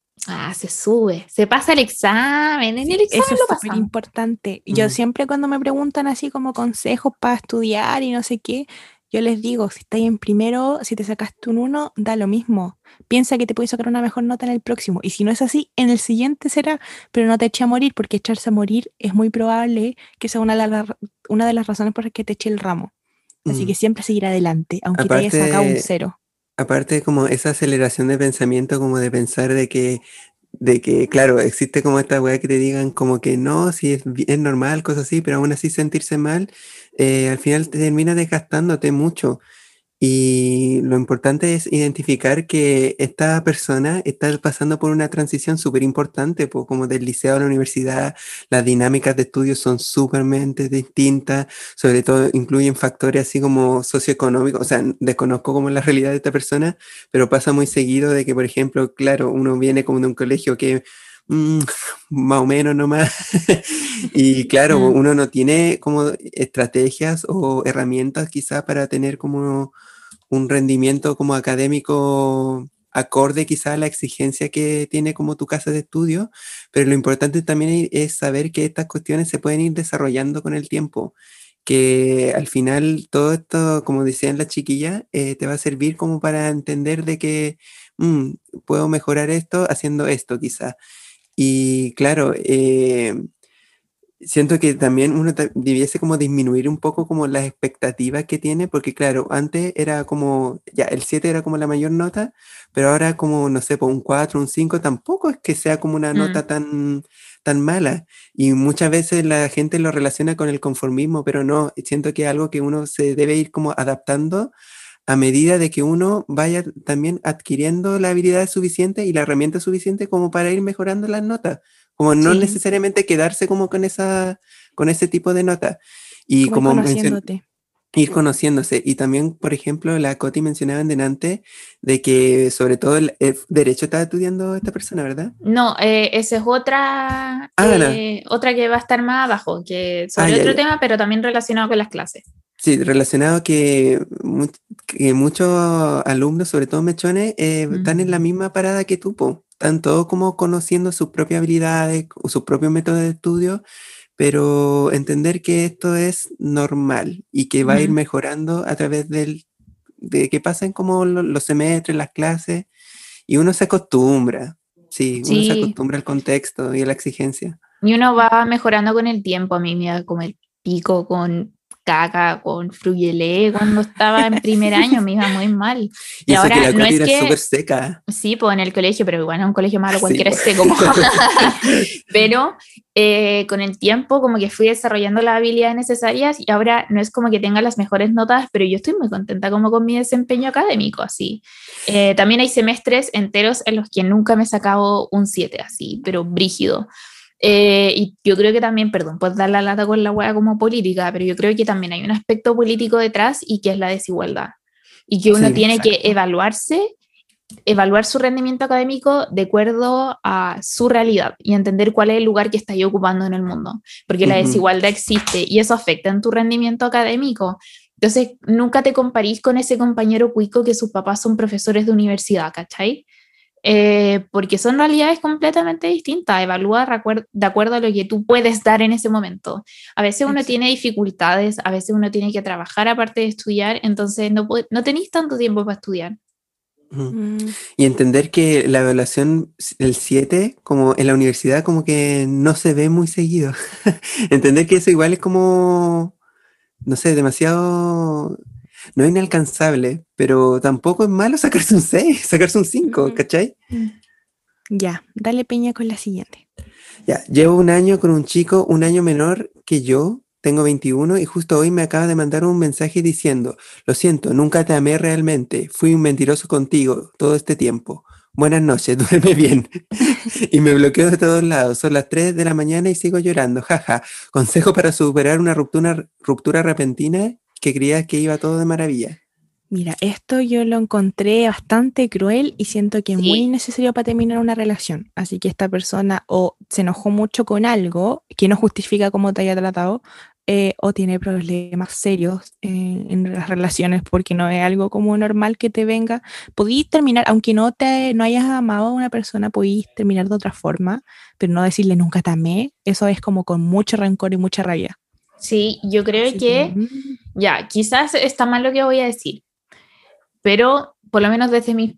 se sube, se pasa el examen, en el examen eso lo pasa. Eso es súper importante. Yo siempre cuando me preguntan así como consejos para estudiar y no sé qué, yo les digo, si estás en primero, si te sacaste un 1, da lo mismo. Piensa que te puedes sacar una mejor nota en el próximo. Y si no es así, en el siguiente será, pero no te eche a morir, porque echarse a morir es muy probable que sea una de las razones por las que te eche el ramo. Así que siempre seguir adelante, aunque aparte, te hayas sacado un 0. Aparte como esa aceleración de pensamiento, como de pensar de que claro, existe como esta weá que te digan como que no, si es normal, cosas así, pero aún así sentirse mal, al final te termina desgastándote mucho. Y lo importante es identificar que esta persona está pasando por una transición súper importante, pues, como del liceo a la universidad, las dinámicas de estudio son súper distintas, sobre todo incluyen factores así como socioeconómicos, o sea, desconozco como la realidad de esta persona, pero pasa muy seguido de que, por ejemplo, claro, uno viene como de un colegio que... más o menos nomás y claro, uno no tiene como estrategias o herramientas quizás para tener como un rendimiento como académico acorde quizás a la exigencia que tiene como tu casa de estudio, pero lo importante también es saber que estas cuestiones se pueden ir desarrollando con el tiempo, que al final todo esto, como decían las chiquillas, te va a servir como para entender de que puedo mejorar esto haciendo esto quizás. Y claro, siento que también uno debiese como disminuir un poco como las expectativas que tiene, porque claro, antes era como, ya, el 7 era como la mayor nota, pero ahora como, no sé, por un 4, un 5, tampoco es que sea como una nota tan mala, y muchas veces la gente lo relaciona con el conformismo, pero no, siento que es algo que uno se debe ir como adaptando a medida de que uno vaya también adquiriendo la habilidad suficiente y la herramienta suficiente como para ir mejorando las notas, como no necesariamente quedarse como con ese tipo de nota, y como ir conociéndose. Y también, por ejemplo, la Coti mencionaba en delante de que sobre todo el derecho está estudiando esta persona, ¿verdad? No, esa es otra, otra que va a estar más abajo, que sobre tema, pero también relacionado con las clases. Sí, relacionado que muchos alumnos, sobre todo mechones, están en la misma parada que tú, po. Están todos como conociendo sus propias habilidades, sus propios métodos de estudio, pero entender que esto es normal y que va a ir mejorando a través de que pasen como los semestres, las clases, y uno se acostumbra, uno se acostumbra al contexto y a la exigencia. Y uno va mejorando con el tiempo. A mí me da como el pico con caca, con fruyelé. Cuando estaba en primer año me iba muy mal, y ahora que no es que súper seca, pues en el colegio, pero igual en un colegio malo cualquiera es seco pero con el tiempo como que fui desarrollando las habilidades necesarias, y ahora no es como que tenga las mejores notas, pero yo estoy muy contenta como con mi desempeño académico, así. También hay semestres enteros en los que nunca me he sacado un 7 así, pero brígido. Y yo creo que también, perdón, puedes dar la lata con la hueá como política, pero yo creo que también hay un aspecto político detrás, y que es la desigualdad. Y que uno tiene que evaluar su rendimiento académico de acuerdo a su realidad y entender cuál es el lugar que estás ocupando en el mundo. Porque la desigualdad existe y eso afecta en tu rendimiento académico. Entonces, nunca te comparís con ese compañero cuico que sus papás son profesores de universidad, ¿cachai? Porque son realidades completamente distintas. Evalúa de acuerdo a lo que tú puedes dar en ese momento. A veces uno tiene dificultades, a veces uno tiene que trabajar aparte de estudiar, entonces no tenéis tanto tiempo para estudiar. Y entender que la evaluación, el 7, como en la universidad, como que no se ve muy seguido. Entender que eso igual es como, no sé, demasiado... No es inalcanzable, pero tampoco es malo sacarse un 6, sacarse un 5, ¿cachai? Ya, dale piña con la siguiente. Ya, llevo un año con un chico, un año menor que yo, tengo 21, y justo hoy me acaba de mandar un mensaje diciendo: lo siento, nunca te amé realmente, fui un mentiroso contigo todo este tiempo. Buenas noches, duerme bien. Y me bloqueó de todos lados. Son las 3 de la mañana y sigo llorando, jaja. Consejo para superar una ruptura repentina, que creías que iba todo de maravilla. Mira, esto yo lo encontré bastante cruel y siento que es muy innecesario para terminar una relación. Así que esta persona o se enojó mucho con algo que no justifica cómo te haya tratado, o tiene problemas serios en las relaciones, porque no es algo como normal que te venga. Podís terminar, aunque no hayas amado a una persona, podís terminar de otra forma, pero no decirle nunca te amé. Eso es como con mucho rencor y mucha rabia. Sí, yo creo que, ya, quizás está mal lo que voy a decir, pero por lo menos desde mi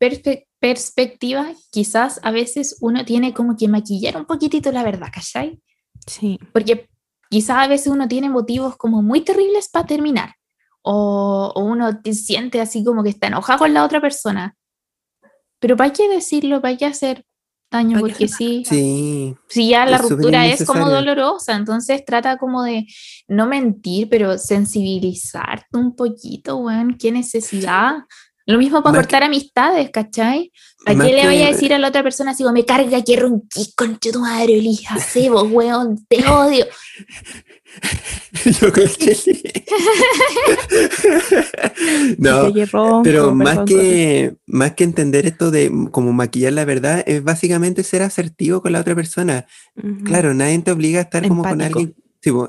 perspectiva, quizás a veces uno tiene como que maquillar un poquitito la verdad, ¿cachai? Sí. Porque quizás a veces uno tiene motivos como muy terribles para terminar, o uno siente así como que está enojado con la otra persona, pero ¿para qué decirlo? ¿Para qué hacer daño? Porque sí, ya la ruptura es como dolorosa, entonces trata como de no mentir, pero sensibilizarte un poquito, weón, qué necesidad. Lo mismo para cortar amistades, ¿cachai? ¿A qué le vaya a decir a la otra persona así como: me carga que ronquís, concha tu madre, elija, cebo, weón, te odio? Yo creo que sí. No, pero más que entender esto de como maquillar la verdad, es básicamente ser asertivo con la otra persona. Claro, nadie te obliga a estar como con alguien.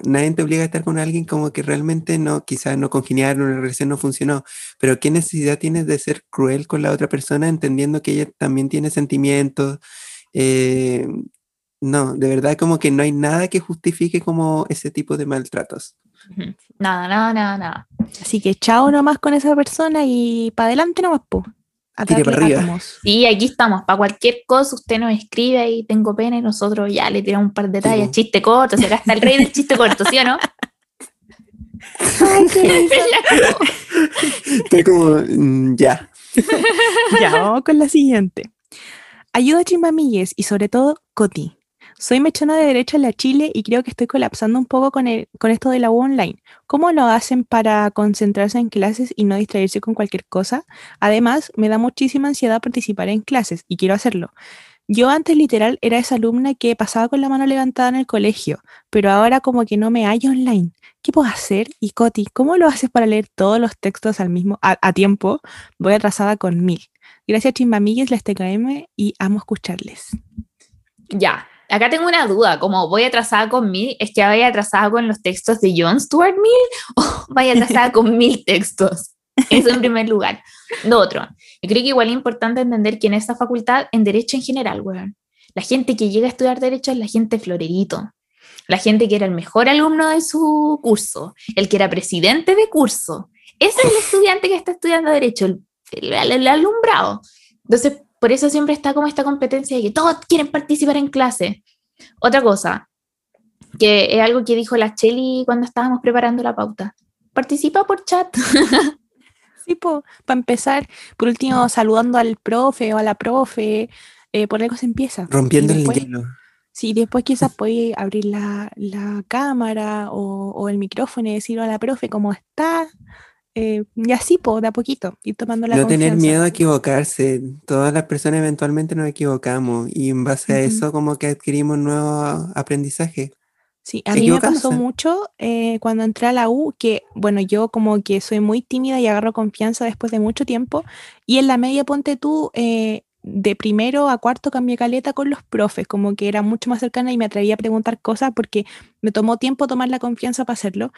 Nadie te obliga a estar con alguien como que realmente no, quizás no congeniaron, la relación no funcionó, pero ¿qué necesidad tienes de ser cruel con la otra persona entendiendo que ella también tiene sentimientos? No, de verdad como que no hay nada que justifique como ese tipo de maltratos. Nada. Así que chao nomás con esa persona y para adelante nomás, po. Katy Barriga. Sí, aquí estamos. Para cualquier cosa, usted nos escribe y tengo pena y nosotros ya le tiramos un par de tallas. Sí. Chiste corto, se gasta el rey del chiste corto, ¿sí o no? Ay, qué estoy como, ya. Ya, vamos con la siguiente. Ayuda a Chimamigues y sobre todo Coti. Soy mechona de derecha en la Chile y creo que estoy colapsando un poco con esto de la U online. ¿Cómo lo hacen para concentrarse en clases y no distraerse con cualquier cosa? Además, me da muchísima ansiedad participar en clases y quiero hacerlo. Yo antes literal era esa alumna que pasaba con la mano levantada en el colegio, pero ahora como que no me hallo online. ¿Qué puedo hacer? Y Coti, ¿cómo lo haces para leer todos los textos a tiempo? Voy atrasada con 1000. Gracias Chimamigues, las TKM y amo escucharles. Ya. Acá tengo una duda, como voy atrasada con 1000, ¿es que vaya atrasada con los textos de John Stuart Mill o vaya atrasada con 1000 textos? Eso en primer lugar. Lo otro, yo creo que igual es importante entender que en esta facultad, en Derecho en general, weón, la gente que llega a estudiar Derecho es la gente florerito, la gente que era el mejor alumno de su curso, el que era presidente de curso. Ese es el estudiante que está estudiando Derecho, el alumbrado. Entonces, por eso siempre está como esta competencia de que todos quieren participar en clase. Otra cosa, que es algo que dijo la Cheli cuando estábamos preparando la pauta. Participa por chat. Sí, para empezar, por último, saludando al profe o a la profe, por algo se empieza. Rompiendo después, el hielo. Sí, después quizás puede abrir la cámara o el micrófono y decirle a la profe cómo está. Y así, de a poquito, ir tomando la confianza. No tener miedo a equivocarse. Todas las personas eventualmente nos equivocamos y en base a eso como que adquirimos nuevo aprendizaje. Sí, a mí me pasó mucho cuando entré a la U, que bueno, yo como que soy muy tímida y agarro confianza después de mucho tiempo, y en la media, ponte tú, de primero a cuarto cambié caleta con los profes, como que era mucho más cercana y me atrevía a preguntar cosas porque me tomó tiempo tomar la confianza para hacerlo.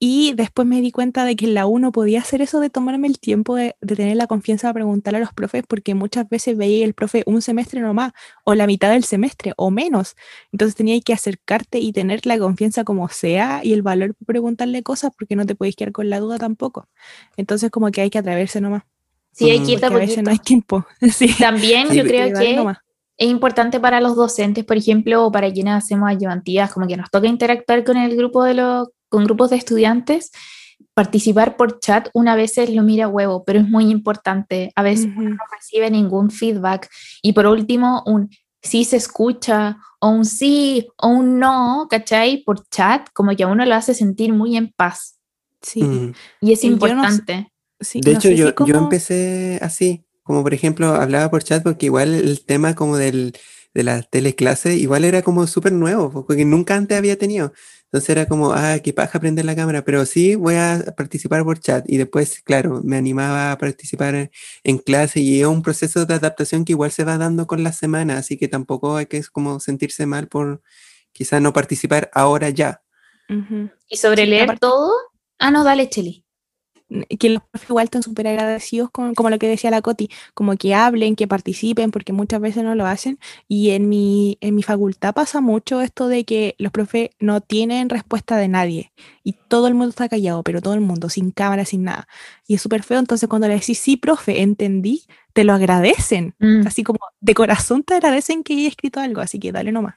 Y después me di cuenta de que en la U no podía hacer eso de tomarme el tiempo de tener la confianza de preguntarle a los profes, porque muchas veces veía el profe un semestre nomás, o la mitad del semestre, o menos. Entonces tenía que acercarte y tener la confianza como sea, y el valor de preguntarle cosas, porque no te podéis quedar con la duda tampoco. Entonces como que hay que atreverse nomás. Sí, hay que ir a veces no hay tiempo. Sí. También yo creo que nomás. Es importante para los docentes, por ejemplo, o para quienes hacemos ayudantías, como que nos toca interactuar con el grupo de los con grupos de estudiantes, participar por chat, una vez lo mira huevo, pero es muy importante, a veces uno no recibe ningún feedback, y por último, un sí se escucha, o un sí, o un no, ¿cachai? Por chat, como que a uno lo hace sentir muy en paz. Sí. Y es importante. De hecho, yo empecé así, como por ejemplo, hablaba por chat, porque igual el tema como de las teleclases, igual era como súper nuevo, porque nunca antes había tenido. Entonces era como, qué paja prender la cámara, pero sí voy a participar por chat. Y después, claro, me animaba a participar en clase y es un proceso de adaptación que igual se va dando con las semanas, así que tampoco hay que como sentirse mal por quizás no participar ahora ya. Y sobre leer todo, no, dale, Cheli. Que los profes igual están súper agradecidos como lo que decía la Coti, como que hablen, que participen, porque muchas veces no lo hacen, y en mi facultad pasa mucho esto de que los profes no tienen respuesta de nadie, y todo el mundo está callado, pero todo el mundo, sin cámara, sin nada, y es súper feo. Entonces cuando le decís, sí, profe, entendí, te lo agradecen, así como de corazón te agradecen que hayas escrito algo, así que dale nomás.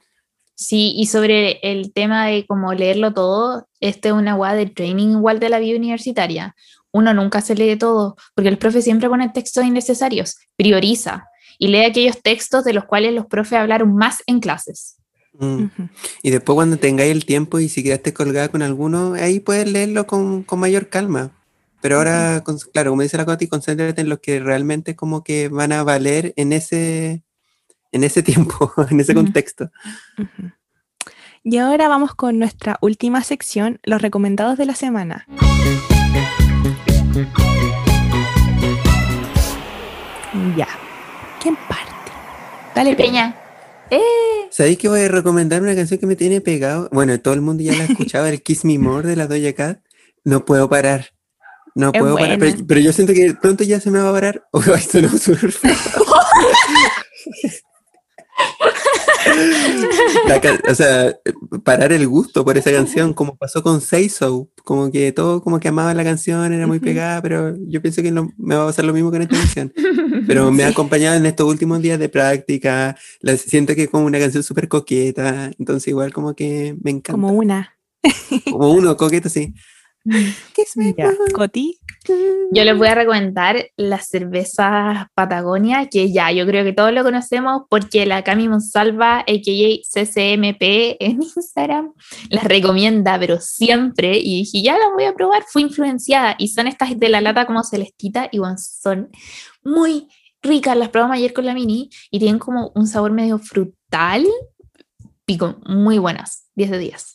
Sí, y sobre el tema de cómo leerlo todo, es una guada de training igual de la vida universitaria. Uno nunca se lee todo, porque el profe siempre pone textos innecesarios, prioriza, y lee aquellos textos de los cuales los profes hablaron más en clases. Y después cuando tengáis el tiempo y si quedaste colgada con alguno, ahí puedes leerlo con mayor calma. Pero ahora, claro, como dice la Coti, concéntrate en los que realmente como que van a valer en ese tiempo, en ese contexto. Y ahora vamos con nuestra última sección, los recomendados de la semana. Ya. ¿Quién parte? Dale, Peña. ¿Sabéis que voy a recomendar una canción que me tiene pegado? Bueno, todo el mundo ya la escuchaba, el Kiss Me More de la Doja Cat. No puedo parar. No puedo parar, pero yo siento que pronto ya se me va a parar. Ojo, esto no sube. O sea, parar el gusto por esa canción, como pasó con Say So, Como que todo, como que amaba la canción, era muy pegada, pero yo pienso que me va a pasar lo mismo que en esta canción. Pero me ha acompañado en estos últimos días de práctica, siento que es como una canción súper coqueta, entonces igual como que me encanta. Como una. Como uno, coqueta, sí. Coti. Yo les voy a recomendar las cervezas Patagonia, que ya, yo creo que todos lo conocemos, porque la Cami Monsalva, a.k.a. CCMP en Instagram, las recomienda, pero siempre, y dije, ya las voy a probar, fui influenciada, y son estas de la lata como celestita, y bueno, son muy ricas, las probamos ayer con la Mini, y tienen como un sabor medio frutal, pico, muy buenas, 10 de 10.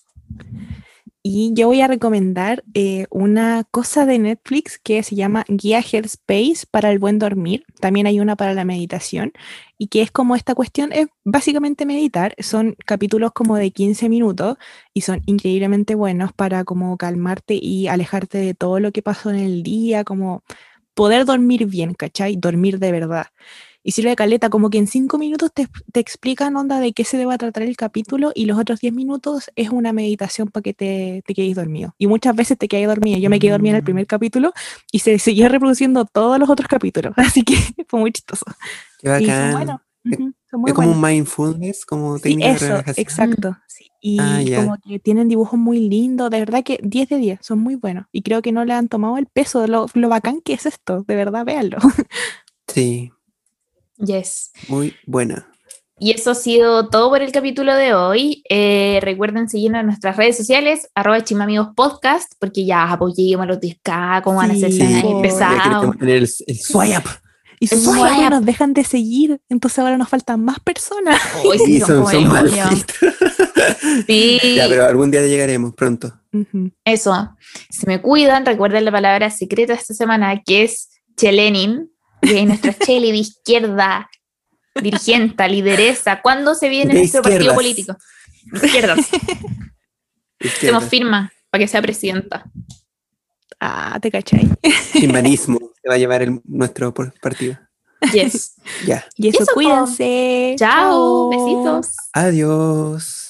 Y yo voy a recomendar una cosa de Netflix que se llama Guía Headspace para el buen dormir. También hay una para la meditación. Y que es como esta cuestión, es básicamente meditar. Son capítulos como de 15 minutos y son increíblemente buenos para como calmarte y alejarte de todo lo que pasó en el día. Como poder dormir bien, ¿cachai? Dormir de verdad. Y sirve de caleta, como que en 5 minutos te explican onda de qué se va a tratar el capítulo y los otros 10 minutos es una meditación para que te quedes dormido. Y muchas veces te quedas dormido. Yo me quedé dormida en el primer capítulo y se siguió reproduciendo todos los otros capítulos. Así que fue muy chistoso. Qué bacán. Bueno, es como un mindfulness, como técnica de relajación. Exacto. Sí. Y como que tienen dibujos muy lindos. De verdad que 10 de 10, son muy buenos. Y creo que no le han tomado el peso de lo bacán que es esto. De verdad, véanlo. Sí. Yes. Muy buena. Y eso ha sido todo por el capítulo de hoy. Recuerden seguirnos en nuestras redes sociales, @chimamigospodcast, porque ya lleguemos a los 10K, como van a ser pesados. El swipe. Y swipe nos dejan de seguir, entonces ahora nos faltan más personas. Oh, sí, son más. Sí. Ya, pero algún día llegaremos pronto. Uh-huh. Eso. Si me cuidan, recuerden la palabra secreta esta semana, que es Chelenin. De nuestra Cheli de izquierda, dirigenta, lideresa. ¿Cuándo se viene nuestro partido político? Izquierdas. Se nos firma para que sea presidenta. Ah, te cachai. Chimanismo se va a llevar nuestro partido. Yes. Ya. Y eso cuídense. Chao. Besitos. Adiós.